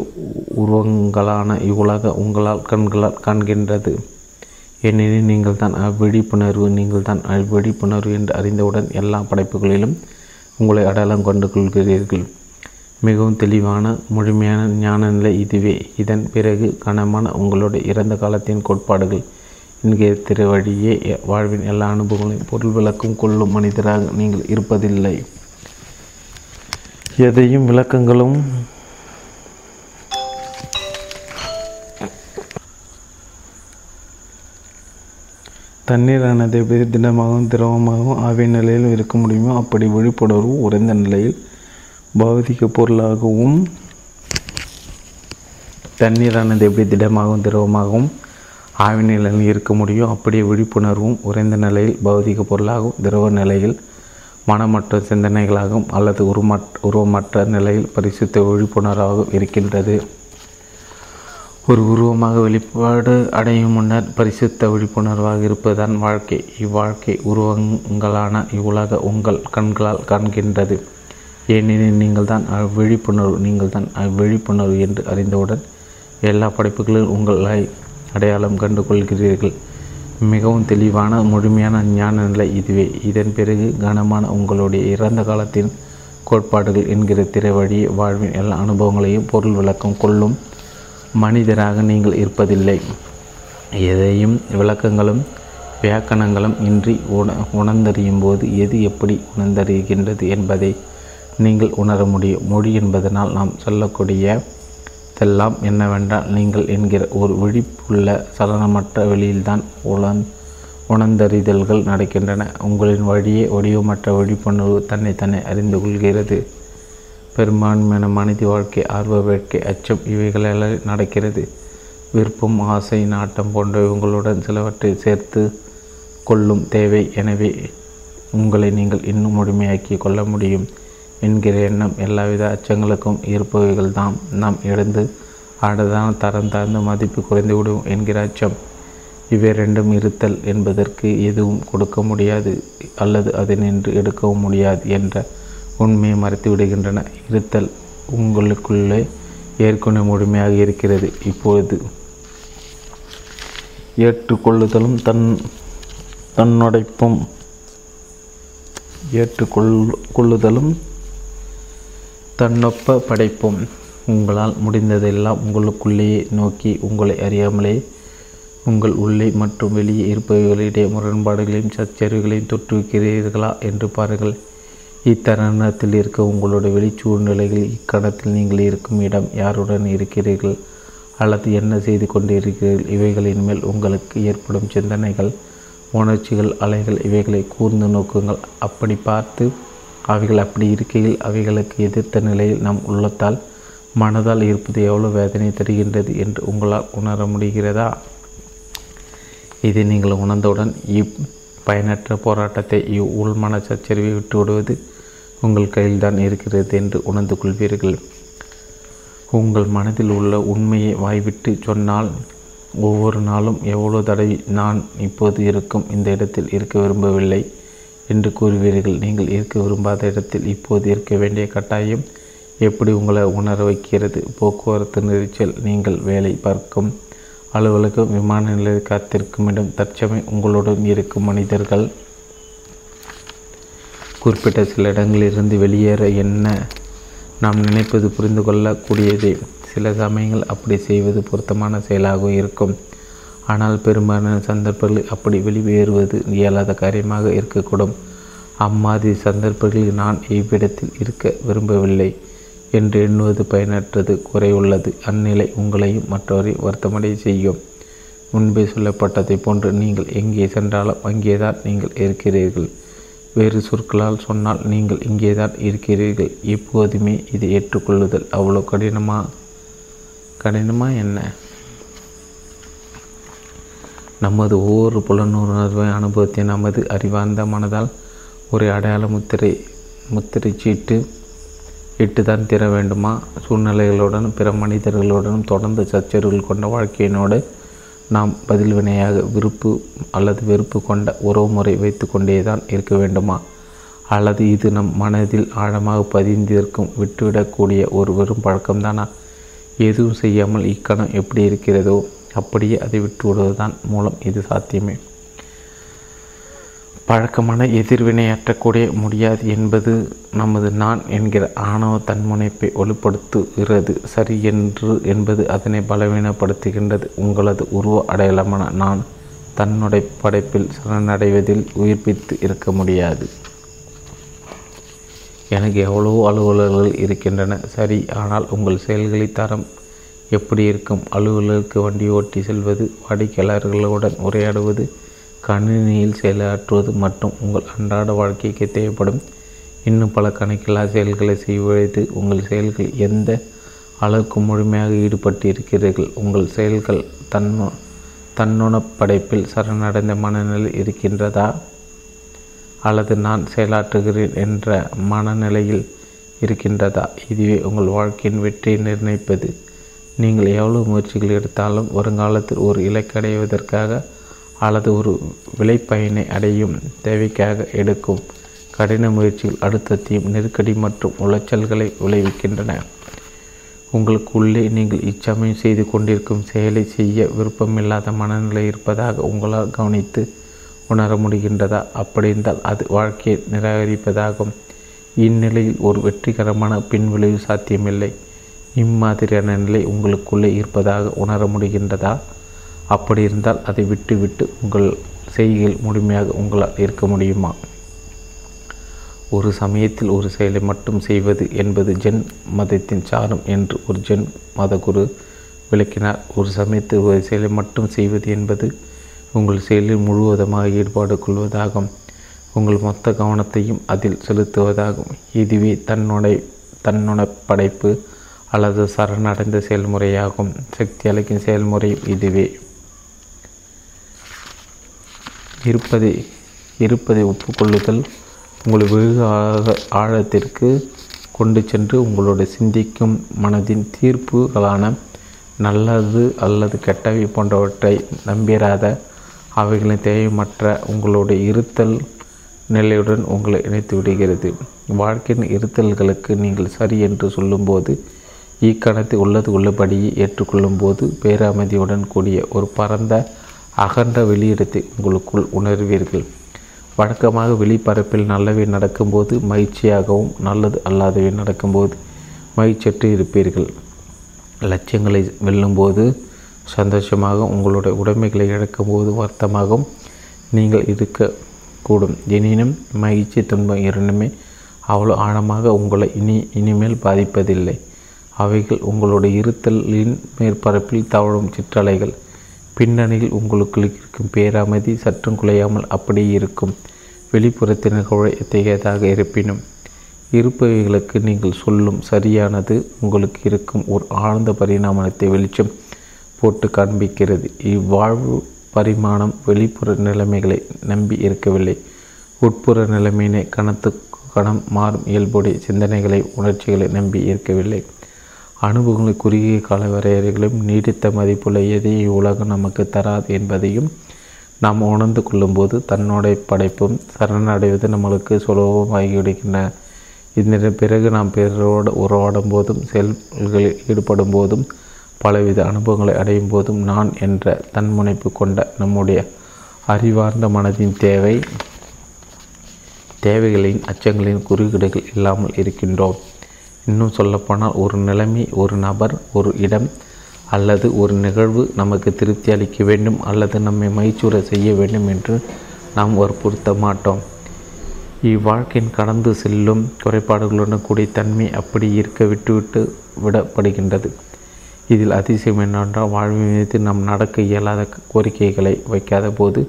உருவங்களான இவ்வுலக உங்களால் கண்களால் காண்கின்றது. ஏனெனில் நீங்கள் தான் அவ்விழிப்புணர்வு. நீங்கள் தான் அவ்விழிப்புணர்வு என்று அறிந்தவுடன் எல்லா படைப்புகளிலும் உங்களை அடையாளம் கொண்டு கொள்கிறீர்கள். மிகவும் தெளிவான முழுமையான ஞான நிலை இதுவே. இதன் பிறகு கனமான உங்களுடைய இறந்த காலத்தின் கோட்பாடுகள் என்கிற திருவழியே வாழ்வின் எல்லா அனுபவங்களையும் பொருள் விளக்கம் கொள்ளும் மனிதராக நீங்கள் இருப்பதில்லை. தண்ணீரானது எப்படி திடமாகவும் திரவமாகவும் ஆவிய நிலையில் இருக்க முடியுமோ அப்படி விழிப்புணர்வு உறைந்த நிலையில் பௌதிக பொருளாகவும் தண்ணீரானது எப்படி திடமாகவும் திரவமாகவும் ஆய்வு நிலையில் இருக்க முடியும். அப்படியே விழிப்புணர்வும் உறைந்த நிலையில் பௌதிக பொருளாகவும் திரவ நிலையில் மனமற்ற சிந்தனைகளாகவும் அல்லது உருவமற்ற நிலையில் பரிசுத்த விழிப்புணர்வாகவும் இருக்கின்றது. ஒரு உருவமாக வெளிப்பாடு அடையும் முன்னர் பரிசுத்த விழிப்புணர்வாக இருப்பதுதான் வாழ்க்கை. இவ்வாழ்க்கை உருவங்களான இவ்வுலக உங்கள் கண்களால் காண்கின்றது. ஏனெனில் நீங்கள் தான் அவ்விழிப்புணர்வு, நீங்கள் தான் அவ்விழிப்புணர்வு என்று அறிந்தவுடன் எல்லா படைப்புகளிலும் உங்களை அடையாளம் கண்டு கொள்கிறீர்கள். மிகவும் தெளிவான முழுமையான ஞான நிலை இதுவே. இதன் பிறகு கனமான உங்களுடைய இறந்த காலத்தின் கோட்பாடுகள் என்கிற திரைவழி வாழ்வின் எல்லா அனுபவங்களையும் பொருள் விளக்கம் கொள்ளும் மனிதராக நீங்கள் இருப்பதில்லை. எதையும் விளக்கங்களும் வியாக்கணங்களும் இன்றி உணர்ந்தறியும் போது எது எப்படி உணர்ந்தறிகின்றது என்பதை நீங்கள் உணர முடியும். மொழி என்பதனால் நாம் சொல்லக்கூடிய தெல்லாம் என்னவென்றால் நீங்கள் என்கிற ஒரு விழிப்புள்ள சலனமற்ற வெளியில்தான் உணர்ந்தறிதல்கள் நடக்கின்றன. உங்களின் வழியே வடிவமற்ற விழிப்புணர்வு தன்னை அறிந்து கொள்கிறது. பெரும்பான்மையான மனித வாழ்க்கை, ஆர்வ வேட்கை, அச்சம் இவைகளெல்லாம் நடக்கிறது. விருப்பம், ஆசை, நாட்டம் போன்ற உங்களுடன் சிலவற்றை சேர்த்து கொள்ளும் தேவை. எனவே உங்களை நீங்கள் இன்னும் முழுமையாக்கி கொள்ள முடியும் என்கிற எண்ணம் எல்லாவித அச்சங்களுக்கும் இருப்பவைகள் தான். நாம் எழுந்து ஆடதான தரம் தாழ்ந்து மதிப்பு குறைந்துவிடும் என்கிற அச்சம். இவை ரெண்டும் இருத்தல் என்பதற்கு எதுவும் கொடுக்க முடியாது அல்லது அதை நின்று எடுக்கவும் முடியாது என்ற உண்மையை மறைத்து விடுகின்றன. இருத்தல் உங்களுக்குள்ளே ஏற்கனவே முழுமையாக இருக்கிறது. இப்பொழுது ஏற்றுக்கொள்ளுதலும் தன்னுடைப்பும் ஏற்றுக்கொள்ளுதலும் தன்னொப்ப படைப்பும் உங்களால் முடிந்ததெல்லாம் உங்களுக்குள்ளேயே நோக்கி உங்களை அறியாமலே உங்கள் உள்ளே மற்றும் வெளியே இருப்பவர்களிடையே முரண்பாடுகளையும் சச்சரிவுகளையும் தொற்றுவிக்கிறீர்களா என்று பாருங்கள். இத்தருணத்தில் இருக்க உங்களுடைய வெளிச்சூழ்நிலைகள், இக்கணத்தில் நீங்கள் இருக்கும் இடம், யாருடன் இருக்கிறீர்கள் அல்லது என்ன செய்து கொண்டிருக்கிறீர்கள், இவைகளின் மேல் உங்களுக்கு ஏற்படும் சிந்தனைகள், உணர்ச்சிகள், அலைகள் இவைகளை கூர்ந்து நோக்குங்கள். அப்படி பார்த்து அவைகள் அப்படி இருக்கையில் அவைகளுக்கு எதிர்த்த நிலையில் நம் உள்ளத்தால் மனதால் இருப்பது எவ்வளோ வேதனை தருகின்றது என்று உங்களால் உணர முடிகிறதா? இதை நீங்கள் உணர்ந்தவுடன் பயனற்ற போராட்டத்தை உள்மன சச்சரிவை விட்டுவிடுவது உங்கள் கையில்தான் இருக்கிறது என்று உணர்ந்து கொள்வீர்கள். உங்கள் மனதில் உள்ள உண்மையை வாய்விட்டு சொன்னால் ஒவ்வொரு நாளும் எவ்வளோ தடவை நான் இப்போது இருக்கும் இந்த இடத்தில் இருக்க விரும்பவில்லை என்று கூறுவீர்கள். நீங்கள் இருக்க விரும்பாத இடத்தில் இப்போது இருக்க வேண்டிய கட்டாயம் எப்படி உங்களை உணர வைக்கிறது? போக்குவரத்து நெரிச்சல், நீங்கள் வேலை பார்க்கும் அலுவலகம், விமான நிலைய காத்திருக்கும் இடம், தற்சமயம் உங்களுடன் இருக்கும் மனிதர்கள், குறிப்பிட்ட சில இடங்களிலிருந்து வெளியேற என்ன நாம் நினைப்பது புரிந்து கொள்ளக்கூடியதே. சில சமயங்கள் அப்படி செய்வது பொருத்தமான செயலாக இருக்கும். ஆனால் பெரும்பாலான சந்தர்ப்பங்கள் அப்படி வெளியேறுவது இயலாத காரியமாக இருக்கக்கூடும். அம்மாதிரி சந்தர்ப்பங்களில் நான் இவ்விடத்தில் இருக்க விரும்பவில்லை என்று எண்ணுவது பயனற்றது, குறைவுள்ளது. அந்நிலை உங்களையும் மற்றவரையும் வருத்தமடைய செய்யும். முன்பே சொல்லப்பட்டதை போன்று நீங்கள் எங்கே சென்றாலும் அங்கேதான் நீங்கள் இருக்கிறீர்கள். வேறு சொற்களால் சொன்னால் நீங்கள் இங்கேதான் இருக்கிறீர்கள். எப்போதுமே இதை ஏற்றுக்கொள்ளுதல் அவ்வளோ கடினமா என்ன? நமது ஒவ்வொரு புலனுணர்வை அனுபவத்தை நமது அறிவார்ந்த மனதால் ஒரு அடையாள முத்திரைச்சீட்டு இட்டுதான் தீர வேண்டுமா? சூழ்நிலைகளுடன் பிற மனிதர்களுடனும் தொடர்ந்து சச்சரவுகள் கொண்ட வாழ்க்கையினோடு நாம் பதில் வினையாக விருப்பு அல்லது வெறுப்பு கொண்ட உறவு முறை வைத்து கொண்டே தான் இருக்க வேண்டுமா? அல்லது இது நம் மனதில் ஆழமாக பதிந்திருக்கும் விட்டுவிடக்கூடிய ஒரு வெறும் பழக்கம்தானா? எதுவும் செய்யாமல் இக்கணம் எப்படி இருக்கிறதோ அப்படியே அதை விட்டுவிடுவதுதான் மூலம் இது சாத்தியமே. பழக்கமான எதிர்வினையாற்றக்கூடிய முடியாது என்பது நமது நான் என்கிற ஆணவ தன்முனைப்பை ஒளிப்படுத்துகிறது. சரி என்று என்பது அதனை பலவீனப்படுத்துகின்றது. உங்களது உருவ அடையாளமான நான் தன்னுடைய படைப்பில் சரணடைவதில் உயிர்ப்பித்து இருக்க முடியாது. எனக்கு எவ்வளவோ அலுவலர்கள் இருக்கின்றன. சரி, ஆனால் உங்கள் செயல்களை தரம் எப்படி இருக்கும்? அலுவலருக்கு வண்டி ஓட்டி செல்வது, வாடிக்கையாளர்களுடன் உரையாடுவது, கணினியில் செயலாற்றுவது மற்றும் உங்கள் அன்றாட வாழ்க்கைக்கு தேவைப்படும் இன்னும் பல கணக்கில்லா செயல்களை செய்வது. உங்கள் செயல்கள் எந்த அளவுக்கு முழுமையாக ஈடுபட்டு இருக்கிறீர்கள்? உங்கள் செயல்கள் தன்னுணப்படைப்பில் சரணடைந்த மனநிலை இருக்கின்றதா அல்லது நான் செயலாற்றுகிறேன் என்ற மனநிலையில் இருக்கின்றதா? இதுவே உங்கள் வாழ்க்கையின் வெற்றியை நிர்ணயிப்பது. நீங்கள் எவ்வளவு முயற்சிகள் எடுத்தாலும் வருங்காலத்தில் ஒரு இலக்கு அடைவதற்காக அல்லது ஒரு விளைப்பயனை அடையும் தேவைக்காக எடுக்கும் கடின முயற்சிகள் அழுத்தத்தையும் நெருக்கடி மற்றும் உளைச்சல்களை விளைவிக்கின்றன. உங்களுக்குள்ளே நீங்கள் இச்சமயம் செய்து கொண்டிருக்கும் செயலை செய்ய விருப்பமில்லாத மனநிலை இருப்பதாக உங்களால் கவனித்து உணர முடிகின்றதா? அப்படிந்தால் அது வாழ்க்கையை நிராகரிப்பதாகும். இந்நிலையில் ஒரு வெற்றிகரமான பின்விளைவு சாத்தியமில்லை. இம்மாதிரியான நிலை உங்களுக்குள்ளே இருப்பதாக உணர முடிகின்றதா? அப்படி இருந்தால் அதை விட்டுவிட்டு உங்கள் செய்கையில் முழுமையாக உங்களால் இருக்க முடியுமா? ஒரு சமயத்தில் ஒரு செயலை மட்டும் செய்வது என்பது ஜென் மதத்தின் சாரம் என்று ஒரு ஜென் மதகுரு விளக்கினார். ஒரு சமயத்தில் ஒரு செயலை மட்டும் செய்வது என்பது உங்கள் செயலில் முழுவதுமாக ஈடுபாடு கொள்வதாகும். உங்கள் மொத்த கவனத்தையும் அதில் செலுத்துவதாகும். இதுவே தன்னுணப்படைப்பு அல்லது சரணடைந்த செயல்முறையாகும். சக்தி அளிக்கும் செயல்முறையும் இதுவே. இருப்பதை ஒப்புக்கொள்ளுதல் உங்களை வெகு ஆழத்திற்கு கொண்டு சென்று உங்களுடைய சிந்திக்கும் மனதின் தீர்ப்புகளான நல்லது அல்லது கெட்டவை போன்றவற்றை நம்பிராத அவைகளின் தேவையற்ற உங்களுடைய இருத்தல் நிலையுடன் உங்களை இணைத்து விடுகிறது. வாழ்க்கையின் இருத்தல்களுக்கு நீங்கள் சரி என்று சொல்லும்போது இக்கணத்தை உள்ளது உள்ளபடியே ஏற்றுக்கொள்ளும் போது பேராமதியுடன் கூடிய ஒரு பரந்த அகன்ற வெளியிடத்தை உங்களுக்குள் உணர்வீர்கள். வழக்கமாக வெளிப்பரப்பில் நல்லவை நடக்கும்போது மகிழ்ச்சியாகவும் நல்லது அல்லாதவை நடக்கும்போது மகிழ்ச்சியற்று இருப்பீர்கள். லட்சியங்களை வெல்லும்போது சந்தோஷமாக உங்களுடைய உடைமைகளை இழக்கும்போது வருத்தமாகவும் நீங்கள் இருக்கக்கூடும். எனினும் மகிழ்ச்சி துன்பம் இரண்டுமே அவ்வளோ ஆழமாக உங்களை இனிமேல் பாதிப்பதில்லை. அவைகள் உங்களுடைய இருத்தலின் மேற்பரப்பில் தவழும் சிற்றலைகள். பின்னணியில் உங்களுக்குள் இருக்கும் பேராமதி சற்றும் குலையாமல் அப்படியே இருக்கும். வெளிப்புறத்தினர் குழை எத்தகையதாக இருப்பினும் இருப்பவைகளுக்கு நீங்கள் சொல்லும் சரியானது உங்களுக்கு இருக்கும் ஒரு ஆழ்ந்த பரிணாமத்தை வெளிச்சம் போட்டு காண்பிக்கிறது. இவ்வாழ்வு பரிமாணம் வெளிப்புற நிலைமைகளை நம்பி இருக்கவில்லை. உட்புற நிலைமையினை கணத்துக்கணம் மாறும் இயல்புடைய சிந்தனைகளை உணர்ச்சிகளை நம்பி இருக்கவில்லை. அனுபவங்களை குறுகிய கால வரையறைகளையும் நீடித்த மதிப்புள்ள எதையும் இவ்வுலகம் நமக்கு தராது என்பதையும் நாம் உணர்ந்து கொள்ளும்போது தன்னோட படைப்பும் சரணடைவது நம்மளுக்கு சுலபமாகிவிடுகின்றன. இதன் பிறகு நாம் பிறரோடு உறவாடும் போதும் செயல்களில் ஈடுபடும் போதும் பலவித அனுபவங்களை அடையும் போதும் நான் என்ற தன்முனைப்பு கொண்ட நம்முடைய அறிவார்ந்த மனதின் தேவைகளின் அச்சங்களின் குறுக்கீடுகள் இல்லாமல் இருக்கின்றோம். இன்னும் சொல்லப்போனால் ஒரு நிலைமை ஒரு நபர் ஒரு இடம் அல்லது ஒரு நிகழ்வு நமக்கு திருப்தி அளிக்க வேண்டும் அல்லது நம்மை மகிழ்ச்சியுற செய்ய வேண்டும் என்று நாம் வற்புறுத்த மாட்டோம். இவ்வாழ்க்கையின் கடந்து செல்லும் குறைபாடுகளுடன் கூடிய தன்மை அப்படி இருக்க விட்டுவிட்டு விடப்படுகின்றது. இதில் அதிசயம் என்னென்றால் வாழ்வு மீது நாம் நடக்க இயலாத கோரிக்கைகளை வைக்காத போது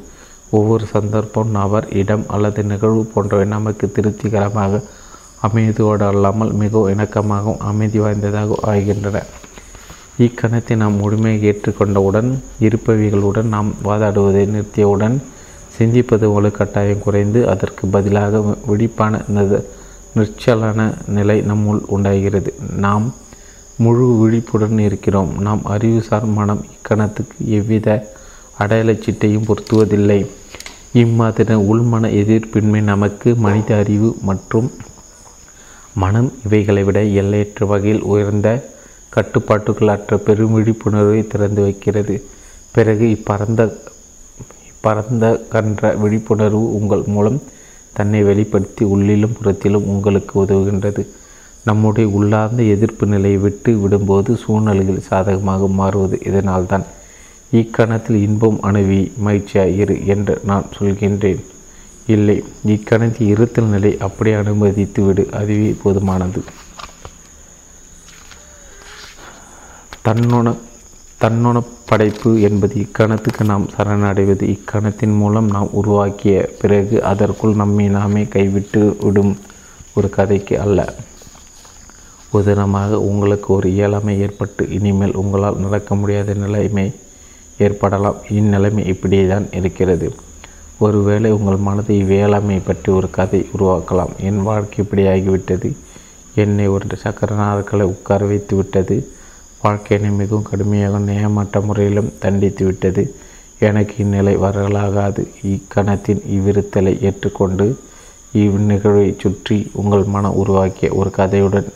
ஒவ்வொரு சந்தர்ப்பம் நபர் இடம் அல்லது நிகழ்வு போன்றவை நமக்கு திருப்திகரமாக அமைதியோடு அல்லாமல் மிகவும் இணக்கமாகவும் அமைதி வாய்ந்ததாக ஆகின்றன. இக்கணத்தை நாம் முழுமையாக ஏற்றுக்கொண்டவுடன் இருப்பவைகளுடன் நாம் வாதாடுவதை நிறுத்தியவுடன் சிந்திப்பது ஒரு கட்டாயம் குறைந்து அதற்கு பதிலாக வெடிப்பான நிச்சலான நிலை நம்முள் உண்டாகிறது. நாம் முழு விழிப்புடன் இருக்கிறோம். நாம் அறிவுசார் மனம் இக்கணத்துக்கு எவ்வித அடையாளச்சீட்டையும் பொருத்துவதில்லை. இம்மாதிரி உள்மன எதிர்ப்பின்மை நமக்கு மனித அறிவு மற்றும் மனம் இவைகளை விட எல்லையற்ற வகையில் உயர்ந்த கட்டுப்பாட்டுக்குள்ளாற்ற பெரும் விழிப்புணர்வை திறந்து வைக்கிறது. பிறகு பரந்த கன்ற விழிப்புணர்வு உங்கள் மூலம் தன்னை வெளிப்படுத்தி உள்ளிலும் புறத்திலும் உங்களுக்கு உதவுகின்றது. நம்முடைய உள்ளார்ந்த எதிர்ப்பு நிலையை விட்டு விடும்போது சூழ்நிலைகள் சாதகமாக மாறுவது இதனால்தான். இக்கணத்தில் இன்பம் அணுவி மகிழ்ச்சியாயிரு என்று நான் சொல்கின்றேன். இல்லை, இக்கணத்தில் இருத்தல் நிலை அப்படியே அனுமதித்து விடு. அதுவே போதுமானது. தன்னுண படைப்பு என்பது இக்கணத்துக்கு நாம் சரணடைவது. இக்கணத்தின் மூலம் நாம் உருவாக்கிய பிறகு அதற்குள் நம்மை நாமே கைவிட்டு விடும் ஒரு கதைக்கு அல்ல. உதாரணமாக உங்களுக்கு ஒரு இயலாமை ஏற்பட்டு இனிமேல் உங்களால் நடக்க முடியாத நிலைமை ஏற்படலாம். இந்நிலைமை இப்படியே தான் இருக்கிறது. ஒருவேளை உங்கள் மனதை வேளாண்மை பற்றி ஒரு கதை உருவாக்கலாம். என் வாழ்க்கை இப்படி ஆகிவிட்டது, என்னை ஒரு சக்கர நாற்களை உட்கார வைத்து விட்டது, வாழ்க்கையினை மிகவும் கடுமையாக நியமற்ற முறையிலும் தண்டித்து விட்டது, எனக்கு இந்நிலை வரலாகாது. இக்கணத்தின் இவ்விருத்தலை ஏற்றுக்கொண்டு இந்நிகழ்வை சுற்றி உங்கள் மனம் உருவாக்கிய ஒரு கதையுடன்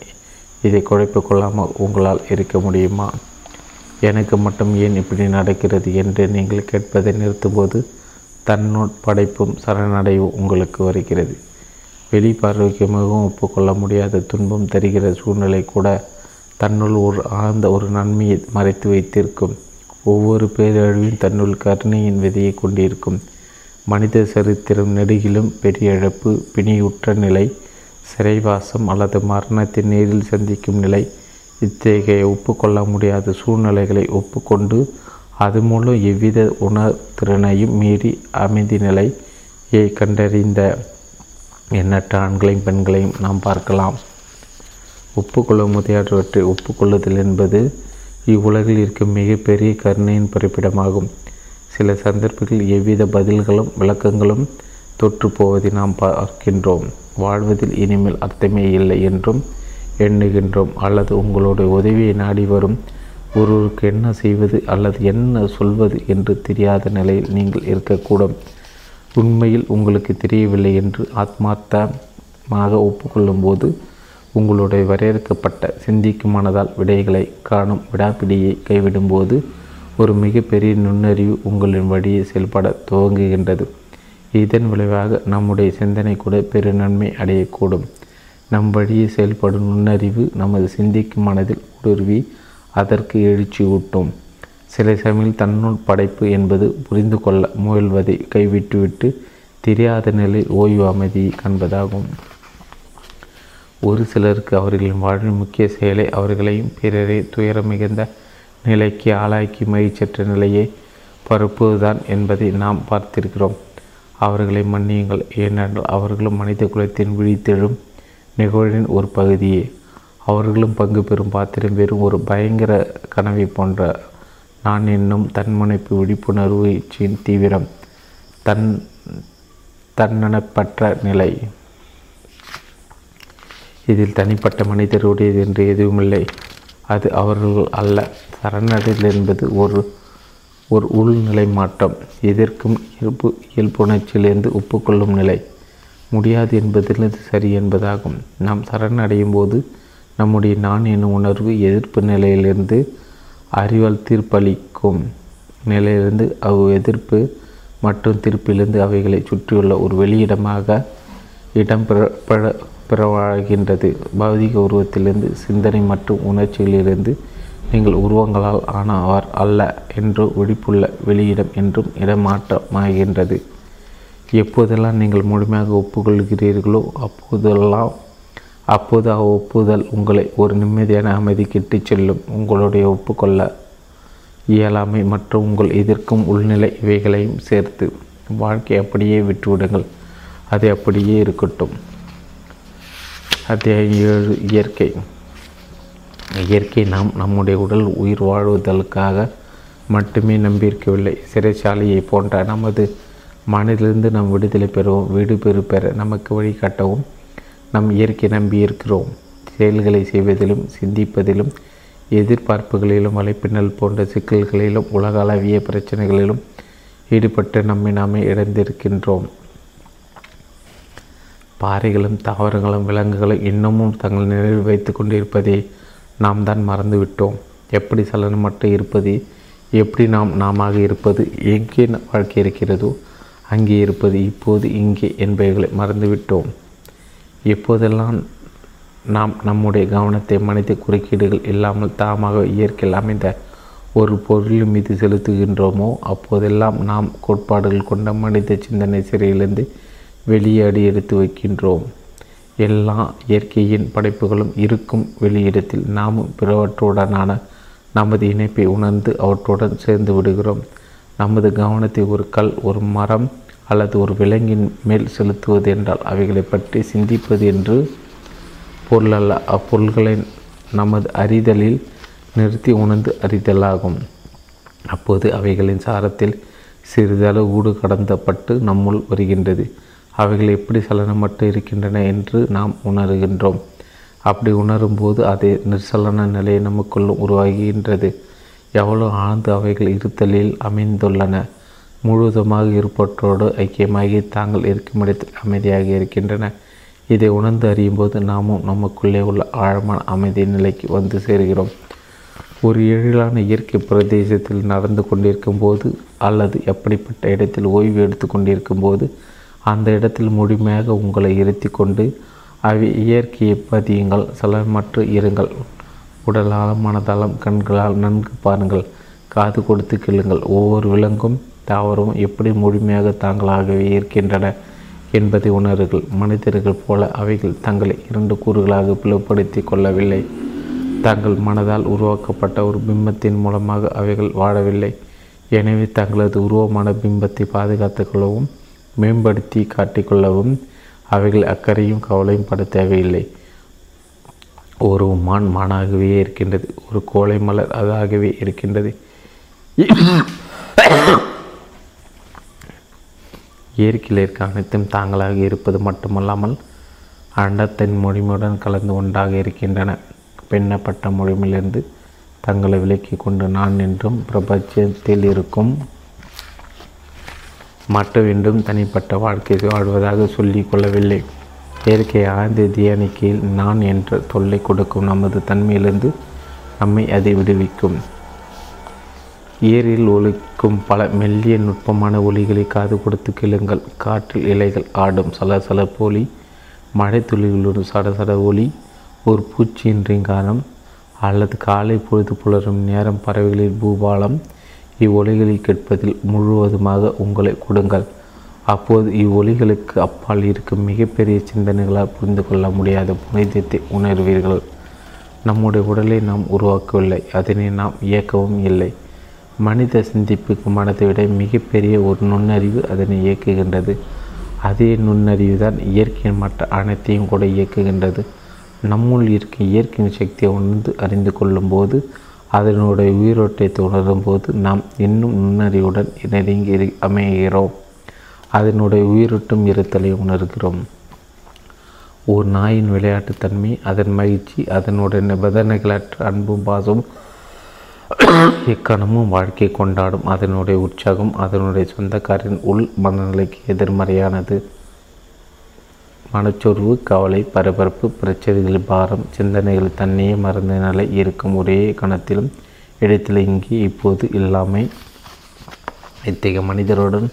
இதை குழப்பிக் கொள்ளாமல் உங்களால் இருக்க முடியுமா? எனக்கு மட்டும் ஏன் இப்படி நடக்கிறது என்று நீங்கள் கேட்பதை நிறுத்தும்போது தன்னோட் படைப்பும் சரணடைவும் உங்களுக்கு வருகிறது. வெளிப்பார்வைக்கு மிகவும் ஒப்புக்கொள்ள முடியாத துன்பம் தருகிற சூழ்நிலை கூட தன்னுள் ஒரு ஆழ்ந்த ஒரு நன்மையை மறைத்து வைத்திருக்கும். ஒவ்வொரு பேரழிவும் தன்னுள் கருணையின் விதையை கொண்டிருக்கும். மனித சரித்திரம் நெடுகிலும் பெரிய இழப்பு, பிணியுற்ற நிலை, சிறைவாசம் அல்லது மரணத்தை நேரில் சந்திக்கும் நிலை, இத்தகைய ஒப்புக்கொள்ள முடியாத சூழ்நிலைகளை ஒப்புக்கொண்டு அது மூலம் எவ்வித உணர்திறனையும் மீறி அமைதி நிலையை கண்டறிந்த எண்ணற்ற ஆண்களையும் பெண்களையும் நாம் பார்க்கலாம். ஒப்புக்கொள்ள முதியவற்றை ஒப்புக்கொள்ளுதல் என்பது இவ்வுலகில் இருக்கும் மிகப்பெரிய கருணையின் பிறப்பிடமாகும். சில சந்தர்ப்பங்களில் எவ்வித பதில்களும் விளக்கங்களும் தொற்றுப்போவதை நாம் பார்க்கின்றோம். வாழ்வதில் இனிமேல் அர்த்தமே இல்லை என்றும் எண்ணுகின்றோம். அல்லது உங்களுடைய உதவியை நாடி வரும் ஒருவருக்கு என்ன செய்வது அல்லது என்ன சொல்வது என்று தெரியாத நிலையில் நீங்கள் இருக்கக்கூடும். உண்மையில் உங்களுக்கு தெரியவில்லை என்று ஆத்மார்த்தமாக ஒப்புக்கொள்ளும்போது உங்களுடைய வரையறுக்கப்பட்ட சிந்திக்குமானதால் விடைகளை காணும் விடாப்பிடியை கைவிடும்போது ஒரு மிகப்பெரிய நுண்ணறிவு உங்களின் வழியை செயல்பட துவங்குகின்றது. இதன் விளைவாக நம்முடைய சிந்தனை கூட பெரு நன்மை அடையக்கூடும். நம் வழியை செயல்படும் நுண்ணறிவு நமது சிந்திக்கும் மனதில் ஊடுருவி அதற்கு எழுச்சி ஊட்டும். சில சமயம் தன்னுள் படைப்பு என்பது புரிந்து கொள்ள முயல்வதை கைவிட்டுவிட்டு தெரியாத நிலையில் ஓய்வு அமைதியை காண்பதாகும். ஒரு சிலருக்கு அவர்களின் வாழ்வின் முக்கிய செயலை அவர்களையும் பிறரை துயர மிகுந்த நிலைக்கு ஆளாக்கி மகிழ்ச்சற்ற நிலையை பரப்புவதுதான் என்பதை நாம் பார்த்திருக்கிறோம். அவர்களை மன்னியுங்கள், ஏனென்றால் அவர்களும் மனித குலத்தின் விழித்தெழும் நிகழ்வின் ஒரு பகுதியே. அவர்களும் பங்கு பெறும் பாத்திரம் வெறும் ஒரு பயங்கர கனவை போன்ற நான் என்னும் தன்முனைப்பு விழிப்புணர்வு இச்சின் தீவிரம் தன்னப்பற்ற நிலை. இதில் தனிப்பட்ட மனிதருடையது என்று எதுவுமில்லை. அது அவர்கள் அல்ல. சரணடைதல் என்பது ஒரு உள்நிலை மாற்றம். எதற்கும் இயல்புணர்ச்சியிலிருந்து ஒப்புக்கொள்ளும் நிலை. முடியாது என்பதிலிருந்து சரி என்பதாகும். நாம் சரணடையும் போது நம்முடைய நான் என்னும் உணர்வு எதிர்ப்பு நிலையிலிருந்து அறிவால் தீர்ப்பளிக்கும் நிலையிலிருந்து எதிர்ப்பு மற்றும் தீர்ப்பிலிருந்து அவைகளை சுற்றியுள்ள ஒரு வெளியிடமாக இடம்பெறப்படுகின்றது. பௌதிக உருவத்திலிருந்து சிந்தனை மற்றும் உணர்ச்சியிலிருந்து நீங்கள் உருவங்களால் ஆன அவர் அல்ல என்றோ விழிப்புள்ள வெளியிடம் என்றும் இடமாற்றமாகின்றது. எப்போதெல்லாம் நீங்கள் முழுமையாக ஒப்புக்கொள்கிறீர்களோ அப்போது ஒப்புதல் உங்களை ஒரு நிம்மதியான அமைதிக்கு இட்டுச் செல்லும். உங்களுடைய ஒப்புக்கொள்ள இயலாமை மற்றும் உங்கள் எதிர்க்கும் உள்நிலை இவைகளையும் சேர்த்து வாழ்க்கை அப்படியே விட்டுவிடுங்கள். அது அப்படியே இருக்கட்டும். அத்தியாயம் 7. இயற்கை. இயற்கை நாம் நம்முடைய உடல் உயிர் வாழ்வதற்காக மட்டுமே நம்பியிருக்கவில்லை. சிறைச்சாலையை போன்ற நமது மனதிலிருந்து நாம் விடுதலை பெறவும் வீடு பெற நமக்கு வழிகாட்டவும் நம் இயற்கை நம்பியிருக்கிறோம். செயல்களை செய்வதிலும் சிந்திப்பதிலும் எதிர்பார்ப்புகளிலும் வலைப்பின்னல் போன்ற சிக்கல்களிலும் உலக அளவிய பிரச்சனைகளிலும் ஈடுபட்டு நம்மை நாமே இழந்திருக்கின்றோம். பாறைகளும் தாவரங்களும் விலங்குகளும் இன்னமும் தங்கள் நிலையில் வைத்து கொண்டிருப்பதை நாம் தான் மறந்துவிட்டோம். எப்படி சலனமற்ற இருப்பது, எப்படி நாம இருப்பது, எங்கே வாழ்க்கை இருக்கிறதோ அங்கே இருப்பது, இப்போது இங்கே என்பவைகளை மறந்துவிட்டோம். எப்போதெல்லாம் நாம் நம்முடைய கவனத்தை மனித குறுக்கீடுகள் இல்லாமல் தாமாக இயற்கையில் அமைந்த ஒரு பொருளின் மீது செலுத்துகின்றோமோ அப்போதெல்லாம் நாம் கோட்பாடுகள் கொண்ட மனித சிந்தனை சிறையிலிருந்து வெளியடி எடுத்து வைக்கின்றோம். எல்லா இயற்கையின் படைப்புகளும் இருக்கும் வெளியிடத்தில் நாமும் பிறவற்றுடனான நமது இணைப்பை உணர்ந்து அவற்றுடன் சேர்ந்து விடுகிறோம். நமது கவனத்தை ஒரு கல், ஒரு மரம் அல்லது ஒரு விலங்கின் மேல் செலுத்துவது என்றால் அவைகளை பற்றி சிந்திப்பது என்று பொருளல்ல. அப்பொருள்களை நமது அறிதலில் நிறுத்தி உணர்ந்து அறிதலாகும். அப்போது அவைகளின் சாரத்தில் சிறிதளவு ஊடு கடந்தப்பட்டு நம்முள் வருகின்றது. அவைகள் எப்படி சலனமற்று இருக்கின்றன என்று நாம் உணர்கின்றோம். அப்படி உணரும்போது அதே நிர்சலன நிலை நமக்குள்ளும் உருவாகின்றது. எவ்வளோ ஆழ்ந்து அவைகள் இருத்தலில் அமைந்துள்ளன. முழுவதுமாக இருப்பற்றோடு ஐக்கியமாகி தாங்கள் இருக்கும் இடத்தில் அமைதியாக இருக்கின்றன. இதை உணர்ந்து அறியும்போது நாமும் நமக்குள்ளே உள்ள ஆழமான அமைதி நிலைக்கு வந்து சேர்கிறோம். ஒரு எழிலான இயற்கை பிரதேசத்தில் நடந்து கொண்டிருக்கும் போது அல்லது எப்படிப்பட்ட இடத்தில் ஓய்வு எடுத்து கொண்டிருக்கும் போது அந்த இடத்தில் முழுமையாக உங்களை இருத்தி கொண்டு அவை இயற்கையை பதியுங்கள். சலனமற்று இருங்கள். உடலாலும் மனதாலும் கண்களால் நன்கு பாருங்கள். காது கொடுத்து கேளுங்கள். ஒவ்வொரு விலங்கும் தாவரமும் எப்படி முழுமையாக தாங்களாகவே இருக்கின்றன என்பதை உணர்கள். மனிதர்கள் போல அவைகள் தங்களை இரண்டு கூறுகளாக பிளவுபடுத்தி கொள்ளவில்லை. தங்கள் மனதால் உருவாக்கப்பட்ட ஒரு பிம்பத்தின் மூலமாக அவைகள் வாழவில்லை. எனவே தங்களது உருவமான பிம்பத்தை பாதுகாத்து கொள்ளவும் மேம்படுத்தி காட்டிக்கொள்ளவும் அவைகள் அக்கறையும் கவலையும் பட தேவையில்லை. ஒரு மான் மானாகவே இருக்கின்றது. ஒரு கோழை மலர் அதாகவே இருக்கின்றது. இயற்கையில் இருக்க அனைத்தும் தாங்களாக இருப்பது மட்டுமல்லாமல் அண்டத்தின் மொழிமையுடன் கலந்து ஒன்றாக இருக்கின்றன. பின்னப்பட்ட மொழிமையிலிருந்து தங்களை விலக்கி கொண்டு நான் என்றும் பிரபஞ்சத்தில் இருக்கும் மட்டுமென்றும் தனிப்பட்ட வாழ்க்கை வாழ்வதாக சொல்லிக் கொள்ளவில்லை. இயற்கையை ஆழ்ந்த தியானிக்கையில் நான் என்ற தொல்லை கொடுக்கும் நமது தன்மையிலிருந்து நம்மை அதை விடுவிக்கும். ஏரில் ஒலிக்கும் பல மெல்லிய நுட்பமான ஒலிகளை காது கொடுத்து கேளுங்கள். காற்றில் இலைகள் ஆடும் சலசலப்பு ஒலி, மழை துளிகளோடு சடசட ஒலி, ஒரு பூச்சியின் ரீங்காரம் அல்லது காலை பொழுது புலரும் நேரம் பறவைகளின் பூபாலம். இவ்வொலிகளை கேட்பதில் முழுவதுமாக உங்களை கொடுங்கள். அப்போது இவ்வொலிகளுக்கு அப்பால் இருக்கும் மிகப்பெரிய சிந்தனைகளால் புரிந்து கொள்ள முடியாத புனிதத்தை உணர்வீர்கள். நம்முடைய உடலை நாம் உருவாக்கவில்லை. அதனை நாம் இயக்கவும் இல்லை. மனித சிந்திப்புக்கு மனதை விட மிகப்பெரிய ஒரு நுண்ணறிவு அதனை இயக்குகின்றது. அதே நுண்ணறிவு தான் இயற்கையின் மற்ற அனைத்தையும் கூட இயக்குகின்றது. நம்முள் இருக்கும் இயற்கையின் சக்தியை உணர்ந்து அறிந்து கொள்ளும் போது, அதனுடைய உயிரோட்டத்தை உணரும் போது நாம் இன்னும் நுண்ணறிவுடன் நெருங்கி அமைகிறோம். அதனுடைய உயிரோட்டம் இருத்தலை உணர்கிறோம். ஒரு நாயின் விளையாட்டுத்தன்மை, அதன் மகிழ்ச்சி, அதனுடைய நிபந்தனைகளற்ற அன்பும் பாசமும் எக்கணமும் வாழ்க்கை கொண்டாடும் அதனுடைய உற்சாகம் அதனுடைய சொந்தக்காரின் உள் மனநிலைக்கு எதிர்மறையானது. மனச்சோர்வு, கவலை, பரபரப்பு, பிரச்சனைகளின் பாரம், சிந்தனைகள் தன்னையே மறந்த நிலை இருக்கும் ஒரே கணத்திலும் இடத்தில் இங்கே இப்போது இல்லாமை. இத்தகைய மனிதருடன்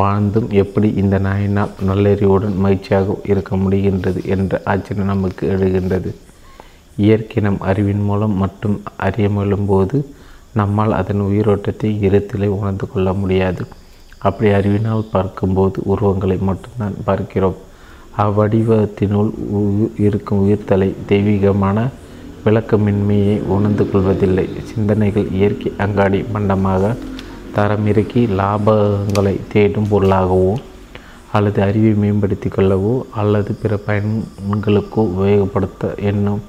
வாழ்ந்தும் எப்படி இந்த நாயினால் நல்லறிவுடன் மகிழ்ச்சியாக இருக்க முடிகின்றது என்ற ஆச்சரியம் நமக்கு எழுகின்றது. இயற்கை நம் அறிவின் மூலம் மட்டும் அறிய முயலும்போது நம்மால் அதன் உயிரோட்டத்தை இருத்தலை உணர்ந்து கொள்ள முடியாது. அப்படி அறிவினால் பார்க்கும்போது உருவங்களை மட்டும்தான் பார்க்கிறோம். அவ்வடிவத்தினுள் இருக்கும் உயிர்த்தலை தெய்வீகமான விளக்கமின்மையை உணர்ந்து கொள்வதில்லை. சிந்தனைகள் இயற்கை அங்காடி மண்டமாக தரம் இறக்கி லாபங்களை தேடும் பொருளாகவோ அல்லது அறிவை மேம்படுத்தி கொள்ளவோ அல்லது பிற பயன்களுக்கோ உபயோகப்படுத்த எண்ணும்.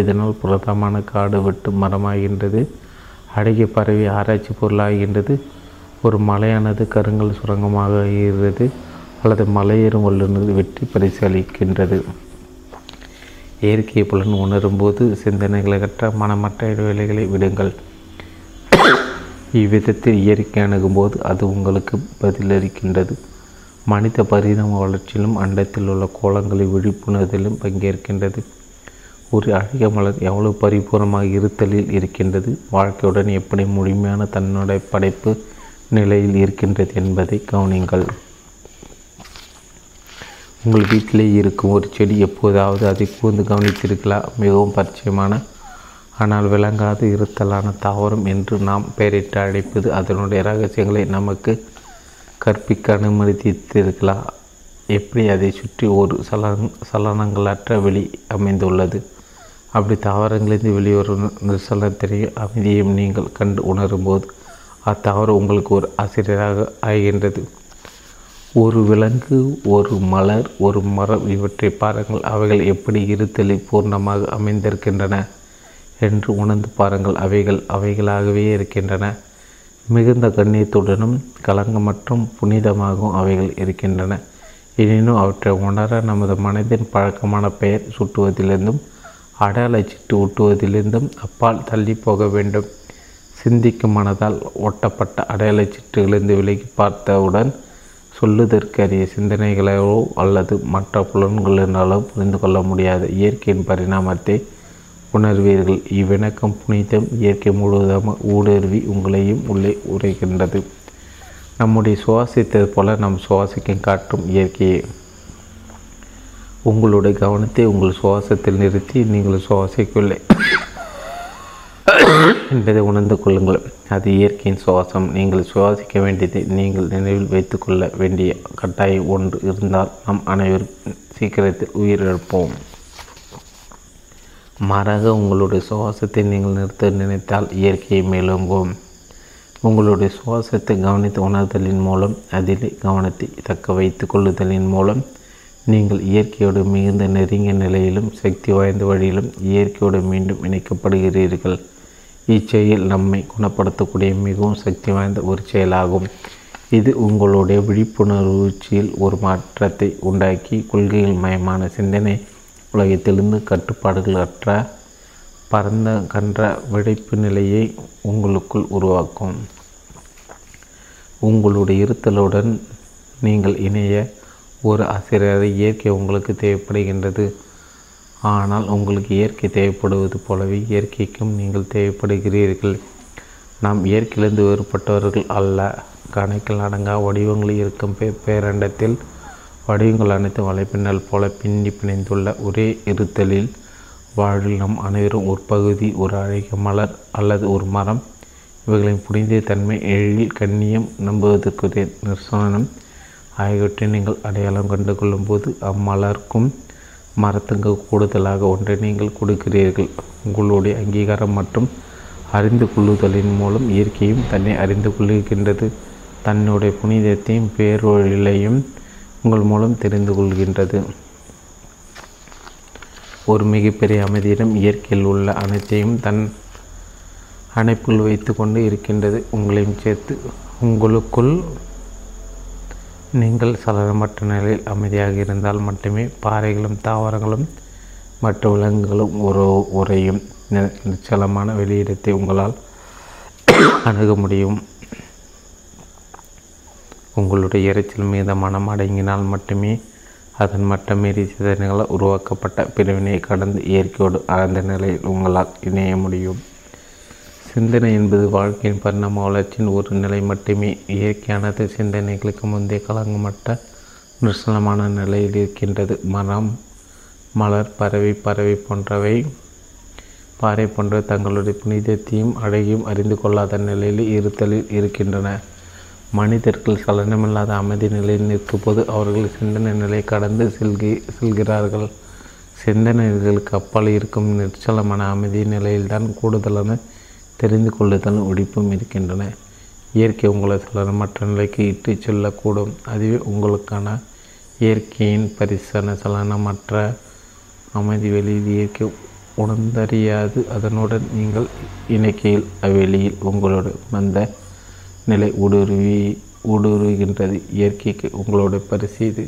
இதனால் பிரதமான காடு விட்டு மரமாகின்றது. அடகிய பறவை ஆராய்ச்சி பொருளாகின்றது. ஒரு மலையானது கருங்கல் சுரங்கமாக ஆகிறது அல்லது மலையேறும் வல்லுநர்கள் வெற்றி பரிசு அளிக்கின்றது. இயற்கை புலன் உணரும்போது சிந்தனைகளற்ற மனமற்ற இடைவேளைகளை விடுங்கள். இவ்விதத்தில் இயற்கை அணுகும்போது அது உங்களுக்கு பதிலளிக்கின்றது. மனித பரிணாம வளர்ச்சியிலும் அண்டத்தில் உள்ள கோலங்களை விழிப்புணர்விலும் பங்கேற்கின்றது. ஒரு அழகிய மலர் எவ்வளவு பரிபூர்ணமாக இருத்தலில் இருக்கின்றது, வாழ்க்கையுடன் எப்படி முழுமையான தன்னுடைய படைப்பு நிலையில் இருக்கின்றது என்பதை கவனிங்கள். உங்கள் வீட்டிலே இருக்கும் ஒரு செடி எப்போதாவது அதை கூர்ந்து கவனித்திருக்கலா? மிகவும் பரிச்சயமான ஆனால் விளங்காத இருத்தலான தாவரம் என்று நாம் பெயரிட்டு அழைப்பது அதனுடைய ரகசியங்களை நமக்கு கற்பிக்க அனுமதித்திருக்கலா? எப்படி அதை சுற்றி ஒரு சலனங்களற்ற வெளி அமைந்துள்ளது? அப்படி தாவரங்களிலிருந்து வெளிவரும் நிர்சலனத்தையும் அமைதியையும் நீங்கள் கண்டு உணரும்போது அத்தாவரம் உங்களுக்கு ஒரு ஆசிரியராக ஆகின்றது. ஒரு விலங்கு, ஒரு மலர், ஒரு மரம் இவற்றை பாருங்கள். அவைகள் எப்படி இருத்தலை பூர்ணமாக அமைந்திருக்கின்றன என்று உணர்ந்து பாருங்கள். அவைகள் அவைகளாகவே இருக்கின்றன. மிகுந்த கண்ணியத்துடனும் கலங்கம் மற்றும் புனிதமாகவும் அவைகள் இருக்கின்றன. எனினும் அவற்றை உணர நமது மனதின் பழக்கமான பெயர் சுட்டுவதிலிருந்தும் அடலை சிட்டு ஊட்டுவதிலிருந்தும் அப்பால் தள்ளி போக வேண்டும். சிந்திக்கும் மனதால் ஒட்டப்பட்ட அடையாள சிட்டுகளிலிருந்து விலகி பார்த்தவுடன் சொல்லுதற்கரிய சிந்தனைகளோ அல்லது மற்ற புலன்களினாலோ புரிந்து கொள்ள முடியாத இயற்கையின் பரிணாமத்தை உணர்வீர்கள். இவ்விணக்கம் புனிதம் இயற்கை முழுவதுமாக ஊடுருவி உங்களையும் உள்ளே உரைக்கின்றது. நம்முடைய சுவாசித்தது போல நம் சுவாசிக்கும் காட்டும் இயற்கையே. உங்களுடைய கவனத்தை உங்கள் சுவாசத்தில் நிறுத்தி நீங்கள் சுவாசிக்கவில்லை என்பதை உணர்ந்து கொள்ளுங்கள். அது இயற்கையின் சுவாசம். நீங்கள் சுவாசிக்க வேண்டியதை நீங்கள் நினைவில் வைத்து கொள்ள வேண்டிய கட்டாயம் ஒன்று இருந்தால் நாம் அனைவரும் சீக்கிரத்தில் உயிரிழப்போம். மாறாக உங்களுடைய சுவாசத்தை நீங்கள் நிறுத்த நினைத்தால் இயற்கையை மேலோங்கும். உங்களுடைய சுவாசத்தை கவனித்து உணர்தலின் மூலம் அதிலே கவனத்தை தக்க வைத்து கொள்ளுதலின் மூலம் நீங்கள் இயற்கையோடு மிகுந்த நெருங்கிய நிலையிலும் சக்தி வாய்ந்த வழியிலும் இயற்கையோடு மீண்டும் இணைக்கப்படுகிறீர்கள். இச்செயல் நம்மை குணப்படுத்தக்கூடிய மிகவும் சக்தி வாய்ந்த ஒரு செயலாகும். இது உங்களுடைய விழிப்புணர்ச்சியில் ஒரு மாற்றத்தை உண்டாக்கி கொள்கையில் மயமான சிந்தனை உலகத்திலிருந்து கட்டுப்பாடுகள் அற்ற பரந்த கன்ற விடைப்பு நிலையை உங்களுக்குள் உருவாக்கும். உங்களுடைய இருத்தலுடன் நீங்கள் இணைய ஒரு ஆசிரியரை இயற்கை உங்களுக்கு தேவைப்படுகின்றது. ஆனால் உங்களுக்கு இயற்கை தேவைப்படுவது போலவே இயற்கைக்கும் நீங்கள் தேவைப்படுகிறீர்கள். நாம் இயற்கையிலிருந்து வேறுபட்டவர்கள் அல்ல. கணக்கில் அடங்கா வடிவங்களில் இருக்கும் பேரண்டத்தில் வடிவங்கள் அனைத்து வலைப்பின்னல் போல பின்னி பிணைந்துள்ள ஒரே இருத்தலில் வாழ்வில் நம் அனைவரும் ஒரு பகுதி, ஒரு அழகிய மலர் அல்லது ஒரு மரம். இவைகளின் புனித தன்மை, எழில், கண்ணியம், நம்புவதற்குரிய நிர்சனம் ஆகியவற்றை நீங்கள் அடையாளம் கண்டு கொள்ளும்போது அம்மலருக்கும் மரத்துக்கு கூடுதலாக ஒன்றை நீங்கள் கொடுக்கிறீர்கள். உங்களுடைய அங்கீகாரம் மற்றும் அறிந்து கொள்ளுதலின் மூலம் இயற்கையும் தன்னை அறிந்து கொள்கின்றது. தன்னுடைய புனிதத்தையும் பேரொழிலையும் உங்கள் மூலம் தெரிந்து கொள்கின்றது. ஒரு மிகப்பெரிய அமைதியிடம் இயற்கையில் உள்ள அனைத்தையும் தன் அணைப்புள் வைத்து கொண்டு இருக்கின்றது. உங்களையும் சேர்த்து உங்களுக்குள் நீங்கள் சலனமற்ற நிலையில் அமைதியாக இருந்தால் மட்டுமே பாறைகளும் தாவரங்களும் மற்ற விலங்குகளும் உறையும் நிச்சலமான வெளியிடத்தை உங்களால் அணுக முடியும். உங்களுடைய இறைச்சல் மீது மனம் அடங்கினால் மட்டுமே அதன் மட்டமீறி சிதனைகளால் உருவாக்கப்பட்ட பிரிவினையை கடந்து இயற்கையோடு அறந்த நிலையில் உங்களால் இணைய முடியும். சிந்தனை என்பது வாழ்க்கையின் பரிணாம வளர்ச்சியின் ஒரு நிலை மட்டுமே. இயற்கையானது சிந்தனைகளுக்கு முந்தைய கலங்கமற்ற நிர்சலமான நிலையில் இருக்கின்றது. மரம், மலர், பறவை போன்றவை பாறை போன்ற தங்களுடைய புனிதத்தையும் அழகையும் அறிந்து கொள்ளாத நிலையில் இருத்தலில் இருக்கின்றன. மனிதர்கள் சலனமில்லாத அமைதி நிலையில் நிற்கும்போது அவர்கள் சிந்தனை நிலை கடந்து செல்கிறார்கள். சிந்தனைகளுக்கு அப்பால் இருக்கும் நிச்சலமான அமைதி நிலையில்தான் கூடுதலான தெரிந்து கொள்ளுதலும் ஒழிப்பும் இருக்கின்றன. இயற்கை உங்களை சலனமற்ற நிலைக்கு இட்டு செல்லக்கூடும். அதுவே உங்களுக்கான இயற்கையின் பரிசான சலனமற்ற அமைதி வெளியில் இயற்கை உணர்ந்தறியாது. அதனுடன் நீங்கள் இணைக்கையில் அவ்வெளியில் உங்களோட வந்த நிலை ஊடுருவுகின்றது. இயற்கைக்கு உங்களோட பரிசீது.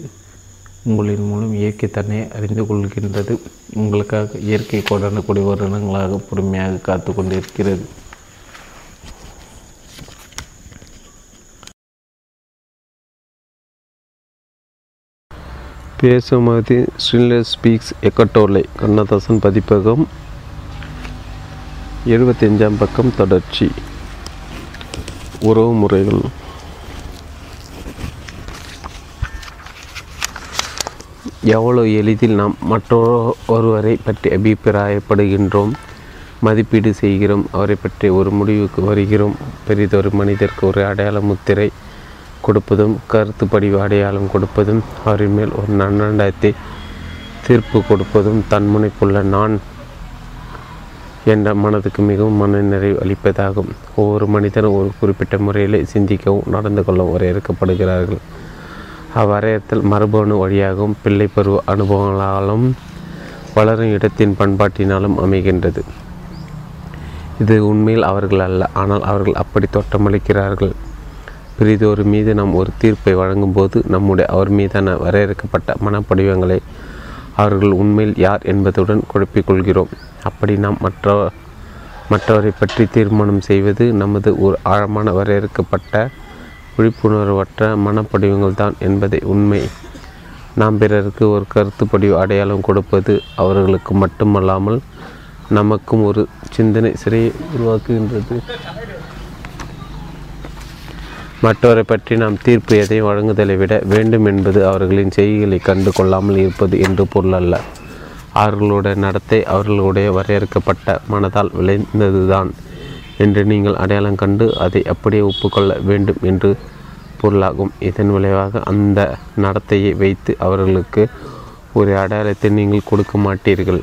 உங்களின் மூலம் இயற்கை தன்னை அறிந்து கொள்கின்றது. உங்களுக்காக இயற்கை கொண்டாடக்கூடிய வருடங்களாக பொறுமையாக காத்து கொண்டிருக்கிறது. பேசுமதி stillness speaks, Eckhart Tolle, Kannadasan பதிப்பகம், 75 பக்கம், தொடர்ச்சி. உறவு முறைகள். எவ்வளவு எளிதில் நாம் மற்றொருவரை பற்றி அபிப்பிராயப்படுகின்றோம், மதிப்பீடு செய்கிறோம், அவரை பற்றி ஒரு முடிவுக்கு வருகிறோம். பெரிதொரு மனிதருக்கு ஒரு அடையாள முத்திரை கொடுப்பதும் கருத்து படிவு அடையாளம் கொடுப்பதும் அவரின் மேல் ஒரு நன்னடத்தை தீர்ப்பு கொடுப்பதும் தன்முனைப்புள்ள நான் என்ற மனதுக்கு மிகவும் மன நிறைவு அளிப்பதாகும். ஒவ்வொரு மனிதனும் ஒரு குறிப்பிட்ட முறையில் சிந்திக்கவும் நடந்து கொள்ளவும் வரையறுக்கப்படுகிறார்கள். அவ்வரையத்தில் மரபணு வழியாகவும் பிள்ளை பருவ அனுபவங்களாலும் வளரும் இடத்தின் பண்பாட்டினாலும் அமைகின்றது. இது உண்மையில் அவர்கள் அல்ல, ஆனால் அவர்கள் அப்படி தோற்றமளிக்கிறார்கள். பெரிதோர் மீது நாம் ஒரு தீர்ப்பை வழங்கும்போது நம்முடைய அவர் மீதான வரையறுக்கப்பட்ட மனப்படிவங்களை அவர்கள் உண்மையில் யார் என்பதுடன் குழப்பிக்கொள்கிறோம். அப்படி நாம் மற்றவரை பற்றி தீர்மானம் செய்வது நமது ஒரு ஆழமான வரையறுக்கப்பட்ட விழிப்புணர்வற்ற மனப்படிவங்கள் தான் என்பதை உண்மை. நாம் பிறருக்கு ஒரு கருத்துப்படிவு அடையாளம் கொடுப்பது அவர்களுக்கு மட்டுமல்லாமல் நமக்கும் ஒரு சிந்தனை சிறையை உருவாக்குகின்றது. மற்றவரை பற்றி நாம் தீர்ப்பு எதை வழங்குதலை விட வேண்டும் என்பது அவர்களின் செய்திகளை கண்டு கொள்ளாமல் இருப்பது என்று பொருள் அல்ல. அவர்களுடைய நடத்தை அவர்களுடைய வரையறுக்கப்பட்ட மனதால் விளைந்ததுதான் என்று நீங்கள் அடையாளம் கண்டு அதை அப்படியே ஒப்புக்கொள்ள வேண்டும் என்று பொருளாகும். இதன் விளைவாக அந்த நடத்தையை வைத்து அவர்களுக்கு ஒரு அடையாளத்தை நீங்கள் கொடுக்க மாட்டீர்கள்.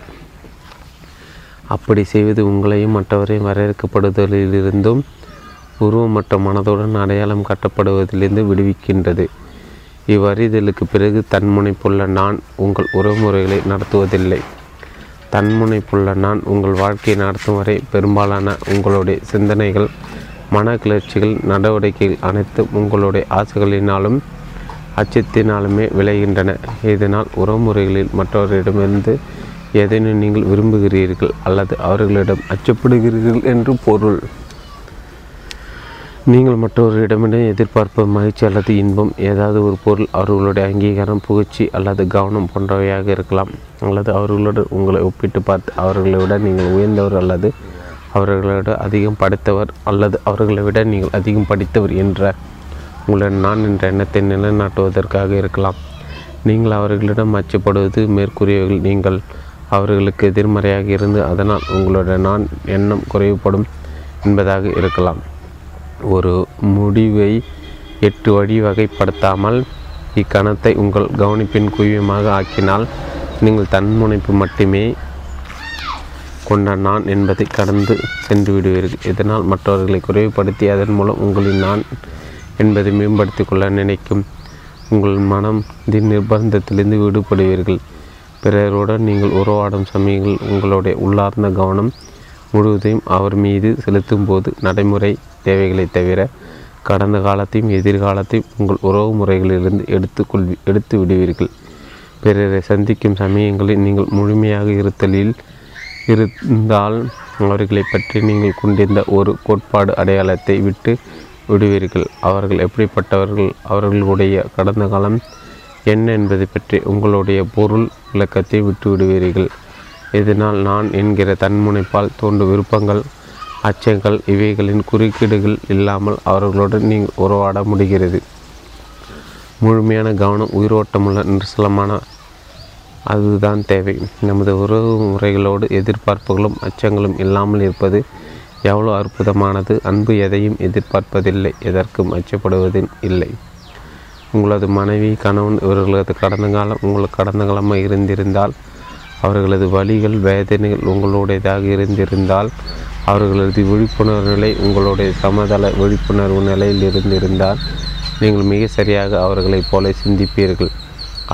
அப்படி செய்வது உங்களையும் மற்றவரையும் வரையறுக்கப்படுதலிலிருந்தும் உருவமற்ற மனதுடன் அடையாளம் கட்டப்படுவதிலிருந்து விடுவிக்கின்றது. இவ்வறிதலுக்கு பிறகு தன்முனைப்புள்ள நான் உங்கள் உறவுமுறைகளை நடத்துவதில்லை. தன்முனைப்புள்ள நான் உங்கள் வாழ்க்கையை நடத்தும் வரை பெரும்பாலான உங்களுடைய சிந்தனைகள், மன கிளர்ச்சிகள், நடவடிக்கைகள் அனைத்தும் உங்களுடைய ஆசைகளினாலும் அச்சத்தினாலுமே விளைகின்றன. இதனால் உறவுமுறைகளில் மற்றவரிடமிருந்து எதனும் நீங்கள் விரும்புகிறீர்கள் அல்லது அவர்களிடம் அச்சப்படுகிறீர்கள் என்று பொருள். நீங்கள் மற்றவர்களிடமிடம் எதிர்பார்ப்ப மகிழ்ச்சி அல்லது இன்பம், ஏதாவது ஒரு பொருள், அவர்களுடைய அங்கீகாரம், புகழ்ச்சி அல்லது கவனம் போன்றவையாக இருக்கலாம். அல்லது அவர்களுடன் உங்களை ஒப்பிட்டு பார்த்து அவர்களை விட நீங்கள் உயர்ந்தவர் அல்லது அவர்களை விட அதிகம் படைத்தவர் அல்லது அவர்களை விட நீங்கள் அதிகம் படித்தவர் என்ற உங்களுடன் நான் என்ற எண்ணத்தை நிலைநாட்டுவதற்காக இருக்கலாம். நீங்கள் அவர்களிடம் அச்சப்படுவது மேற்கூறியவர்கள். நீங்கள் அவர்களுக்கு எதிர்மறையாக இருந்து அதனால் உங்களோட நான் எண்ணம் குறைவுபடும் என்பதாக இருக்கலாம். ஒரு முடிவை 8 வழி வகைப்படுத்தாமல் இக்கணத்தை உங்கள் கவனிப்பின் குவியமாக ஆக்கினால் நீங்கள் தன்முனைப்பு மட்டுமே கொண்ட நான் என்பதை கடந்து சென்று விடுவீர்கள். இதனால் மற்றவர்களை குறைவுபடுத்தி அதன் மூலம் உங்களின் நான் என்பதை மேம்படுத்தி கொள்ள நினைக்கும் உங்கள் மனம் நிர்பந்தத்திலிருந்து விடுபடுவீர்கள். பிறருடன் நீங்கள் உறவாடும் சமயங்கள் உங்களுடைய உள்ளார்ந்த கவனம் முழுவதையும் அவர் மீது செலுத்தும் போது நடைமுறை தேவைகளை தவிர கடந்த காலத்தையும் எதிர்காலத்தையும் உங்கள் உறவு முறைகளிலிருந்து எடுத்து விடுவீர்கள். பிறரை சந்திக்கும் சமயங்களில் நீங்கள் முழுமையாக இருந்தால் அவர்களை பற்றி நீங்கள் கொண்டிருந்த ஒரு கோட்பாடு அடையாளத்தை விட்டு விடுவீர்கள். அவர்கள் எப்படிப்பட்டவர்கள், அவர்களுடைய கடந்த காலம் என்ன என்பதை பற்றி உங்களுடைய பொருள் விளக்கத்தை விட்டு விடுவீர்கள். இதனால் நான் என்கிற தன்முனைப்பால் தோன்றும் விருப்பங்கள், அச்சங்கள் இவைகளின் குறுக்கீடுகள் இல்லாமல் அவர்களுடன் நீங்கள் உறவாட முடிகிறது. முழுமையான கவனம் உயிரோட்டமுள்ள நிர்சலமான அதுதான் தேவை. நமது உறவு முறைகளோடு எதிர்பார்ப்புகளும் அச்சங்களும் இல்லாமல் இருப்பது எவ்வளோ அற்புதமானது. அன்பு எதையும் எதிர்பார்ப்பதில்லை, எதற்கும் அச்சப்படுவதும் இல்லை. உங்களது மனைவி, கணவன் இவர்களது கடந்த காலம் உங்களுக்கு கடந்த காலமாக இருந்திருந்தால், அவர்களது வலிகள், வேதனைகள் உங்களுடையதாக இருந்திருந்தால், அவர்களது விழிப்புணர்வு நிலை உங்களுடைய சமதள விழிப்புணர்வு நிலையில் இருந்திருந்தால், நீங்கள் மிக சரியாக அவர்களைப் போல சிந்திப்பீர்கள்,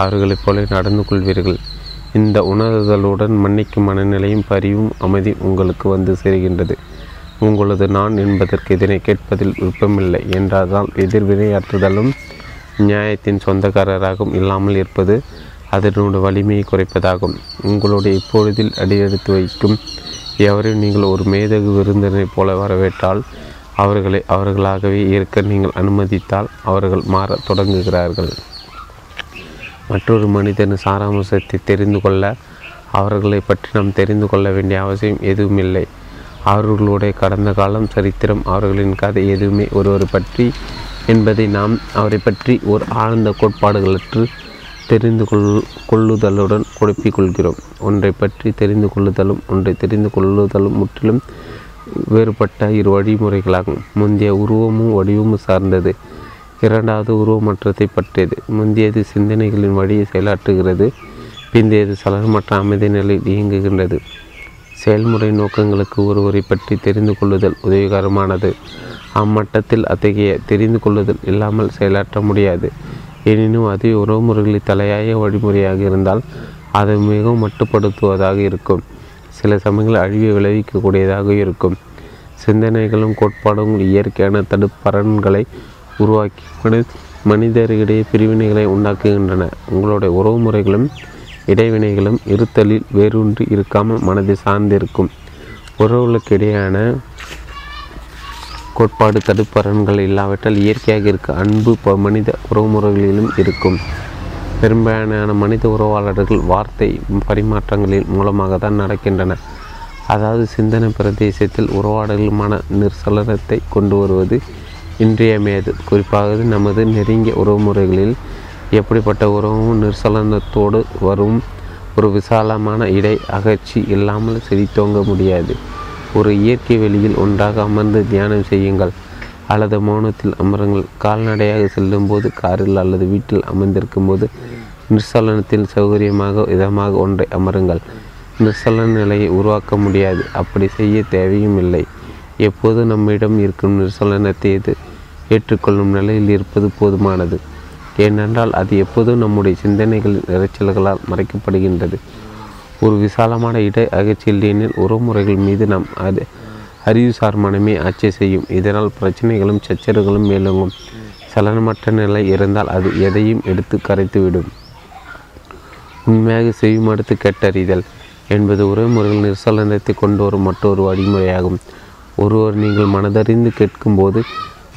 அவர்களைப் போல நடந்து கொள்வீர்கள். இந்த உணர்தலுடன் மன்னிக்கும் மனநிலையும் பரிவும் அமைதியும் உங்களுக்கு வந்து சேர்கின்றது. உங்களது நான் என்பதற்கு இதனை கேட்பதில் விருப்பமில்லை என்றால் எதிர்வினையாற்றுதலும் நியாயத்தின் சொந்தக்காரராகவும் இல்லாமல் இருப்பது அதனோட வலிமையை குறைப்பதாகும். உங்களுடைய இப்பொழுதில் அடியெடுத்து வைக்கும் எவரையும் நீங்கள் ஒரு மேதகு விருந்தினரை போல வரவேற்றால், அவர்களை அவர்களாகவே இருக்க நீங்கள் அனுமதித்தால், அவர்கள் மாற தொடங்குகிறார்கள். மற்றொரு மனிதன் சாராம்சத்தை தெரிந்து கொள்ள அவர்களை பற்றி நாம் தெரிந்து கொள்ள வேண்டிய அவசியம் எதுவும் இல்லை. அவர்களுடைய கடந்த காலம், சரித்திரம், அவர்களின் கதை எதுவுமே ஒருவரை பற்றி என்பதை நாம் அவரை பற்றி ஒரு ஆழ்ந்த கோட்பாடுகளற்று தெரிந்து கொள்ளுதலுடன் குழப்பிக்கொள்கிறோம். ஒன்றை பற்றி தெரிந்து கொள்ளுதலும் ஒன்றை தெரிந்து கொள்ளுதலும் முற்றிலும் வேறுபட்ட இரு வழிமுறைகளாகும். முந்தைய உருவமும் வடிவமும் சார்ந்தது, இரண்டாவது உருவமற்றத்தை பற்றியது. முந்தையது சிந்தனைகளின் வழியை செயலாற்றுகிறது, பிந்தையது சலனமற்ற அமைதி நிலையில் இயங்குகின்றது. செயல்முறை நோக்கங்களுக்கு ஒருவரை பற்றி தெரிந்து கொள்ளுதல் உதவிகரமானது. அம்மட்டத்தில் அத்தகைய தெரிந்து கொள்ளுதல் இல்லாமல் செயலாற்ற முடியாது. எனினும் அதே உறவுமுறைகளில் தலையாய வழிமுறையாக இருந்தால் அதை மிகவும் மட்டுப்படுத்துவதாக இருக்கும், சில சமயங்கள் அழிவை விளைவிக்கக்கூடியதாக இருக்கும். சிந்தனைகளும் கோட்பாடும் இயற்கையான தடுப்பரன்களை உருவாக்கி மனிதர்களிடையே பிரிவினைகளை உண்டாக்குகின்றன. உங்களுடைய உறவு முறைகளும் இடைவினைகளும் இருத்தலில் வேரூன்றி இருக்காமல் மனதை சார்ந்திருக்கும். உறவுகளுக்கு இடையேயான கோட்பாடு தடுப்பரன்கள் இல்லாவிட்டால் இயற்கையாக இருக்க அன்பு மனித உறவு முறைகளிலும் இருக்கும். பெரும்பாலான மனித உறவாளர்கள் வார்த்தை பரிமாற்றங்களின் மூலமாக தான் நடக்கின்றன. அதாவது சிந்தனை பிரதேசத்தில் உறவாடல்களுமான நிர்சலனத்தை கொண்டு வருவது இன்றியமையாது. குறிப்பாக நமது நெருங்கிய உறவு முறைகளில் எப்படிப்பட்ட உறவும் நிர்சலனத்தோடு வரும் ஒரு விசாலமான இடை அகற்சி இல்லாமல் செழித்தோங்க முடியாது. ஒரு இயற்கை வெளியில் ஒன்றாக அமர்ந்து தியானம் செய்யுங்கள் அல்லது மௌனத்தில் அமருங்கள். கால்நடையாக செல்லும்போது, காரில் அல்லது வீட்டில் அமர்ந்திருக்கும் போது நிர்சலனத்தில் சௌகரியமாக இதமாக ஒன்றை அமருங்கள். நிர்சல நிலையை உருவாக்க முடியாது, அப்படி செய்ய தேவையும் இல்லை. எப்போது நம்மிடம் இருக்கும் நிர்சலனத்தை ஏற்றுக்கொள்ளும் நிலையில் இருப்பது போதுமானது. ஏனென்றால் அது எப்போதும் நம்முடைய சிந்தனைகளின் இறைச்சல்களால் மறைக்கப்படுகின்றது. ஒரு விசாலமான இடை அகச்சில்லையெனில் உறவுமுறைகள் மீது நாம் அறிவுசார் மனமே ஆட்சி செய்யும். இதனால் பிரச்சனைகளும் சச்சரவுகளும் மேலோங்கும். சலனமற்ற நிலை இருந்தால் அது எதையும் எடுத்து கரைத்துவிடும். உண்மையாக செய்யுமடுத்து கேட்டறிதல் என்பது உறவுமுறைகள் நிர்சலனத்தை கொண்டு வரும் மற்றொரு வழிமுறையாகும். ஒருவர் நீங்கள் மனதறிந்து கேட்கும்போது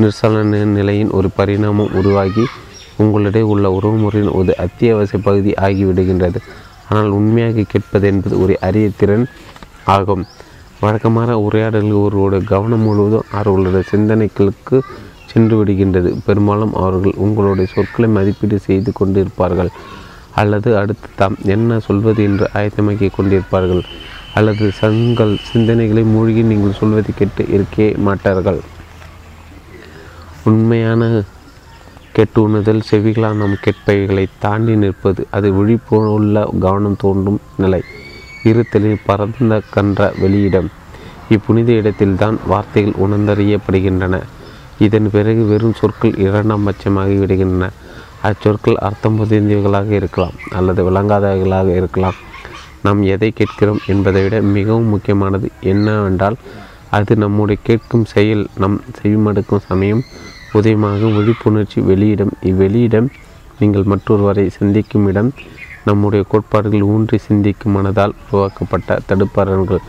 நிர்சலன நிலையின் ஒரு பரிணாமம் உருவாகி உங்களிடையே உள்ள உறவுமுறையின் ஒரு அத்தியாவசிய பகுதி ஆகிவிடுகின்றது. ஆனால் உண்மையாக கேட்பது என்பது ஒரு அரிய திறன் ஆகும். வழக்கமான உரையாடல்கள் ஒருவருடைய கவனம் முழுவதும் அவர்களுடைய சிந்தனைகளுக்கு சென்று விடுகின்றது. பெரும்பாலும் அவர்கள் உங்களுடைய சொற்களை மதிப்பீடு செய்து கொண்டிருப்பார்கள் அல்லது அடுத்து தாம் என்ன சொல்வது என்று ஆயத்தமாக்கி கொண்டிருப்பார்கள் அல்லது தங்கள் சிந்தனைகளை மூழ்கி நீங்கள் சொல்வதை கேட்டு இருக்கே மாட்டார்கள். உண்மையான கேட்டு உணர்தல் செவிகளால் நாம் கேட்பவைகளை தாண்டி நிற்பது. அது விழிப்புள்ள கவனம் தோன்றும் நிலை, இருத்தலில் பரந்த கன்ற வெளியிடம். இப்புனித இடத்தில்தான் வார்த்தைகள் உணர்ந்தறியப்படுகின்றன. இதன் பிறகு வெறும் சொற்கள் இரண்டாம் பட்சமாகி விடுகின்றன. அச்சொற்கள் அர்த்தம் புதிந்தவர்களாக இருக்கலாம் அல்லது விளங்காதவர்களாக இருக்கலாம். நாம் எதை கேட்கிறோம் என்பதை விட மிகவும் முக்கியமானது என்னவென்றால் அது நம்முடைய கேட்கும் செயல். நம் செவிமடுக்கும் சமயம் உதயமாக விழிப்புணர்ச்சி வெளியிடம். இவ்வெளியிடம் நீங்கள் மற்றொரு வரை சிந்திக்கும் இடம். நம்முடைய கோட்பாடுகள் ஊன்றி சிந்திக்கும் மனதால் உருவாக்கப்பட்ட தடுப்பரன்கள்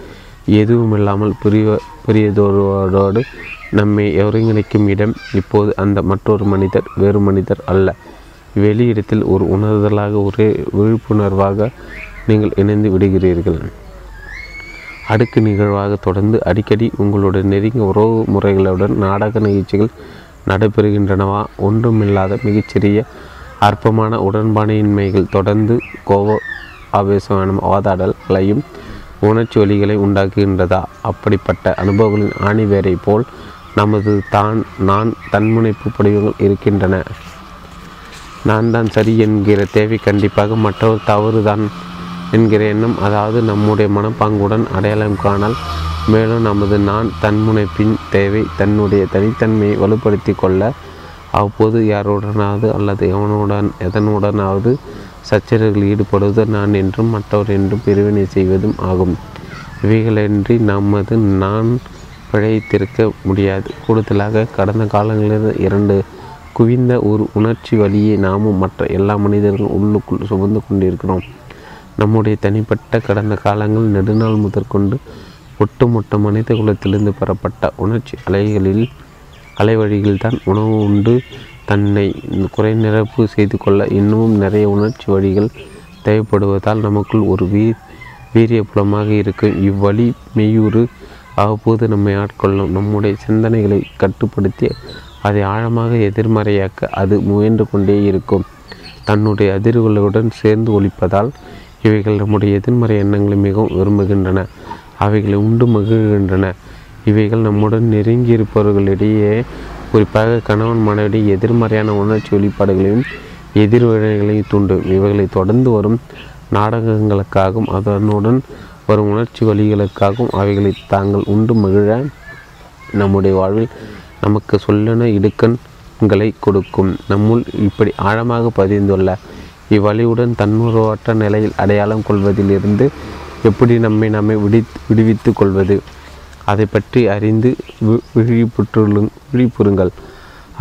எதுவுமில்லாமல் பெரியதோடு நம்மை ஒருங்கிணைக்கும் இடம். இப்போது அந்த மற்றொரு மனிதர் வேறு மனிதர் அல்ல. வெளியிடத்தில் ஒரு உணர்தலாக ஒரே விழிப்புணர்வாக நீங்கள் இணைந்து விடுகிறீர்கள். அடுக்கு நிகழ்வாக தொடர்ந்து அடிக்கடி உங்களுடைய நெருங்கிய உறவு முறைகளுடன் நாடக நிகழ்ச்சிகள் நடைபெறுகின்றனவா? ஒன்றுமில்லாத மிகச்சிறிய அற்பமான உடன்பானையின்மைகள் தொடர்ந்து கோப ஆவேசமான வாதாடல்களையும் உணர்ச்சி ஒலிகளை உண்டாக்குகின்றதா? அப்படிப்பட்ட அனுபவங்களின் ஆணிவேரை போல் நமது தான் நான் தன்முனைப்பு படிவங்கள் இருக்கின்றன. நான் தான் சரி என்கிற தேவை கண்டிப்பாக மற்றவர் தவறுதான் என்கிற எண்ணம், அதாவது நம்முடைய மனப்பாங்குடன் அடையாளம் காணல். மேலும் நமது நான் தன்முனைப்பின் தேவை தன்னுடைய தனித்தன்மையை வலுப்படுத்தி கொள்ள அவ்வப்போது யாருடனாவது அல்லது எதனுடனாவது சச்சரவுகள் ஈடுபடுவது நான் என்றும் மற்றவர் என்றும் பிரிவினை செய்வதும் ஆகும். இவைகளின்றி நமது நான் பிழைத்திருக்க முடியாது. கூடுதலாக கடந்த காலங்களில் இரண்டு குவிந்த ஒரு உணர்ச்சி வழியை நாமும் மற்ற எல்லா மனிதர்களும் உள்ளுக்குள் சுமந்து கொண்டிருக்கிறோம். நம்முடைய தனிப்பட்ட கடந்த காலங்கள் நெடுநாள் முதற்கொண்டு ஒட்டுமொத்த மனித குலத்திலிருந்து பெறப்பட்ட உணர்ச்சி அலைவழிகள்தான் உணவு உண்டு தன்னை குறை நிரப்பு செய்து கொள்ள இன்னமும் நிறைய உணர்ச்சி வழிகள் தேவைப்படுவதால் நமக்குள் ஒரு வீரிய புலமாக இருக்கும். இவ்வழி மெய்யூறு அவ்வப்போது நம்மை ஆட்கொள்ளும். நம்முடைய சிந்தனைகளை கட்டுப்படுத்தி அதை ஆழமாக எதிர்மறையாக்க அது முயன்று கொண்டே இருக்கும். தன்னுடைய அதிர்வுகளுடன் சேர்ந்து ஒழிப்பதால் இவைகள் நம்முடைய எதிர்மறை எண்ணங்களை மிகவும் விரும்புகின்றன, அவைகளை உண்டு மகிழ்கின்றன. இவைகள் நம்முடன் நெருங்கியிருப்பவர்களிடையே குறிப்பாக கணவன் மனைவி எதிர்மறையான உணர்ச்சி வெளிப்பாடுகளையும் எதிர்வினைகளையும் தூண்டும். இவைகளை தொடர்ந்து வரும் நாடகங்களுக்காகவும் அதனுடன் வரும் உணர்ச்சி வழிகளுக்காகவும் அவைகளை தாங்கள் உண்டு மகிழ நம்முடைய வாழ்வில் நமக்கு சொல்லன இடுக்கண்களை கொடுக்கும். நம்முள் இப்படி ஆழமாக பதிந்துள்ள இவ்வழியுடன் தன்னுருவற்ற நிலையில் அடையாளம் கொள்வதிலிருந்து எப்படி நம்மை விடுவித்து கொள்வது? அதை பற்றி அறிந்து விழிப்புறுங்கள்.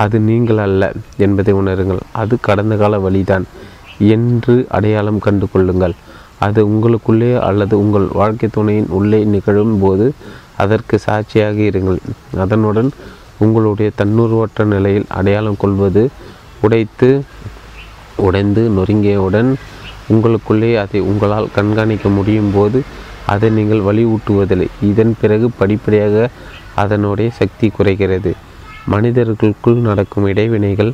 அது நீங்கள் அல்ல என்பதை உணருங்கள். அது கடந்த கால வழிதான் என்று அடையாளம் கண்டு கொள்ளுங்கள். அது உங்களுக்குள்ளே அல்லது உங்கள் வாழ்க்கை துணையின் உள்ளே நிகழும் போது அதற்கு சாட்சியாக இருங்கள். அதனுடன் உங்களுடைய தன்னுருவற்ற நிலையில் அடையாளம் கொள்வது உடைந்து நொறுங்கியவுடன் உங்களுக்குள்ளே அதை உங்களால் கண்காணிக்க முடியும் போது அதை நீங்கள் வலியூட்டுவதில்லை. இதன் பிறகு படிப்படியாக அதனுடைய சக்தி குறைகிறது. மனிதர்களுக்குள் நடக்கும் இடைவினைகள்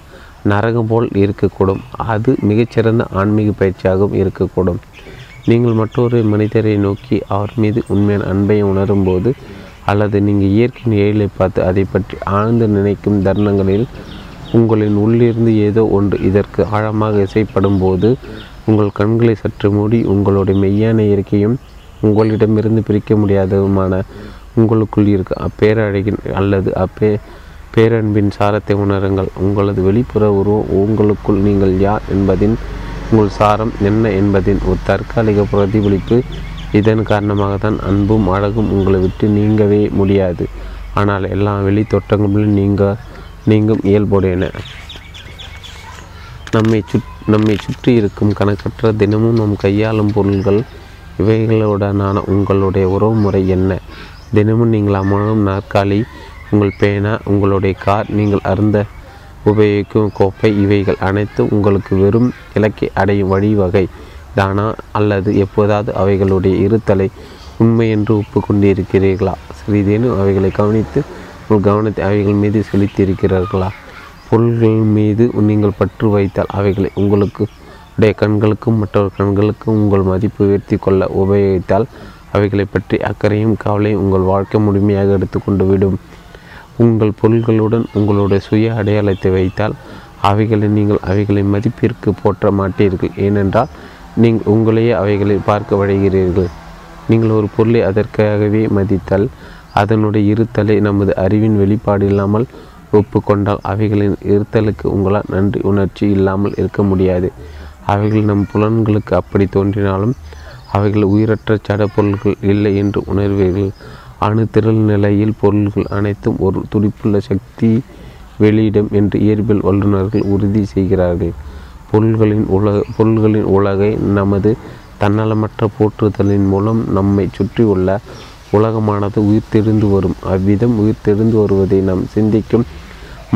நரகம் போல் இருக்கக்கூடும். அது மிகச்சிறந்த ஆன்மீக பயிற்சியாகவும் இருக்கக்கூடும். நீங்கள் மற்றொரு மனிதரை நோக்கி அவர் மீது உண்மையான அன்பை உணரும் போது அல்லது நீங்கள் இயற்கை நிழலை பார்த்து அதை பற்றி ஆழ்ந்து நினைக்கும் தருணங்களில் உங்களின் உள்ளிருந்து ஏதோ ஒன்று இதற்கு ஆழமாக இசைப்படும் போது உங்கள் கண்களை சற்று மூடி உங்களுடைய மெய்யான இயற்கையும் உங்களிடமிருந்து பிரிக்க முடியாததுமான உங்களுக்குள் இருக்க அப்பேரழகின் அல்லது பேரன்பின் சாரத்தை உணருங்கள். உங்களது வெளிப்புற உருவம் உங்களுக்குள் நீங்கள் யார் என்பதின் உங்கள் சாரம் என்ன என்பதின் ஒரு தற்காலிக பிரதிபலிப்பு. இதன் காரணமாக தான் அன்பும் அழகும் உங்களை விட்டு நீங்கவே முடியாது. ஆனால் எல்லா வெளி தோற்றங்களும் நீங்கும் இயல்புடையன. நம்மை சுற்றி இருக்கும் கணக்கற்ற தினமும் நம் கையாளும் பொருள்கள் இவைகளுடனான உங்களுடைய உறவு முறை என்ன? தினமும் நீங்கள் அமரும் நாற்காலி, உங்கள் பேனா, உங்களுடைய கார், நீங்கள் அருந்த உபயோகிக்கும் கோப்பை இவைகள் அனைத்தும் உங்களுக்கு வெறும் இலக்கை அடையும் வழிவகை தானா? அல்லது எப்போதாவது அவைகளுடைய இருத்தலை உண்மை என்று ஒப்புக்கொண்டிருக்கிறீர்களா? சிறிதேனும் அவைகளை கவனித்து உங்கள் கவனத்தை அவைகள் மீது செலுத்தியிருக்கிறார்களா? பொருள்கள் மீது நீங்கள் பற்று வைத்தால் அவைகளை உங்களுக்கு உடைய கண்களுக்கும் மற்றொரு கண்களுக்கும் உங்கள் மதிப்பு உயர்த்தி கொள்ள உபயோகித்தால் அவைகளை பற்றி அக்கறையும் கவலையும் உங்கள் வாழ்க்கை முழுமையாக எடுத்துக்கொண்டு விடும். உங்கள் பொருள்களுடன் உங்களுடைய சுய அடையாளத்தை வைத்தால் அவைகளை நீங்கள் அவைகளை மதிப்பிற்கு போற்ற மாட்டீர்கள். ஏனென்றால் நீங்கள் உங்களையே அவைகளை பார்க்க வழிகிறீர்கள். நீங்கள் ஒரு பொருளை அதற்காகவே மதித்தால் அதனுடைய இருத்தலை நமது அறிவின் வெளிப்பாடு இல்லாமல் ஒப்புக்கொண்டால் அவைகளின் இருத்தலுக்கு உங்களால் நன்றி உணர்ச்சி இல்லாமல் இருக்க முடியாது. அவைகள் நம் புலன்களுக்கு அப்படி தோன்றினாலும் அவைகள் உயிரற்ற சட பொருள்கள் இல்லை என்று உணர்வீர்கள். அணு திரள் நிலையில் பொருள்கள் அனைத்தும் ஒரு துடிப்புள்ள சக்தி வெளியிடும் என்று இயற்பியல் வல்லுநர்கள் உறுதி செய்கிறார்கள். பொருள்களின் உலகை நமது தன்னலமற்ற போற்றுதலின் மூலம் நம்மை சுற்றி உள்ள உலகமானது உயிர்த்தெழுந்து வரும். அவ்விதம் உயிர்த்தெழுந்து வருவதை நாம் சிந்திக்கும்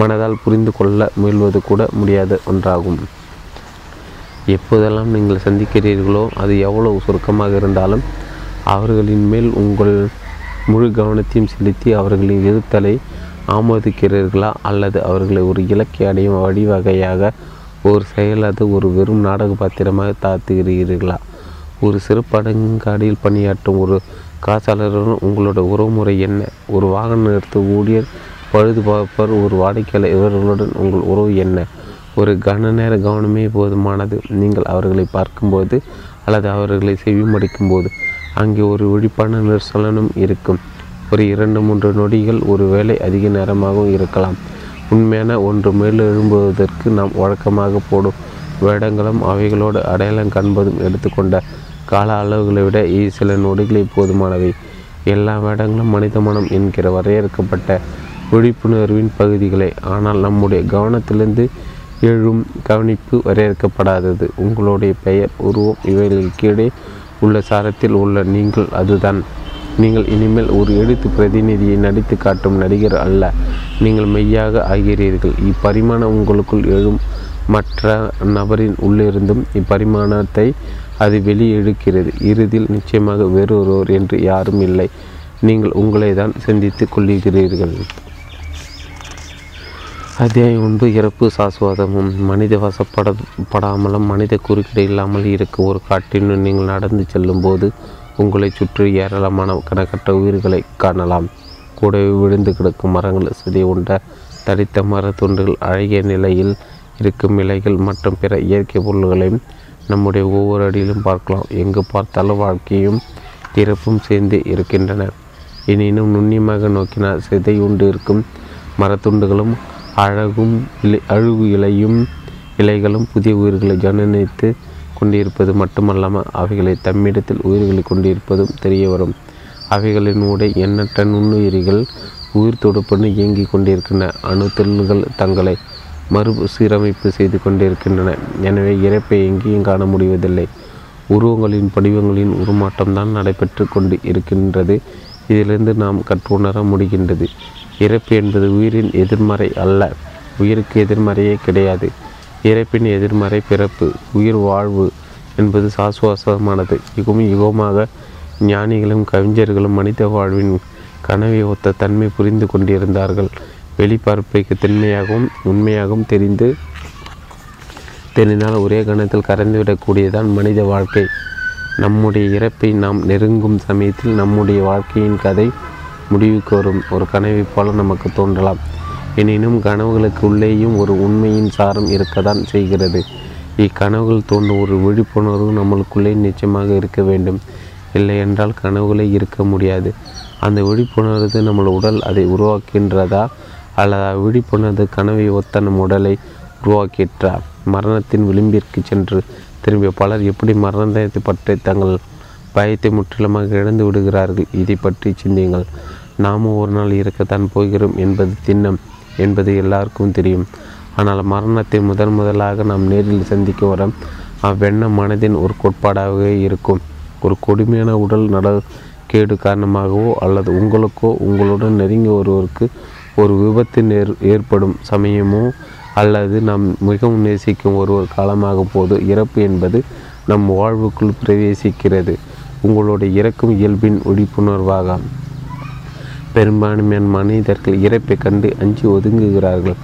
மனதால் புரிந்து கொள்ள முயல்வது கூட முடியாத ஒன்றாகும். எப்போதெல்லாம் நீங்கள் சந்திக்கிறீர்களோ அது எவ்வளவு சுருக்கமாக இருந்தாலும் அவர்களின் மேல் உங்கள் முழு கவனத்தையும் செலுத்தி அவர்களின் இருத்தலை ஆமோதிக்கிறீர்களா? அல்லது அவர்களை ஒரு இலக்கை அடையும் வழிவகையாக ஒரு செயலாது ஒரு வெறும் நாடக பாத்திரமாக தாத்துகிறீர்களா? ஒரு சிறப்படங்காடியில் பணியாற்றும் ஒரு காசாளருடன் உங்களோட உறவுமுறை என்ன? ஒரு வாகன நிறுத்த ஊழியர், பழுதுபார்ப்பர், ஒரு வாடிக்கையாளர் இவர்களுடன் உங்கள் உறவு என்ன? ஒரு கன நேர கவனமே போதுமானது. நீங்கள் அவர்களை பார்க்கும்போது அல்லது அவர்களை செவிமடிக்கும் போது அங்கே ஒரு விழிப்பான நிர்சலனும் இருக்கும். ஒரு 2-3 நொடிகள் ஒரு வேளை அதிக நேரமாகவும் இருக்கலாம். உண்மையான ஒன்று மேலெழும்புவதற்கு நாம் வழக்கமாக போடும் வேடங்களும் அவைகளோடு அடையாளம் காண்பதும் எடுத்துக்கொண்ட கால அளவுகளை விட சில நொடிகளை போதுமானவை. எல்லா வேடங்களும் மனித மனம் என்கிற வரையறுக்கப்பட்ட விழிப்புணர்வின் பகுதிகளே. ஆனால் நம்முடைய கவனத்திலிருந்து எழும் கவனிப்பு வரையறுக்கப்படாதது. உங்களுடைய பெயர், உருவம் இவைகளுக்கீடே உள்ள சாரத்தில் உள்ள நீங்கள் அதுதான். நீங்கள் இனிமேல் ஒரு எழுத்து பிரதிநிதியை நடித்து காட்டும் நடிகர் அல்ல, நீங்கள் மெய்யாக ஆகிறீர்கள். இப்பரிமாணம் உங்களுக்குள் எழும் மற்ற நபரின் உள்ளிருந்தும் இப்பரிமாணத்தை அது வெளியெழுக்கிறது. இறுதியில் நிச்சயமாக வேறொருவர் என்று யாரும் இல்லை. நீங்கள் உங்களை தான் சிந்தித்து கொள்கிறீர்கள். அத்தியாயம் 9. இறப்பு சாஸ்வாதமும். மனித வசப்படாமலும் மனித குறுக்கீடு இல்லாமல் இருக்க ஒரு காட்டின் நீங்கள் நடந்து செல்லும்போது உங்களை சுற்றி ஏராளமான கணக்கற்ற உயிர்களை காணலாம். கூடவே விழுந்து கிடக்கும் மரங்கள், சிதைவுண்ட தடித்த மரத்துண்டுகள், அழகிய நிலையில் இருக்கும் இலைகள் மற்றும் பிற இயற்கை பொருள்களையும் நம்முடைய ஒவ்வொரு அடியிலும் பார்க்கலாம். எங்கு பார்த்தாலும் வாழ்க்கையும் இறப்பும் சேர்ந்து இருக்கின்றன. எனினும் நுண்ணியமாக நோக்கினால் சிதைவுண்டு இருக்கும் மரத்துண்டுகளும் இலைகளும் புதிய உயிர்களை ஜனனித்து கொண்டிருப்பது மட்டுமல்லாமல் அவைகளை தம்மிடத்தில் உயிர்களை கொண்டிருப்பதும் தெரிய வரும். அவைகளின் ஊடே எண்ணற்ற நுண்ணுயிரிகள் உயிர் தொடுப்புன்னு இயங்கிக் கொண்டிருக்கின்றன. அணுத்தல்கள் தங்களை மறுசீரமைப்பு செய்து கொண்டிருக்கின்றன. எனவே இறப்பை எங்கேயும் காண முடிவதில்லை. உருவங்களின் படிவங்களின் உருமாற்றம்தான் நடைபெற்று கொண்டு இருக்கின்றது. இதிலிருந்து நாம் கற்றுணர முடிகின்றது. இறப்பு என்பது உயிரின் எதிர்மறை அல்ல, உயிருக்கு எதிர்மறையே கிடையாது. இறப்பின் எதிர்மறை பிறப்பு. உயிர் வாழ்வு என்பது சாசுவாசமானது. யுகமாக ஞானிகளும் கவிஞர்களும் மனித வாழ்வின் கனவை ஒத்த தன்மை புரிந்து கொண்டிருந்தார்கள். வெளிப்பார்ப்பைக்கு திண்மையாகவும் உண்மையாகவும் தெரிந்தால் ஒரே கணத்தில் கரைந்துவிடக்கூடியதான் மனித வாழ்க்கை. நம்முடைய இறப்பை நாம் நெருங்கும் சமயத்தில் நம்முடைய வாழ்க்கையின் கதை முடிவுக்கு வரும். ஒரு கனவை போல நமக்கு தோன்றலாம். எனினும் கனவுகளுக்கு உள்ளேயும் ஒரு உண்மையின் சாரம் இருக்கத்தான் செய்கிறது. இக்கனவுகள் தோன்றும் ஒரு விழிப்புணர்வு நம்மளுக்குள்ளே நிச்சயமாக இருக்க வேண்டும். இல்லை என்றால் கனவுகளே இருக்க முடியாது. அந்த விழிப்புணர்வு நம்மளோட உடல் அதை உருவாக்கின்றதா அல்லது விழிப்புணர்வு கனவை ஒத்த நம் உடலை உருவாக்கிற்றா? மரணத்தின் விளிம்பிற்கு சென்று திரும்பிய பலர் எப்படி மரணத்தை பற்றி தங்கள் பயத்தை முற்றிலுமாக இழந்து விடுகிறார்கள்? இதை பற்றி சிந்தியுங்கள். நாமும் ஒரு நாள் இருக்கத்தான் போகிறோம் என்பது திண்ணம் என்பது எல்லாருக்கும் தெரியும். ஆனால் மரணத்தை முதலாக நாம் நேரில் சந்திக்க வர அவ்வெண்ணம் மனதின் ஒரு கோட்பாடாகவே இருக்கும். ஒரு கொடுமையான உடல் கேடு காரணமாகவோ அல்லது உங்களுக்கோ உங்களுடன் நெருங்கிய ஒருவருக்கு ஒரு விபத்து ஏற்படும் சமயமோ அல்லது நாம் மிகவும் நேசிக்கும் ஒருவர் காலமாக போது இறப்பு என்பது நம் வாழ்வுக்குள் பிரவேசிக்கிறது. உங்களுடைய இறக்கும் இயல்பின் விழிப்புணர்வாக பெரும்பான்மையான மனிதர்கள் இறப்பை கண்டு அஞ்சி ஒதுங்குகிறார்கள்.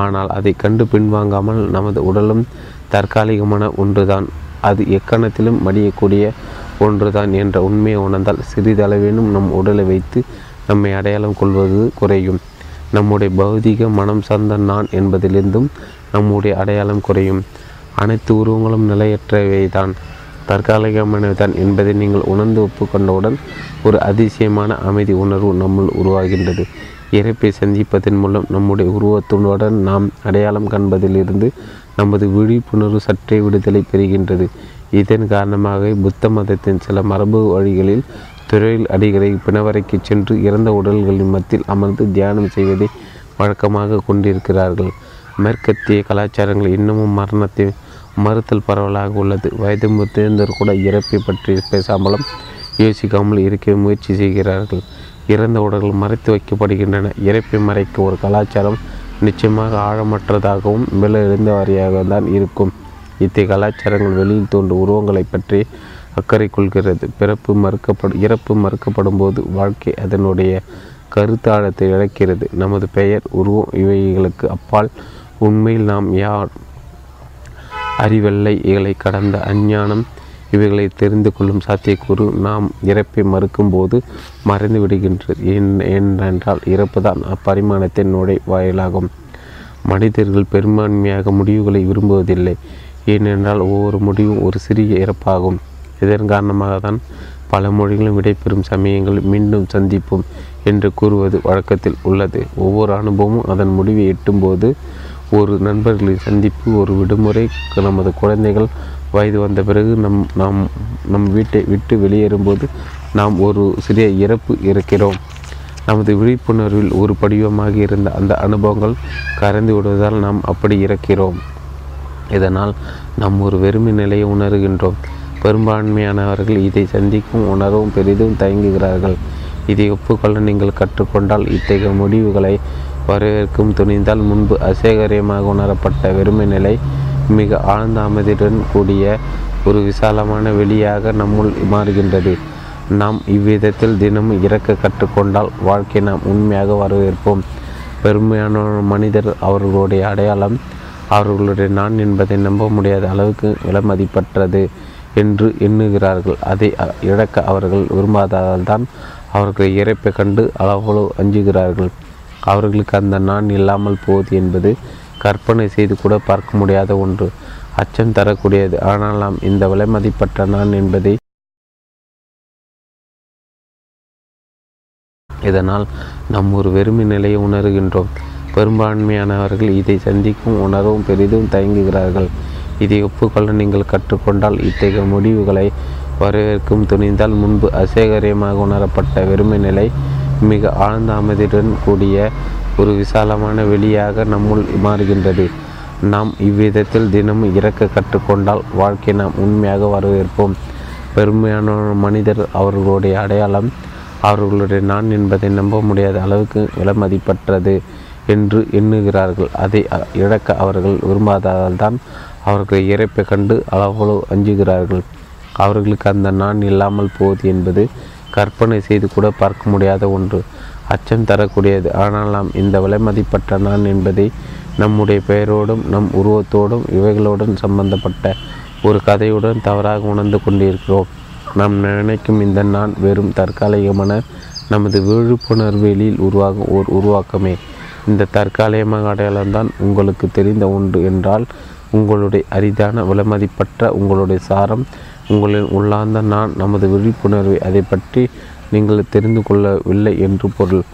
ஆனால் அதை கண்டு பின்வாங்காமல் நமது உடலும் தற்காலிகமான ஒன்றுதான், அது எக்கணத்திலும் மடியக்கூடிய ஒன்றுதான் என்ற உண்மையை உணர்ந்தால் சிறிதளவேனும் நம் உடலை வைத்து நம்மை அடையாளம் கொள்வது குறையும். நம்முடைய பௌதிக மனம் சார்ந்த நான் என்பதிலிருந்தும் நம்முடைய அடையாளம் குறையும். அனைத்து உருவங்களும் நிலையற்றவைதான், தற்காலிகமானவைதான் என்பதை நீங்கள் உணர்ந்து ஒப்புக்கொண்டவுடன் ஒரு அதிசயமான அமைதி உணர்வு நம்முள் உருவாகின்றது. இறப்பை சந்திப்பதன் மூலம் நம்முடைய உருவத்துடன் நாம் அடையாளம் காண்பதிலிருந்து நமது விழிப்புணர்வு சற்றே விடுதலை பெறுகின்றது. இதன் காரணமாக புத்த மதத்தின் சில மரபு வழிகளில் துறையில் அடிகளை பிணவரைக்கு சென்று இறந்த உடல்களின் மத்தியில் அமர்ந்து தியானம் செய்வதை வழக்கமாக கொண்டிருக்கிறார்கள். மேற்கத்திய கலாச்சாரங்கள் இன்னமும் மரணத்தை மறுத்தல் பரவலாக உள்ளது. வயது முதிர்ந்தவர் கூட இறப்பை பற்றி பேசாமலும் யோசிக்காமல் இருக்க முயற்சி செய்கிறார்கள். இறந்த உடல்கள் மறைத்து வைக்கப்படுகின்றன. இறப்பை மறைக்க ஒரு கலாச்சாரம் நிச்சயமாக ஆழமற்றதாகவும் மேல எழுந்த வாரியாக தான் இருக்கும். இத்தகைய கலாச்சாரங்கள் வெளியில் தோன்றும் உருவங்களை பற்றி அக்கறை கொள்கிறது. இறப்பு மறுக்கப்படும் போது வாழ்க்கை அதனுடைய கருத்தாழத்தை இழக்கிறது. நமது பெயர் உருவம் இவைகளுக்கு அப்பால் உண்மையில் நாம் யார்? அறிவெல்லை இகளை கடந்த அஞ்ஞானம் இவைகளை தெரிந்து கொள்ளும் சாத்தியக்கூறு நாம் இறப்பை மறுக்கும்போது மறைந்து விடுகின்றது. ஏனென்றால் இறப்புதான் அப்பரிமாணத்தின் நுழைவாயிலாகும். மனிதர்கள் பெரும்பான்மையாக முடிவுகளை விரும்புவதில்லை. ஏனென்றால் ஒவ்வொரு முடிவும் ஒரு சிறிய இறப்பாகும். இதன் காரணமாக தான் பல மொழிகளும் விடைபெறும் சமயங்கள் மீண்டும் சந்திப்போம் என்று கூறுவது வழக்கத்தில் உள்ளது. ஒவ்வொரு அனுபவமும் அதன் முடிவை எட்டும்போது ஒரு நண்பர்களின் சந்திப்பு, ஒரு விடுமுறை, நமது குழந்தைகள் வயது வந்த பிறகு நம் வீட்டை விட்டு வெளியேறும்போது நாம் ஒரு சிறிய இறப்பு இருக்கிறோம். நமது விழிப்புணர்வில் ஒரு படிவமாக இருந்த அந்த அனுபவங்கள் கரைந்து விடுவதால் நாம் அப்படி இறக்கிறோம். இதனால் நாம் ஒரு வெறுமை நிலையை உணர்கின்றோம். பெரும்பான்மையானவர்கள் இதை சந்திக்கும் உணர்வும் பெரிதும் தயங்குகிறார்கள். இதை ஒப்புக்கொள்ள நீங்கள் கற்றுக்கொண்டால் இத்தகைய முடிவுகளை வரவேற்கும் துணிந்தால் முன்பு அசேகரியமாக உணரப்பட்ட வெறுமை நிலை மிக ஆழ்ந்த அமைதியுடன் கூடிய ஒரு விசாலமான வெளியாக நம்முள் மாறுகின்றது. நாம் இவ்விதத்தில் தினமும் இறக்க கற்றுக்கொண்டால் வாழ்க்கை நாம் உண்மையாக வரவேற்போம். பெருமையான மனிதர் அவர்களுடைய அடையாளம் அவர்களுடைய நான் என்பதை நம்ப முடியாத அளவுக்கு விலைமதிப்பற்றது என்று எண்ணுகிறார்கள். அதை இழக்க அவர்கள் விரும்பாததால் தான் அவர்கள் இறப்பை கண்டு அவ்வளவு அஞ்சுகிறார்கள். அவர்களுக்கு அந்த நான் இல்லாமல் போவது என்பது கற்பனை செய்து கூட பார்க்க முடியாத ஒன்று, அச்சம் தரக்கூடியது. ஆனால் நாம் இந்த விலைமதிப்பற்ற நான் என்பதை இதனால் நாம் ஒரு வெறுமை நிலையை உணர்கின்றோம். பெரும்பான்மையானவர்கள் இதை சந்திக்கும் உணர்வும் பெரிதும் தயங்குகிறார்கள். இதை ஒப்புக்கொள்ள நீங்கள் கற்றுக்கொண்டால் இத்தகைய முடிவுகளை வரவேற்கும் துணிந்தால் முன்பு அசேகரியமாக உணரப்பட்ட வெறுமை நிலை மிக ஆழ்ந்த அமைதியுடன் கூடிய ஒரு விசாலமான வெளியாக நம்முள் மாறுகின்றது. நாம் இவ்விதத்தில் தினமும் இறக்க கற்றுக்கொண்டால் வாழ்க்கையை நாம் உண்மையாக வரவேற்போம். பெருமையான மனிதர் அவர்களுடைய அடையாளம் அவர்களுடைய நான் என்பதை நம்ப முடியாத அளவுக்கு விலைமதிப்பற்றது என்று எண்ணுகிறார்கள். அதை இழக்க அவர்கள் விரும்பாததால் தான் அவர்களை இறைப்பை கண்டு அளவளவு அஞ்சுகிறார்கள். அவர்களுக்கு அந்த நான் இல்லாமல் போவது என்பது கற்பனை செய்து கூட பார்க்க முடியாத ஒன்று, அச்சம் தரக்கூடியது. ஆனால் நாம் இந்த விலைமதிப்பற்ற நான் என்பதை நம்முடைய பெயரோடும் நம் உருவத்தோடும் இவைகளோடும் சம்பந்தப்பட்ட ஒரு கதையுடன் தவறாக உணர்ந்து கொண்டிருக்கிறோம். நாம் நினைக்கும் இந்த நான் வெறும் தற்காலிகமான நமது விழிப்புணர்வெளியில் உருவாகும் ஓர் உருவாக்கமே. இந்த தற்காலிகமாக அடையாளம்தான் உங்களுக்கு தெரிந்த ஒன்று என்றால் உங்களுடைய அரிதான விலைமதிப்பற்ற உங்களுடைய சாரம், உங்களின் உள்ளார்ந்த நான், நமது விழிப்புணர்வை அதை பற்றி நீங்கள் தெரிந்து கொள்ளவில்லை என்று பொருள்.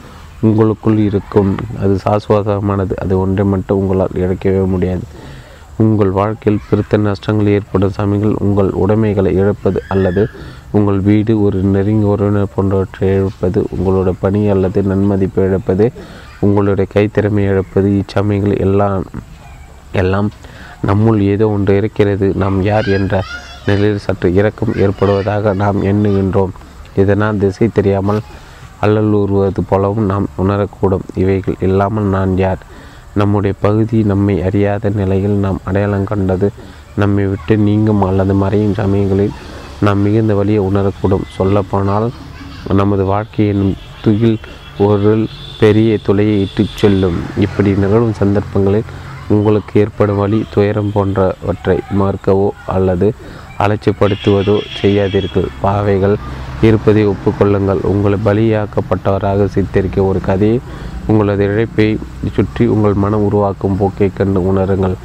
உங்களுக்குள் இருக்கும் அது சாஸ்வதமானது. அது ஒன்றை மட்டும் உங்களால் இழக்கவே முடியாது. உங்கள் வாழ்க்கையில் பிறத்த நஷ்டங்கள் ஏற்படும் சமயங்கள் உங்கள் உடைமைகளை இழப்பது அல்லது உங்கள் வீடு, ஒரு நெருங்கிய உறவினர் போன்றவற்றை இழப்பது, உங்களோட பணி அல்லது நன்மதிப்பை இழப்பது, உங்களுடைய கைத்திறமை இழப்பது, இச்சமயங்கள் எல்லாம் நம்முள் ஏதோ ஒன்று இருக்கிறது, நாம் யார் என்ற நிலையில் சற்று இரக்கம் ஏற்படுவதாக நாம் எண்ணுகின்றோம். இதனால் திசை தெரியாமல் அல்லலுறுவது போலவும் நாம் உணரக்கூடும். இவைகள் இல்லாமல் நான் யார்? நம்முடைய பகுதி நம்மை அறியாத நிலையில் நாம் அடையாளம் கண்டது நம்மை விட்டு நீங்கும் அல்லது மறையும் சமயங்களில் நாம் மிகுந்த வழியை உணரக்கூடும். சொல்லப்போனால் நமது வாழ்க்கையின் துயில் ஒரு பெரிய துளையை இட்டுச் செல்லும். இப்படி நிகழும் சந்தர்ப்பங்களில் உங்களுக்கு ஏற்படும் வழி துயரம் போன்றவற்றை மறுக்கவோ அல்லது அலட்சிப்படுத்துவதோ செய்யாதீர்கள். பாவைகள் இருப்பதை ஒப்புக்கொள்ளுங்கள். உங்களை பலியாக்கப்பட்டவராக சித்தரிக்க ஒரு கதையை உங்களது இழைப்பை சுற்றி உங்கள் மனம் உருவாக்கும் போக்கை கண்டு உணருங்கள்.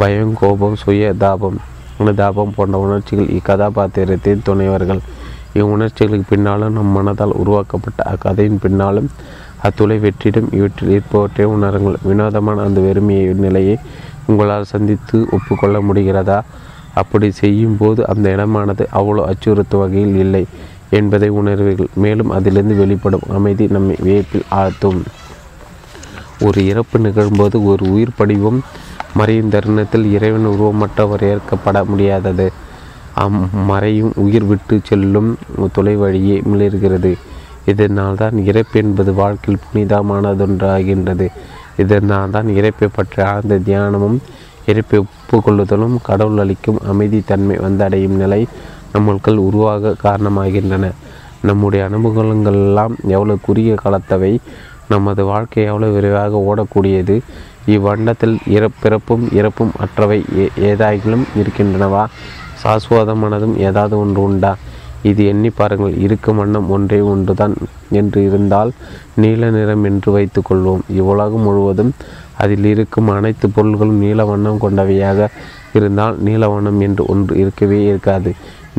பயம், கோபம், சுய தாபம், அனுதாபம் போன்ற உணர்ச்சிகள் இக்கதாபாத்திரத்தின் துணைவர்கள். இவ்வுணர்ச்சிகளுக்கு பின்னாலும் நம் மனதால் உருவாக்கப்பட்ட அக்கதையின் பின்னாலும் அத்துளை வெற்றிடம். இவற்றில் இருப்பவற்றை உணருங்கள். வினோதமான அந்த வெறுமையை நிலையை உங்களால் சந்தித்து ஒப்புக்கொள்ள முடிகிறதா? அப்படி செய்யும் போது அந்த இடமானது அவ்வளோ அச்சுறுத்தும் வகையில் இல்லை என்பதை உணர்வீர்கள். மேலும் அதிலிருந்து வெளிப்படும் அமைதி நம்மை வியப்பில் ஆழ்த்தும். ஒரு இறப்பு நிகழும்போது ஒரு உயிர் படிவம் மறையும் தருணத்தில் இறைவன் உருவமற்ற வரையறுக்கப்பட முடியாதது அம்மறையும் உயிர் விட்டு செல்லும் தொலை வழியே மிளர்கிறது. இதனால்தான் இறப்பு என்பது வாழ்க்கையில் புனிதமானதொன்றாகின்றது. இதனால்தான் இறப்பை பற்றி ஆழ்ந்த தியானமும் இறப்பை ஒப்புக்கொள்ளுதலும் கடவுள் அளிக்கும் அமைதித்தன்மை வந்தடையும் நிலை நம்மளுக்கள் உருவாக காரணமாகின்றன. நம்முடைய அனுபவங்களெல்லாம் எவ்வளவு குறுகிய காலத்தவை, நமது வாழ்க்கை எவ்வளவு விரைவாக ஓடக்கூடியது. இவ்வண்டத்தில் பிறப்பும் இறப்பும் அற்றவை ஏதாயிலும் இருக்கின்றனவா? சாஸ்வதமானதும் ஏதாவது ஒன்று உண்டா? இது எண்ணி பாருங்கள். இருக்கும் வண்ணம் ஒன்றே ஒன்றுதான் என்று இருந்தால் நீல நிறம் என்று வைத்துக்கொள்வோம். இவ்வுலகம் முழுவதும் அதில் இருக்கும் அனைத்து பொருள்களும் நீல வண்ணம் கொண்டவையாக இருந்தால் நீலவனம் என்று ஒன்று இருக்கவே இருக்காது.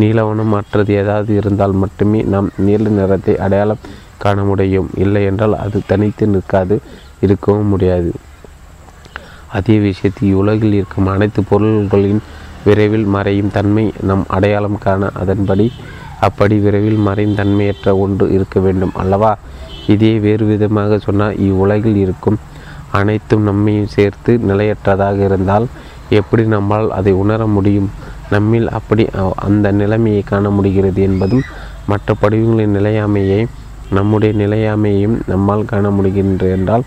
நீலவனம் மற்றது ஏதாவது இருந்தால் மட்டுமே நாம் நீல நிறத்தை அடையாளம் காண முடியும். இல்லை என்றால் அது தனித்து நிற்காது, இருக்கவும் முடியாது. அதே விஷயத்தை உலகில் இருக்கும் அனைத்து பொருள்களின் விரைவில் மறையும் தன்மை நம் அடையாளம் காண அதன்படி அப்படி விரைவில் மறையும் தன்மையற்ற ஒன்று இருக்க வேண்டும் அல்லவா? இதே வேறு விதமாக சொன்னால் இவ்வுலகில் இருக்கும் அனைத்தும் நம்மையும் சேர்த்து நிலையற்றதாக இருந்தால் எப்படி நம்மால் அதை உணர முடியும்? நம்மில் அப்படி அந்த நிலைமையை காண முடிகிறது என்பதும் மற்ற படிவங்களின் நிலையாமையை நம்முடைய நிலையாமையையும் நம்மால் காண முடிகின்ற என்றால்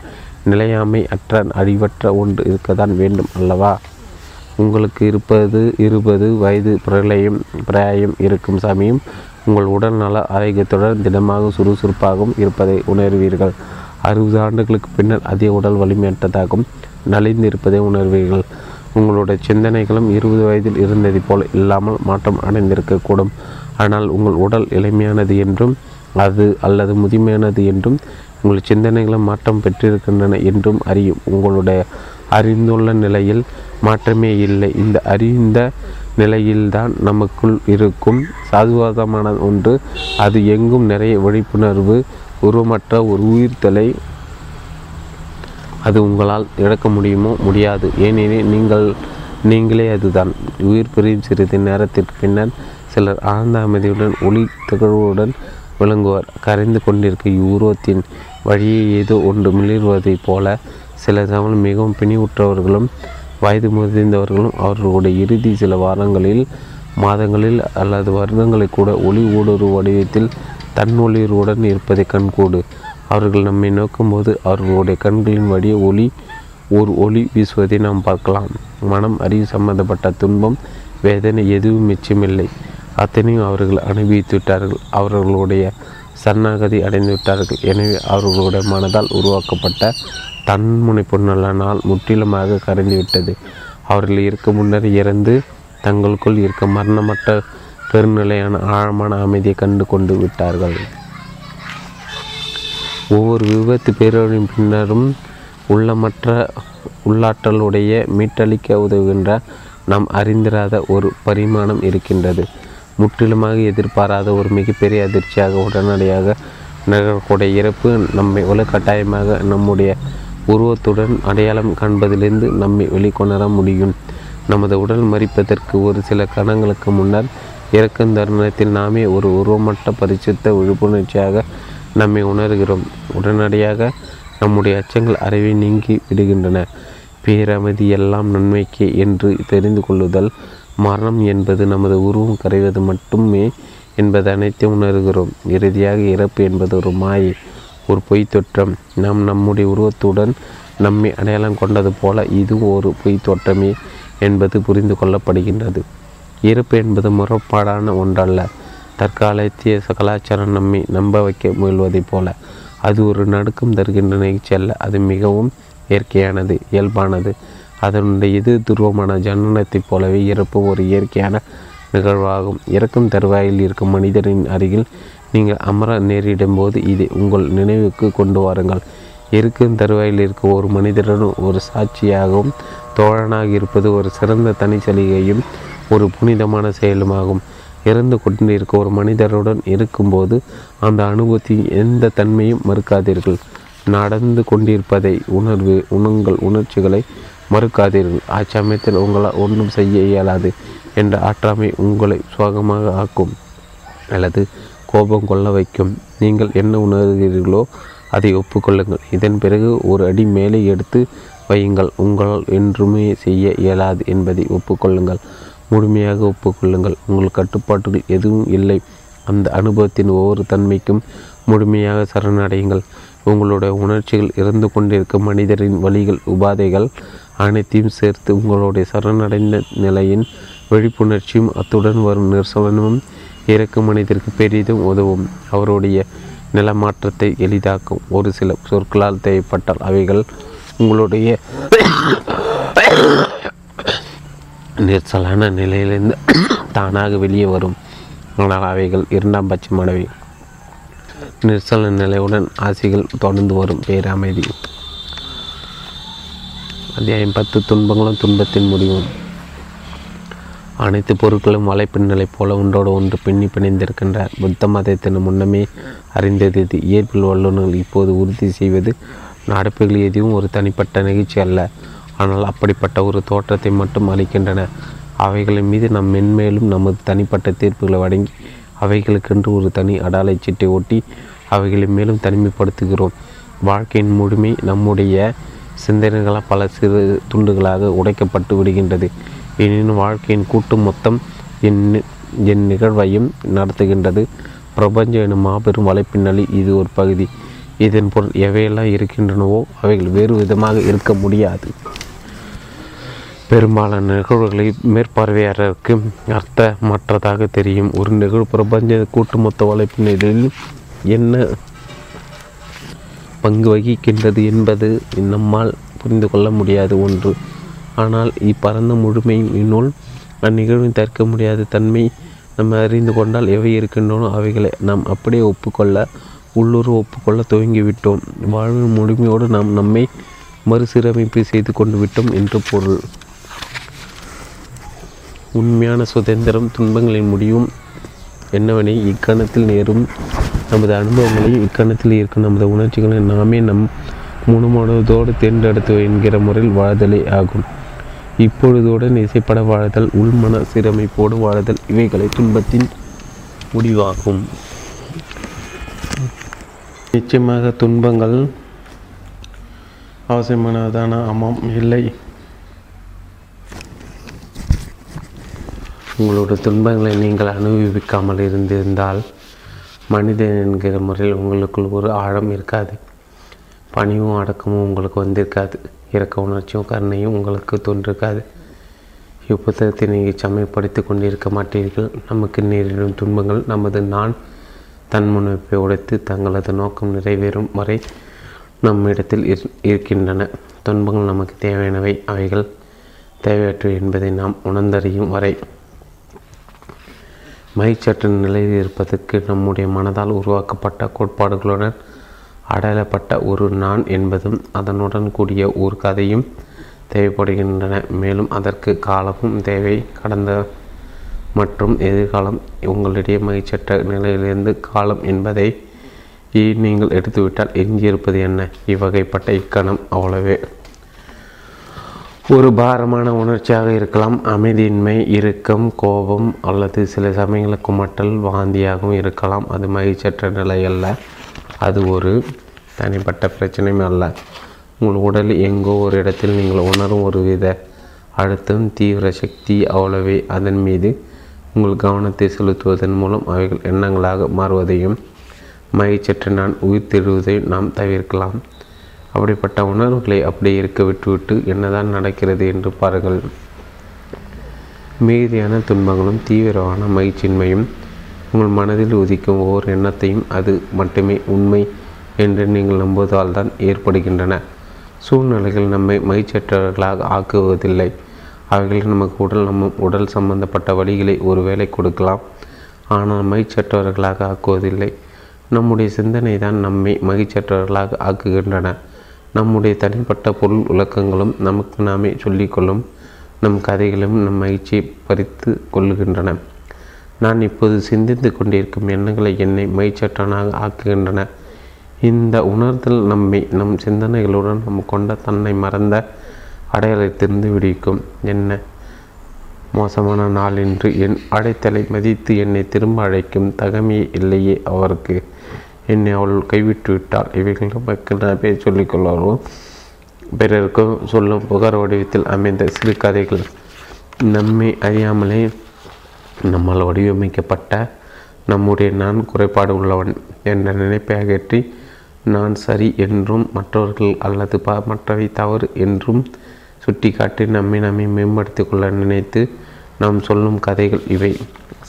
நிலையாமை அற்ற அழிவற்ற ஒன்று இருக்கத்தான் வேண்டும் அல்லவா? உங்களுக்கு 20 வயது பிராயம் இருக்கும் சமயம் உங்கள் உடல் நல ஆரோக்கியத்துடன் திடமாக சுறுசுறுப்பாகவும் இருப்பதை உணர்வீர்கள். 60 ஆண்டுகளுக்கு பின்னர் அதே உடல் வலிமையற்றதாகவும் நலிந்து இருப்பதை உணர்வீர்கள். உங்களுடைய சிந்தனைகளும் 20 வயதில் இருந்ததை போல் இல்லாமல் மாற்றம் அடைந்திருக்கக்கூடும். ஆனால் உங்கள் உடல் எளிமையானது என்றும் அது அல்லது முதுமையானது என்றும் உங்கள் சிந்தனைகளும் மாற்றம் பெற்றிருக்கின்றன என்றும் அறியும். உங்களுடைய அறிந்துள்ள நிலையில் மாற்றமே இல்லை. இந்த அறிந்த நிலையில்தான் நமக்குள் இருக்கும் சாதுவாதமான ஒன்று, அது எங்கும் நிறைய விழிப்புணர்வு உருவமற்ற ஒரு உயிர்த்தலை. அது உங்களால் இழக்க முடியுமோ? முடியாது. ஏனெனில் நீங்களே அதுதான். உயிர் பிரியும் சிறிது நேரத்திற்கு பின்னர் சிலர் ஆழ்ந்த அமைதியுடன் ஒளி திகழ்வுடன் விளங்குவார். கரைந்து கொண்டிருக்க யூரோத்தின் வழியே ஏதோ ஒன்று மிளிர்வதைப் போல சில சமயம் மிகவும் பிணிவுற்றவர்களும் வயது முதிர்ந்தவர்களும் அவர்களுடைய இறுதி சில வாரங்களில் மாதங்களில் அல்லது வருடங்களை கூட ஒளி ஊடுருவு வடிவத்தில் தன் ஒளிர்வுடன் இருப்பதை கண்கூடு. அவர்கள் நம்மை நோக்கும்போது அவர்களுடைய கண்களின் வழியே ஒளி வீசுவதை நாம் பார்க்கலாம். மனம் அறிவு சம்பந்தப்பட்ட துன்பம் வேதனை எதுவும் மிச்சமில்லை, அத்தனையும் அவர்கள் அனுபவித்துவிட்டார்கள். அவர்களுடைய சரணாகதி அடைந்துவிட்டார்கள். எனவே அவர்களுடைய மனதால் உருவாக்கப்பட்ட தன்முனைப்பு நல்ல நாள் முற்றிலுமாக கரைந்துவிட்டது. அவர்கள் இருக்க முன்னர் இறந்து தங்களுக்குள் இருக்க மரணமற்ற பெருநிலையான ஆழமான அமைதியை கண்டு கொண்டு விட்டார்கள். ஒவ்வொரு விபத்து பேரழிவின் பின்னரும் உள்ளாற்றலுடைய மீட்டளிக்க உதவுகின்ற நாம் அறிந்திராத ஒரு பரிமாணம் இருக்கின்றது. முற்றிலுமாக எதிர்பாராத ஒரு மிகப்பெரிய அதிர்ச்சியாக உடனடியாக நிகழக்கூடிய இறப்பு நம்மை வலுக்கட்டாயமாக நம்முடைய உருவத்துடன் அடையாளம் காண்பதிலிருந்து நம்மை வெளிக்கொணர முடியும். நமது உடல் மறிப்பதற்கு ஒரு சில கணங்களுக்கு முன்னர் இறக்கும் தருணத்தில் நாமே ஒரு உருவமற்ற பரிசுத்த விழிப்புணர்ச்சியாக நம்மை உணர்கிறோம். உடனடியாக நம்முடைய அச்சங்கள் அறிவை நீங்கி விடுகின்றன. பேரமைதி எல்லாம் நன்மைக்கே என்று தெரிந்து கொள்ளுதல், மரணம் என்பது நமது உருவம் கரைவது மட்டுமே என்பது அனைத்தையும் உணர்கிறோம். இறுதியாக இறப்பு என்பது ஒரு மாயை, ஒரு பொய் தோற்றம். நாம் நம்முடைய உருவத்துடன் நம்மை அடையாளம் கொண்டது போல இதுவும் ஒரு பொய் தோற்றமே என்பது புரிந்து கொள்ளப்படுகின்றது. இறப்பு என்பது முரண்பாடான ஒன்றல்ல. தற்காலத்திய கலாச்சாரம் நம்மை நம்ப வைக்க முயல்வதைப் போல அது ஒரு நடுக்கம் தருகின்ற நிகழ்ச்சி அல்ல. அது மிகவும் இயற்கையானது, இயல்பானது. அதனுடைய எது துருவமான ஜனனத்தைப் போலவே இறப்பு ஒரு இயற்கையான நிகழ்வாகும். இறக்கும் தருவாயில் இருக்கும் மனிதரின் அருகில் நீங்கள் அமர நேரிடும் போது இதை உங்கள் நினைவுக்கு கொண்டு வாருங்கள். இருக்கும் தருவாயில் இருக்கும் ஒரு மனிதருடன் ஒரு சாட்சியாகவும் தோழனாக இருப்பது ஒரு சிறந்த தனி சலுகையும் ஒரு புனிதமான செயலுமாகும். இறந்து கொண்டு இருக்க ஒரு மனிதருடன் இருக்கும்போது அந்த அனுபவத்தின் எந்த தன்மையும் மறுக்காதீர்கள். நடந்து கொண்டிருப்பதை உங்கள் உணர்ச்சிகளை மறுக்காதீர்கள். ஆச்சமயத்தில் உங்களால் ஒன்றும் செய்ய இயலாது என்ற ஆற்றாமை உங்களை சோகமாக ஆக்கும் அல்லது கோபம் கொள்ள வைக்கும். நீங்கள் என்ன உணர்கிறீர்களோ அதை ஒப்புக்கொள்ளுங்கள். இதன் பிறகு ஒரு அடி மேலே எடுத்து வையுங்கள். உங்களால் என்றுமே செய்ய இயலாது என்பதை ஒப்புக்கொள்ளுங்கள். முழுமையாக ஒப்புக்கொள்ளுங்கள். உங்கள் கட்டுப்பாட்டுகள் எதுவும் இல்லை. அந்த அனுபவத்தின் ஒவ்வொரு தன்மைக்கும் முழுமையாக சரணடையுங்கள். உங்களுடைய உணர்ச்சிகள், இறந்து கொண்டிருக்கும் மனிதரின் வழிகள், உபாதைகள் அனைத்தையும் சேர்த்து உங்களுடைய சரணடைந்த நிலையின் விழிப்புணர்ச்சியும் அத்துடன் வரும் நிர்சலனமும் இறக்கும் மனிதருக்கு பெரிதும் உதவும், அவருடைய நிலமாற்றத்தை எளிதாக்கும். ஒரு சில சொற்களால் தேவைப்பட்டால் அவைகள் உங்களுடைய நிர்சலான நிலையிலிருந்து தானாக வெளியே வரும். ஆனால் அவைகள் இரண்டாம் பட்சமானவை. நிர்சல நிலையுடன் ஆசைகள் தொடர்ந்து வரும். பேரமைதி. அத்தியாயம் 10. துன்பங்களும் துன்பத்தின் முடிவும். அனைத்து பொருட்களும் வலைப்பின் நிலை போல ஒன்றோடு ஒன்று பின்னி பிணைந்திருக்கின்றார். புத்த மதத்தின் முன்னமே அறிந்தது இது. இயற்பில் வல்லுநர்கள் இப்போது உறுதி செய்வது நடப்புகள் எதுவும் ஒரு தனிப்பட்ட நிகழ்ச்சி அல்ல, ஆனால் அப்படிப்பட்ட ஒரு தோற்றத்தை மட்டும் அளிக்கின்றன. அவைகளின் மீது நாம் மென்மேலும் நமது தனிப்பட்ட தீர்ப்புகளை வழங்கி அவைகளுக்கென்று ஒரு தனி அடாலை சீட்டை ஒட்டி அவைகளை மேலும் தனிமைப்படுத்துகிறோம். வாழ்க்கையின் முழுமை நம்முடைய சிந்தனைகளாக பல சிறு துண்டுகளாக உடைக்கப்பட்டு விடுகின்றது. எனினும் வாழ்க்கையின் கூட்டு மொத்தம் என் நிகழ்வையும் நடத்துகின்றது. பிரபஞ்சம் எனும் மாபெரும் வலைப்பின்னலி இது ஒரு பகுதி. இதன் பொருள் எவையெல்லாம் இருக்கின்றனவோ அவைகள் வேறு விதமாக இருக்க முடியாது. பெரும்பாலான நிகழ்வுகளை மேற்பார்வையாளருக்கு அர்த்தமற்றதாக தெரியும். ஒரு நிகழ்வு பிரபஞ்ச கூட்டுமொத்த வலைப்பினில் என்ன பங்கு வகிக்கின்றது என்பது நம்மால் புரிந்து கொள்ள முடியாத ஒன்று. ஆனால் இப்பரந்த முழுமையின் இன்னுள் அந்நிகழ்வின் தற்க முடியாத தன்மை நம்ம அறிந்து கொண்டால் எவை இருக்கின்றனோ அவைகளை நாம் அப்படியே உள்ளூர் ஒப்புக்கொள்ள துவங்கிவிட்டோம். வாழ்வின் முழுமையோடு நாம் நம்மை மறுசீரமைப்பு செய்து கொண்டு விட்டோம் என்று பொருள். உண்மையான சுதந்திரம் துன்பங்களின் முடிவும் என்னவென இக்கணத்தில் நேரும் நமது அனுபவங்களையும் இக்கணத்தில் இருக்கும் நமது உணர்ச்சிகளை நாமே நம் முணுமுணுவதோடு தேர்ந்தெடுத்து என்கிற முறையில் வாழ்தலே ஆகும். இப்பொழுதுடன் இசைப்பட வாழுதல், உள்மன சீரமைப்போடு வாழுதல் இவைகளை துன்பத்தின் முடிவாகும். நிச்சயமாக துன்பங்கள் அவசியமானதான? ஆமாம். இல்லை, உங்களோட துன்பங்களை நீங்கள் அனுபவிக்காமல் இருந்திருந்தால் மனிதன் என்கிற முறையில் உங்களுக்குள் ஒரு ஆழம் இருக்காது. பணிவும் அடக்கமும் உங்களுக்கு வந்திருக்காது. இறக்க உணர்ச்சியும் கருணையும் உங்களுக்கு தோன்றிருக்காது. இப்புத்தகத்தை நீங்கள் சமயப்படுத்தி கொண்டிருக்க மாட்டீர்கள். நமக்கு நேரிடும் துன்பங்கள் நமது நான் தன்முனைப்பை உடைத்து தங்களது நோக்கம் நிறைவேறும் வரை நம்மிடத்தில் இருக்கின்றன. துன்பங்கள் நமக்கு தேவையானவை, அவைகள் தேவையற்றவை என்பதை நாம் உணர்ந்தறியும் வரை மகிழ்ச்சற்ற நிலையில் இருப்பதற்கு நம்முடைய மனதால் உருவாக்கப்பட்ட கோட்பாடுகளுடன் அடையப்பட்ட ஒரு நான் என்பதும் அதனுடன் கூடிய ஒரு கதையும் தேவைப்படுகின்றன. மேலும் அதற்கு காலமும் தேவை. கடந்த மற்றும் எதிர்காலம் உங்களிடையே மகிழ்ச்சற்ற நிலையிலிருந்து காலம் என்பதை நீங்கள் எடுத்துவிட்டால் எஞ்சியிருப்பது என்ன? இவ்வகைப்பட்ட இக்கணம் அவ்வளவே ஒரு பாரமான உணர்ச்சியாக இருக்கலாம். அமைதியின்மை, இறுக்கம், கோபம் அல்லது சில சமயங்களுக்கு மட்டல் வாந்தியாகவும் இருக்கலாம். அது மகிழ்ச்சற்ற நிலை அல்ல. அது ஒரு தனிப்பட்ட பிரச்சனையும் அல்ல. உங்கள் உடல் எங்கோ ஒரு இடத்தில் நீங்கள் உணரும் ஒரு வித அழுத்தம், தீவிர சக்தி அவ்வளவே. அதன் மீது உங்கள் கவனத்தை செலுத்துவதன் மூலம் அவைகள் எண்ணங்களாக மாறுவதையும் மகிழ்ச்சற்ற நான் உயிர்த்தெழுவதையும் நாம் தவிர்க்கலாம். அப்படிப்பட்ட உணர்வுகளை அப்படியே இருக்க விட்டுவிட்டு என்னதான் நடக்கிறது என்று பாருங்கள். மீதியான துன்பங்களும் தீவிரமான மகிழ்ச்சியின்மையும் உங்கள் மனதில் உதிக்கும் ஓர் எண்ணத்தையும் அது மட்டுமே உண்மை என்று நீங்கள் நம்புவதால் தான் ஏற்படுகின்றன. சூழ்நிலைகள் நம்மை மகிழ்ச்சியற்றவர்களாக ஆக்குவதில்லை. அவைகள் நமக்கு நம்ம உடல் சம்பந்தப்பட்ட வழிகளை ஒரு வேளை கொடுக்கலாம், ஆனால் மகிழ்ச்சியற்றவர்களாக ஆக்குவதில்லை. நம்முடைய சிந்தனை தான் நம்மை மகிழ்ச்சியற்றவர்களாக ஆக்குகின்றன. நம்முடைய தனிப்பட்ட பொருள் விளக்கங்களும் நமக்கு நாமே சொல்லிக்கொள்ளும் நம் கதைகளும் நம் மகிழ்ச்சியை பறித்து கொள்ளுகின்றன. நான் இப்போது சிந்தித்து கொண்டிருக்கும் எண்ணங்களை என்னை மகிழ்ச்சற்றானாக ஆக்குகின்றன. இந்த உணர்தல் நம்மை நம் சிந்தனைகளுடன் நம் கொண்ட தன்னை மறந்த அடையாளத்திலிருந்து விடுவிக்கும். என்ன மோசமான நாள் என்று என் அடைத்தலை மதித்து என்னை திரும்ப அழைக்கும் தகமையே இல்லையே அவருக்கு. என்னை அவள் கைவிட்டு விட்டாள். இவைகள் நமக்கு நிறைய சொல்லிக்கொள்வாரோ பிறருக்கும் சொல்லும் புகார் வடிவத்தில் அமைந்த சிறு கதைகள். நம்மை அறியாமலே நம்மால் வடிவமைக்கப்பட்ட நம்முடைய நான் குறைபாடு உள்ளவன் என்ற நினைப்பை அகற்றி நான் சரி என்றும் மற்றவர்கள் அல்லது மற்றவை தவறு என்றும் சுட்டிக்காட்டி நம்மை மேம்படுத்தி கொள்ள நினைத்து நாம் சொல்லும் கதைகள் இவை.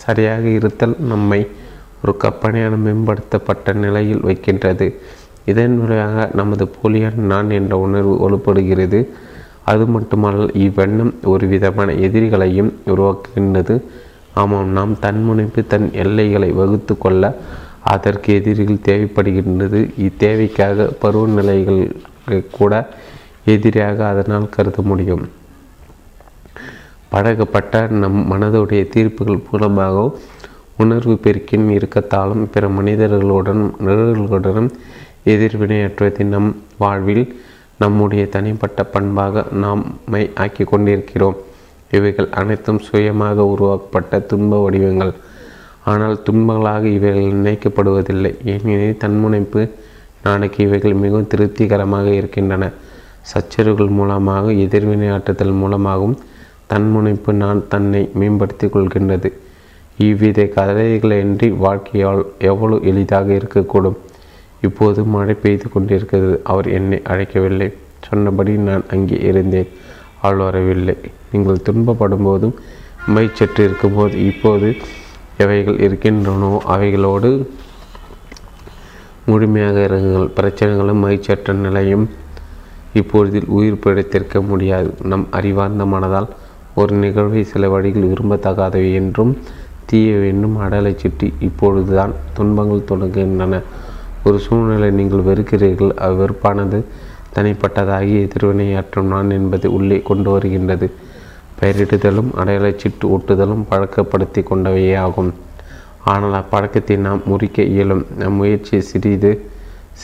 சரியாக இருத்தல் நம்மை ஒரு கற்பனையான மேம்படுத்தப்பட்ட நிலையில் வைக்கின்றது. இதன் விளைவாக நமது போலியான நான் என்ற உணர்வு வலுப்படுகிறது. அது மட்டுமல்ல, இவ்வெண்ணம் ஒரு விதமான எதிரிகளையும் உருவாக்குகின்றது. ஆமாம், நாம் தன்முனைப்பு தன் எல்லைகளை வகுத்து கொள்ள அதற்கு எதிரிகள் தேவைப்படுகின்றது. இத்தேவைக்காக பருவநிலைகள் கூட எதிரியாக அதனால் கருத முடியும். பழகப்பட்ட நம் மனதுடைய தீர்ப்புகள் மூலமாகவும் உணர்வு பெருக்கின் இருக்கத்தாலும் பிற மனிதர்களுடனும் நிழல்களுடனும் எதிர்வினையாற்றுவதை நம் வாழ்வில் நம்முடைய தனிப்பட்ட பண்பாக நாம்மை ஆக்கி கொண்டிருக்கிறோம். இவைகள் அனைத்தும் சுயமாக உருவாக்கப்பட்ட துன்ப வடிவங்கள். ஆனால் துன்பங்களாக இவைகள் நினைக்கப்படுவதில்லை. ஏனெனில் தன்முனைப்பு நாளைக்கு இவைகள் மிகவும் திருப்திகரமாக இருக்கின்றன. சச்சரவுகள் மூலமாக, எதிர்வினையாற்றுதல் மூலமாகவும் தன்முனைப்பு நான் தன்னை மேம்படுத்தி கொள்கின்றது. இவ்வித கதைகளின்றி வாழ்க்கையால் எவ்வளவு எளிதாக இருக்கக்கூடும். இப்போது மழை பெய்து கொண்டிருக்கிறது. அவர் என்னை அழைக்கவில்லை. சொன்னபடி நான் அங்கே இருந்தேன். ஆள் வரவில்லை. நீங்கள் துன்பப்படும் போதும் மகிழ்ச்சற்று இருக்கும்போது இப்போது எவைகள் இருக்கின்றனோ அவைகளோடு முழுமையாக இருங்கள். பிரச்சனைகளும் மகிழ்ச்சற்ற நிலையும் இப்பொழுதில் உயிர் பிழைத்திருக்க முடியாது. நம் அறிவார்ந்த மனதால் ஒரு நிகழ்வை சில வழிகள் விரும்பத்தகாதவை என்றும் தீயவை என்றும் அடலை சுற்றி இப்பொழுதுதான் துன்பங்கள் தொடங்குகின்றன. ஒரு சூழ்நிலை நீங்கள் வெறுக்கிறீர்கள். அவ்வெறுப்பானது தனிப்பட்டதாகி எதிர்வினையாற்றும் நான் என்பது உள்ளே கொண்டு வருகின்றது. பெயரிடுதலும் அடையாளச்சிட்டு ஒட்டுதலும் பழக்கப்படுத்தி கொண்டவையே ஆகும். ஆனால் அப்பழக்கத்தை நாம் முறிக்க இயலும். நம் முயற்சியை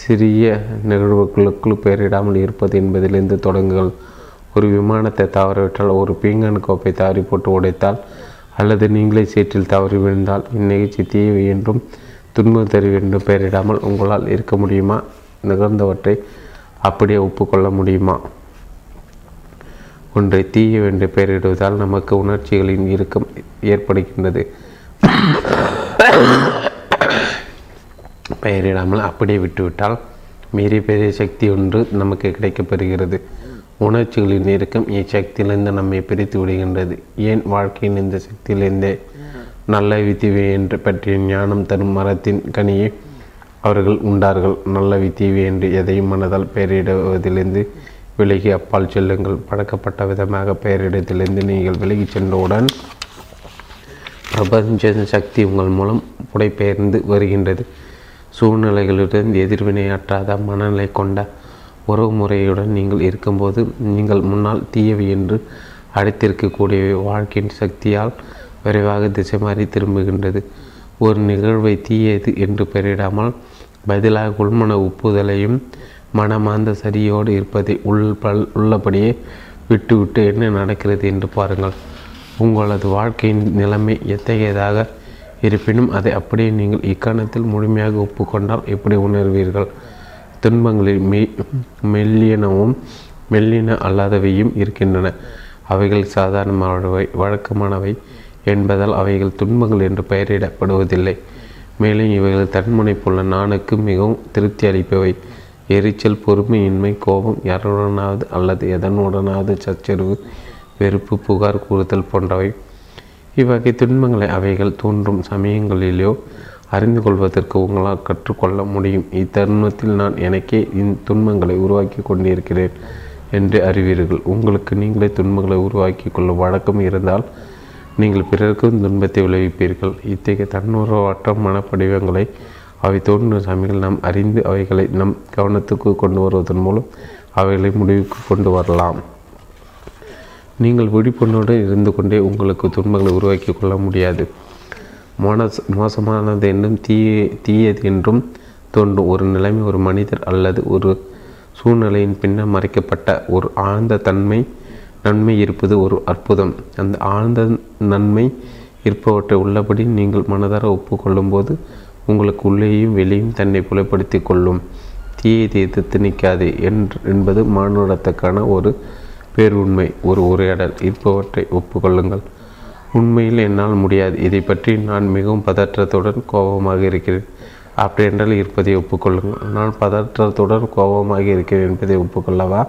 சிறிய நிகழ்வுகளுக்குள் பெயரிடாமல் இருப்பது என்பதிலிருந்து தொடங்குங்கள். ஒரு விமானத்தை தவறவிட்டால், ஒரு பீங்கான் கோப்பை தவறி போட்டு உடைத்தால் அல்லது நீங்களே சீற்றில் தவறி விழுந்தால் இந்நிகழ்ச்சி தீவை என்றும் துன்பம் தருவி என்றும் பெயரிடாமல் உங்களால் இருக்க முடியுமா? நிகழ்ந்தவற்றை அப்படியே ஒப்புக்கொள்ள முடியுமா? ஒன்றை தீய என்று பெயரிடுவதால் நமக்கு உணர்ச்சிகளின் இறுக்கம் ஏற்படுகின்றது. பெயரிடாமல் அப்படியே விட்டுவிட்டால் மீறி பெரிய சக்தி ஒன்று நமக்கு கிடைக்கப்பெறுகிறது. உணர்ச்சிகளின் இறுக்கம் இச்சக்தியிலிருந்து நம்மை பிரித்து விடுகின்றது. ஏன் வாழ்க்கையின் இந்த சக்தியிலிருந்தே நல்ல வித்திவை என்று பற்றிய ஞானம் தரும் மரத்தின் கனியை அவர்கள் உண்டார்கள். நல்ல வித்திவை என்று எதையும் மனதால் பெயரிடுவதிலிருந்து விலகி அப்பால் செல்லுங்கள். பழக்கப்பட்ட விதமாக பெயரிடத்திலிருந்து நீங்கள் விலகி சென்றவுடன் பிரபஞ்ச சக்தி உங்கள் மூலம் புடைபெயர்ந்து வருகின்றது. சூழ்நிலைகளுடன் எதிர்வினையாற்றாத மனநிலை கொண்ட உறவு முறையுடன் நீங்கள் இருக்கும்போது நீங்கள் முன்னால் தீயவை என்று அடைத்திருக்கக்கூடிய வாழ்க்கையின் சக்தியால் விரைவாக திசை மாறி திரும்புகின்றது. ஒரு நிகழ்வை தீயது என்று பெயரிடாமல் பதிலாக உள்மன ஒப்புதலையும் மனமார்ந்த சரியோடு இருப்பதை உள்ளபடியே விட்டுவிட்டு என்ன நடக்கிறது என்று பாருங்கள். உங்களது வாழ்க்கையின் நிலைமை எத்தகையதாக இருப்பினும் அதை அப்படியே நீங்கள் இக்காரணத்தில் முழுமையாக ஒப்புக்கொண்டால் எப்படி உணர்வீர்கள்? துன்பங்களில் மெல்லின அல்லாதவையும் இருக்கின்றன. அவைகள் சாதாரணமானவை, வழக்கமானவை என்பதால் அவைகள் துன்பங்கள் என்று பெயரிடப்படுவதில்லை. மேலும் இவைகள் தன்முனைப்புள்ள நானுக்கு மிகவும் திருப்தி அளிப்பவை. எரிச்சல், பொறுமையின்மை, கோபம், யாருடனாவது அல்லது எதனுடனாவது சச்சரவு, வெறுப்பு, புகார் கூறுதல் போன்றவை. இவ்வகை துன்பங்களை அவைகள் தோன்றும் சமயங்களிலோ அறிந்து கொள்வதற்கு உங்களால் கற்றுக்கொள்ள முடியும். இத்தருணத்தில் நான் எனக்கே துன்பங்களை உருவாக்கி கொண்டிருக்கிறேன் என்று அறிவீர்கள். உங்களுக்கு நீங்களே துன்பங்களை உருவாக்கி கொள்ளும் வழக்கம் இருந்தால் நீங்கள் பிறருக்கும் துன்பத்தை விளைவிப்பீர்கள். இத்தகைய தன்னுறவற்ற மனப்படிவங்களை அவை தோன்றும் சமயங்கள் நாம் அறிந்து அவைகளை நம் கவனத்துக்கு கொண்டு வருவதன் மூலம் அவைகளை முடிவுக்கு கொண்டு வரலாம். நீங்கள் விழிப்புணர்வுடன் இருந்து கொண்டே உங்களுக்கு துன்பங்களை உருவாக்கி கொள்ள முடியாது. மோசமானது என்றும் தீயது என்றும் தோன்றும் ஒரு நிலைமை ஒரு மனிதர் அல்லது ஒரு சூழ்நிலையின் பின்னர் மறைக்கப்பட்ட ஒரு ஆழ்ந்த நன்மை இருப்பது ஒரு அற்புதம். அந்த ஆழ்ந்த நன்மை இருப்பவற்றை உள்ளபடி நீங்கள் மனதார ஒப்புக்கொள்ளும்போது உங்களுக்கு உள்ளேயும் வெளியும் தன்னை புலப்படுத்தி கொள்ளும். தீயதை எதிர்த்து நிற்காது என்பது மானுடத்துக்கான ஒரு பேருண்மை, ஒரு உரையாடல். இருப்பவற்றை ஒப்புக்கொள்ளுங்கள். உண்மையில் என்னால் முடியாது, இதை பற்றி நான் மிகவும் பதற்றத்துடன் கோபமாக இருக்கிறேன். அப்படி என்றால் இருப்பதை ஒப்புக்கொள்ளுங்கள். நான் பதற்றத்துடன் கோபமாக இருக்கிறேன் என்பதை ஒப்புக்கொள்ளவா?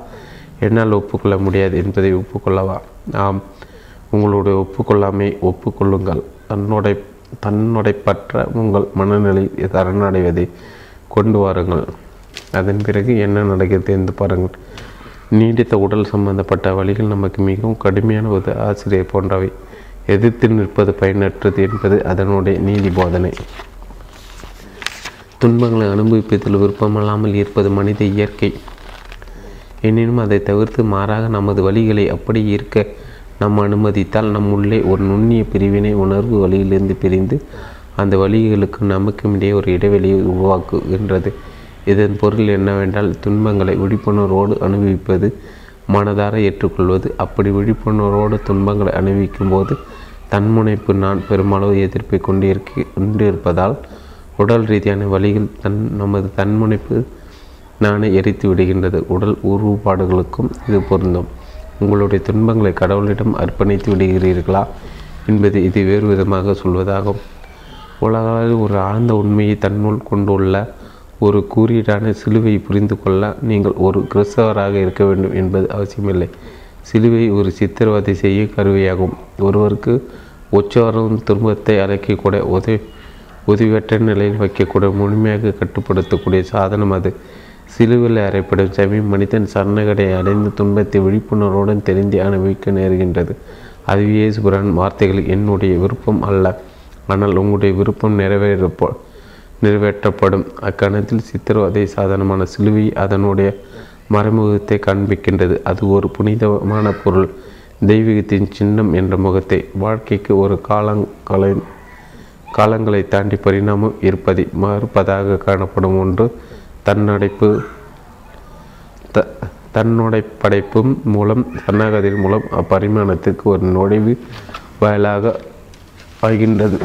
என்னால் ஒப்புக்கொள்ள முடியாது என்பதை ஒப்புக்கொள்ளவா? ஆம், உங்களுடைய ஒப்புக்கொள்ளாமை ஒப்புக்கொள்ளுங்கள். தன்னுடைப்பற்ற உங்கள் மனநிலை தரணடைவதை கொண்டு வாருங்கள். அதன் பிறகு என்ன நடக்கிறது என்று பாருங்கள். நீடித்த உடல் சம்பந்தப்பட்ட வழிகள் நமக்கு மிகவும் கடுமையான ஒரு ஆசிரியர் போன்றவை. எதிர்த்து நிற்பது பயனற்றது என்பது அதனுடைய நீதி போதனை. துன்பங்களை அனுபவிப்பதில் விருப்பமில்லாமல் இருப்பது மனித இயற்கை. எனினும் அதை தவிர்த்து மாறாக நமது வழிகளை அப்படி இருக்க நம் அனுமதித்தால் நம் உள்ளே ஒரு நுண்ணிய பிரிவினை உணர்வு வழியிலிருந்து பிரிந்து அந்த வழிகளுக்கு நமக்கும் இடையே ஒரு இடைவெளியை உருவாக்குகின்றது. இதன் பொருள் என்னவென்றால், துன்பங்களை விழிப்புணர்வோடு அனுபவிப்பது, மனதார ஏற்றுக்கொள்வது. அப்படி விழிப்புணர்வோடு துன்பங்களை அனுபவிக்கும் போது தன்முனைப்பு நான் பெருமளவு எதிர்ப்பை கொண்டிருப்பதால் உடல் ரீதியான வழியில் நமது தன்முனைப்பு நானே எரித்து விடுகின்றது. உடல் உருவப்பாடுகளுக்கும் இது பொருந்தும். உங்களுடைய துன்பங்களை கடவுளிடம் அர்ப்பணித்து விடுகிறீர்களா என்பது இது வேறு விதமாக சொல்வதாகும். உலகளால் ஒரு ஆழ்ந்த உண்மையை தன்னுள் கொண்டுள்ள ஒரு கூறீடான சிலுவை புரிந்து கொள்ள நீங்கள் ஒரு கிறிஸ்தவராக இருக்க வேண்டும் என்பது அவசியமில்லை. சிலுவை ஒரு சித்திரவதை செய்ய கருவியாகும். ஒருவருக்கு உச்சவரம் துன்பத்தை அழைக்கக்கூட உதவியற்ற நிலையில் வைக்கக்கூட முழுமையாக கட்டுப்படுத்தக்கூடிய சாதனம் அது. சிலுவையில் அறைப்படும் சமயம் மனிதன் சரணகடை அடைந்து துன்பத்தை விழிப்புணர்வுடன் தெரிந்து அனுபவிக்க நேர்கின்றது. அது இயேசுபிரான் வார்த்தைகள், என்னுடைய விருப்பம் அல்ல ஆனால் உங்களுடைய விருப்பம் நிறைவேற்றப்படும். அக்கணத்தில் சித்திரவதை சாதனமான சிலுவை அதனுடைய மறைமுகத்தை காண்பிக்கின்றது. அது ஒரு புனிதமான பொருள், தெய்வீகத்தின் சின்னம் என்ற முகத்தை. வாழ்க்கைக்கு ஒரு காலங்களை தாண்டி பரிணாமம் இருப்பதை மறுப்பதாக காணப்படும் ஒன்று தன்னடைப்பு தன்னோட படைப்பும் மூலம் சரணாகதியின் மூலம் அப்பரிமாணத்திற்கு ஒரு நுழைவு வாயிலாக ஆகின்றது.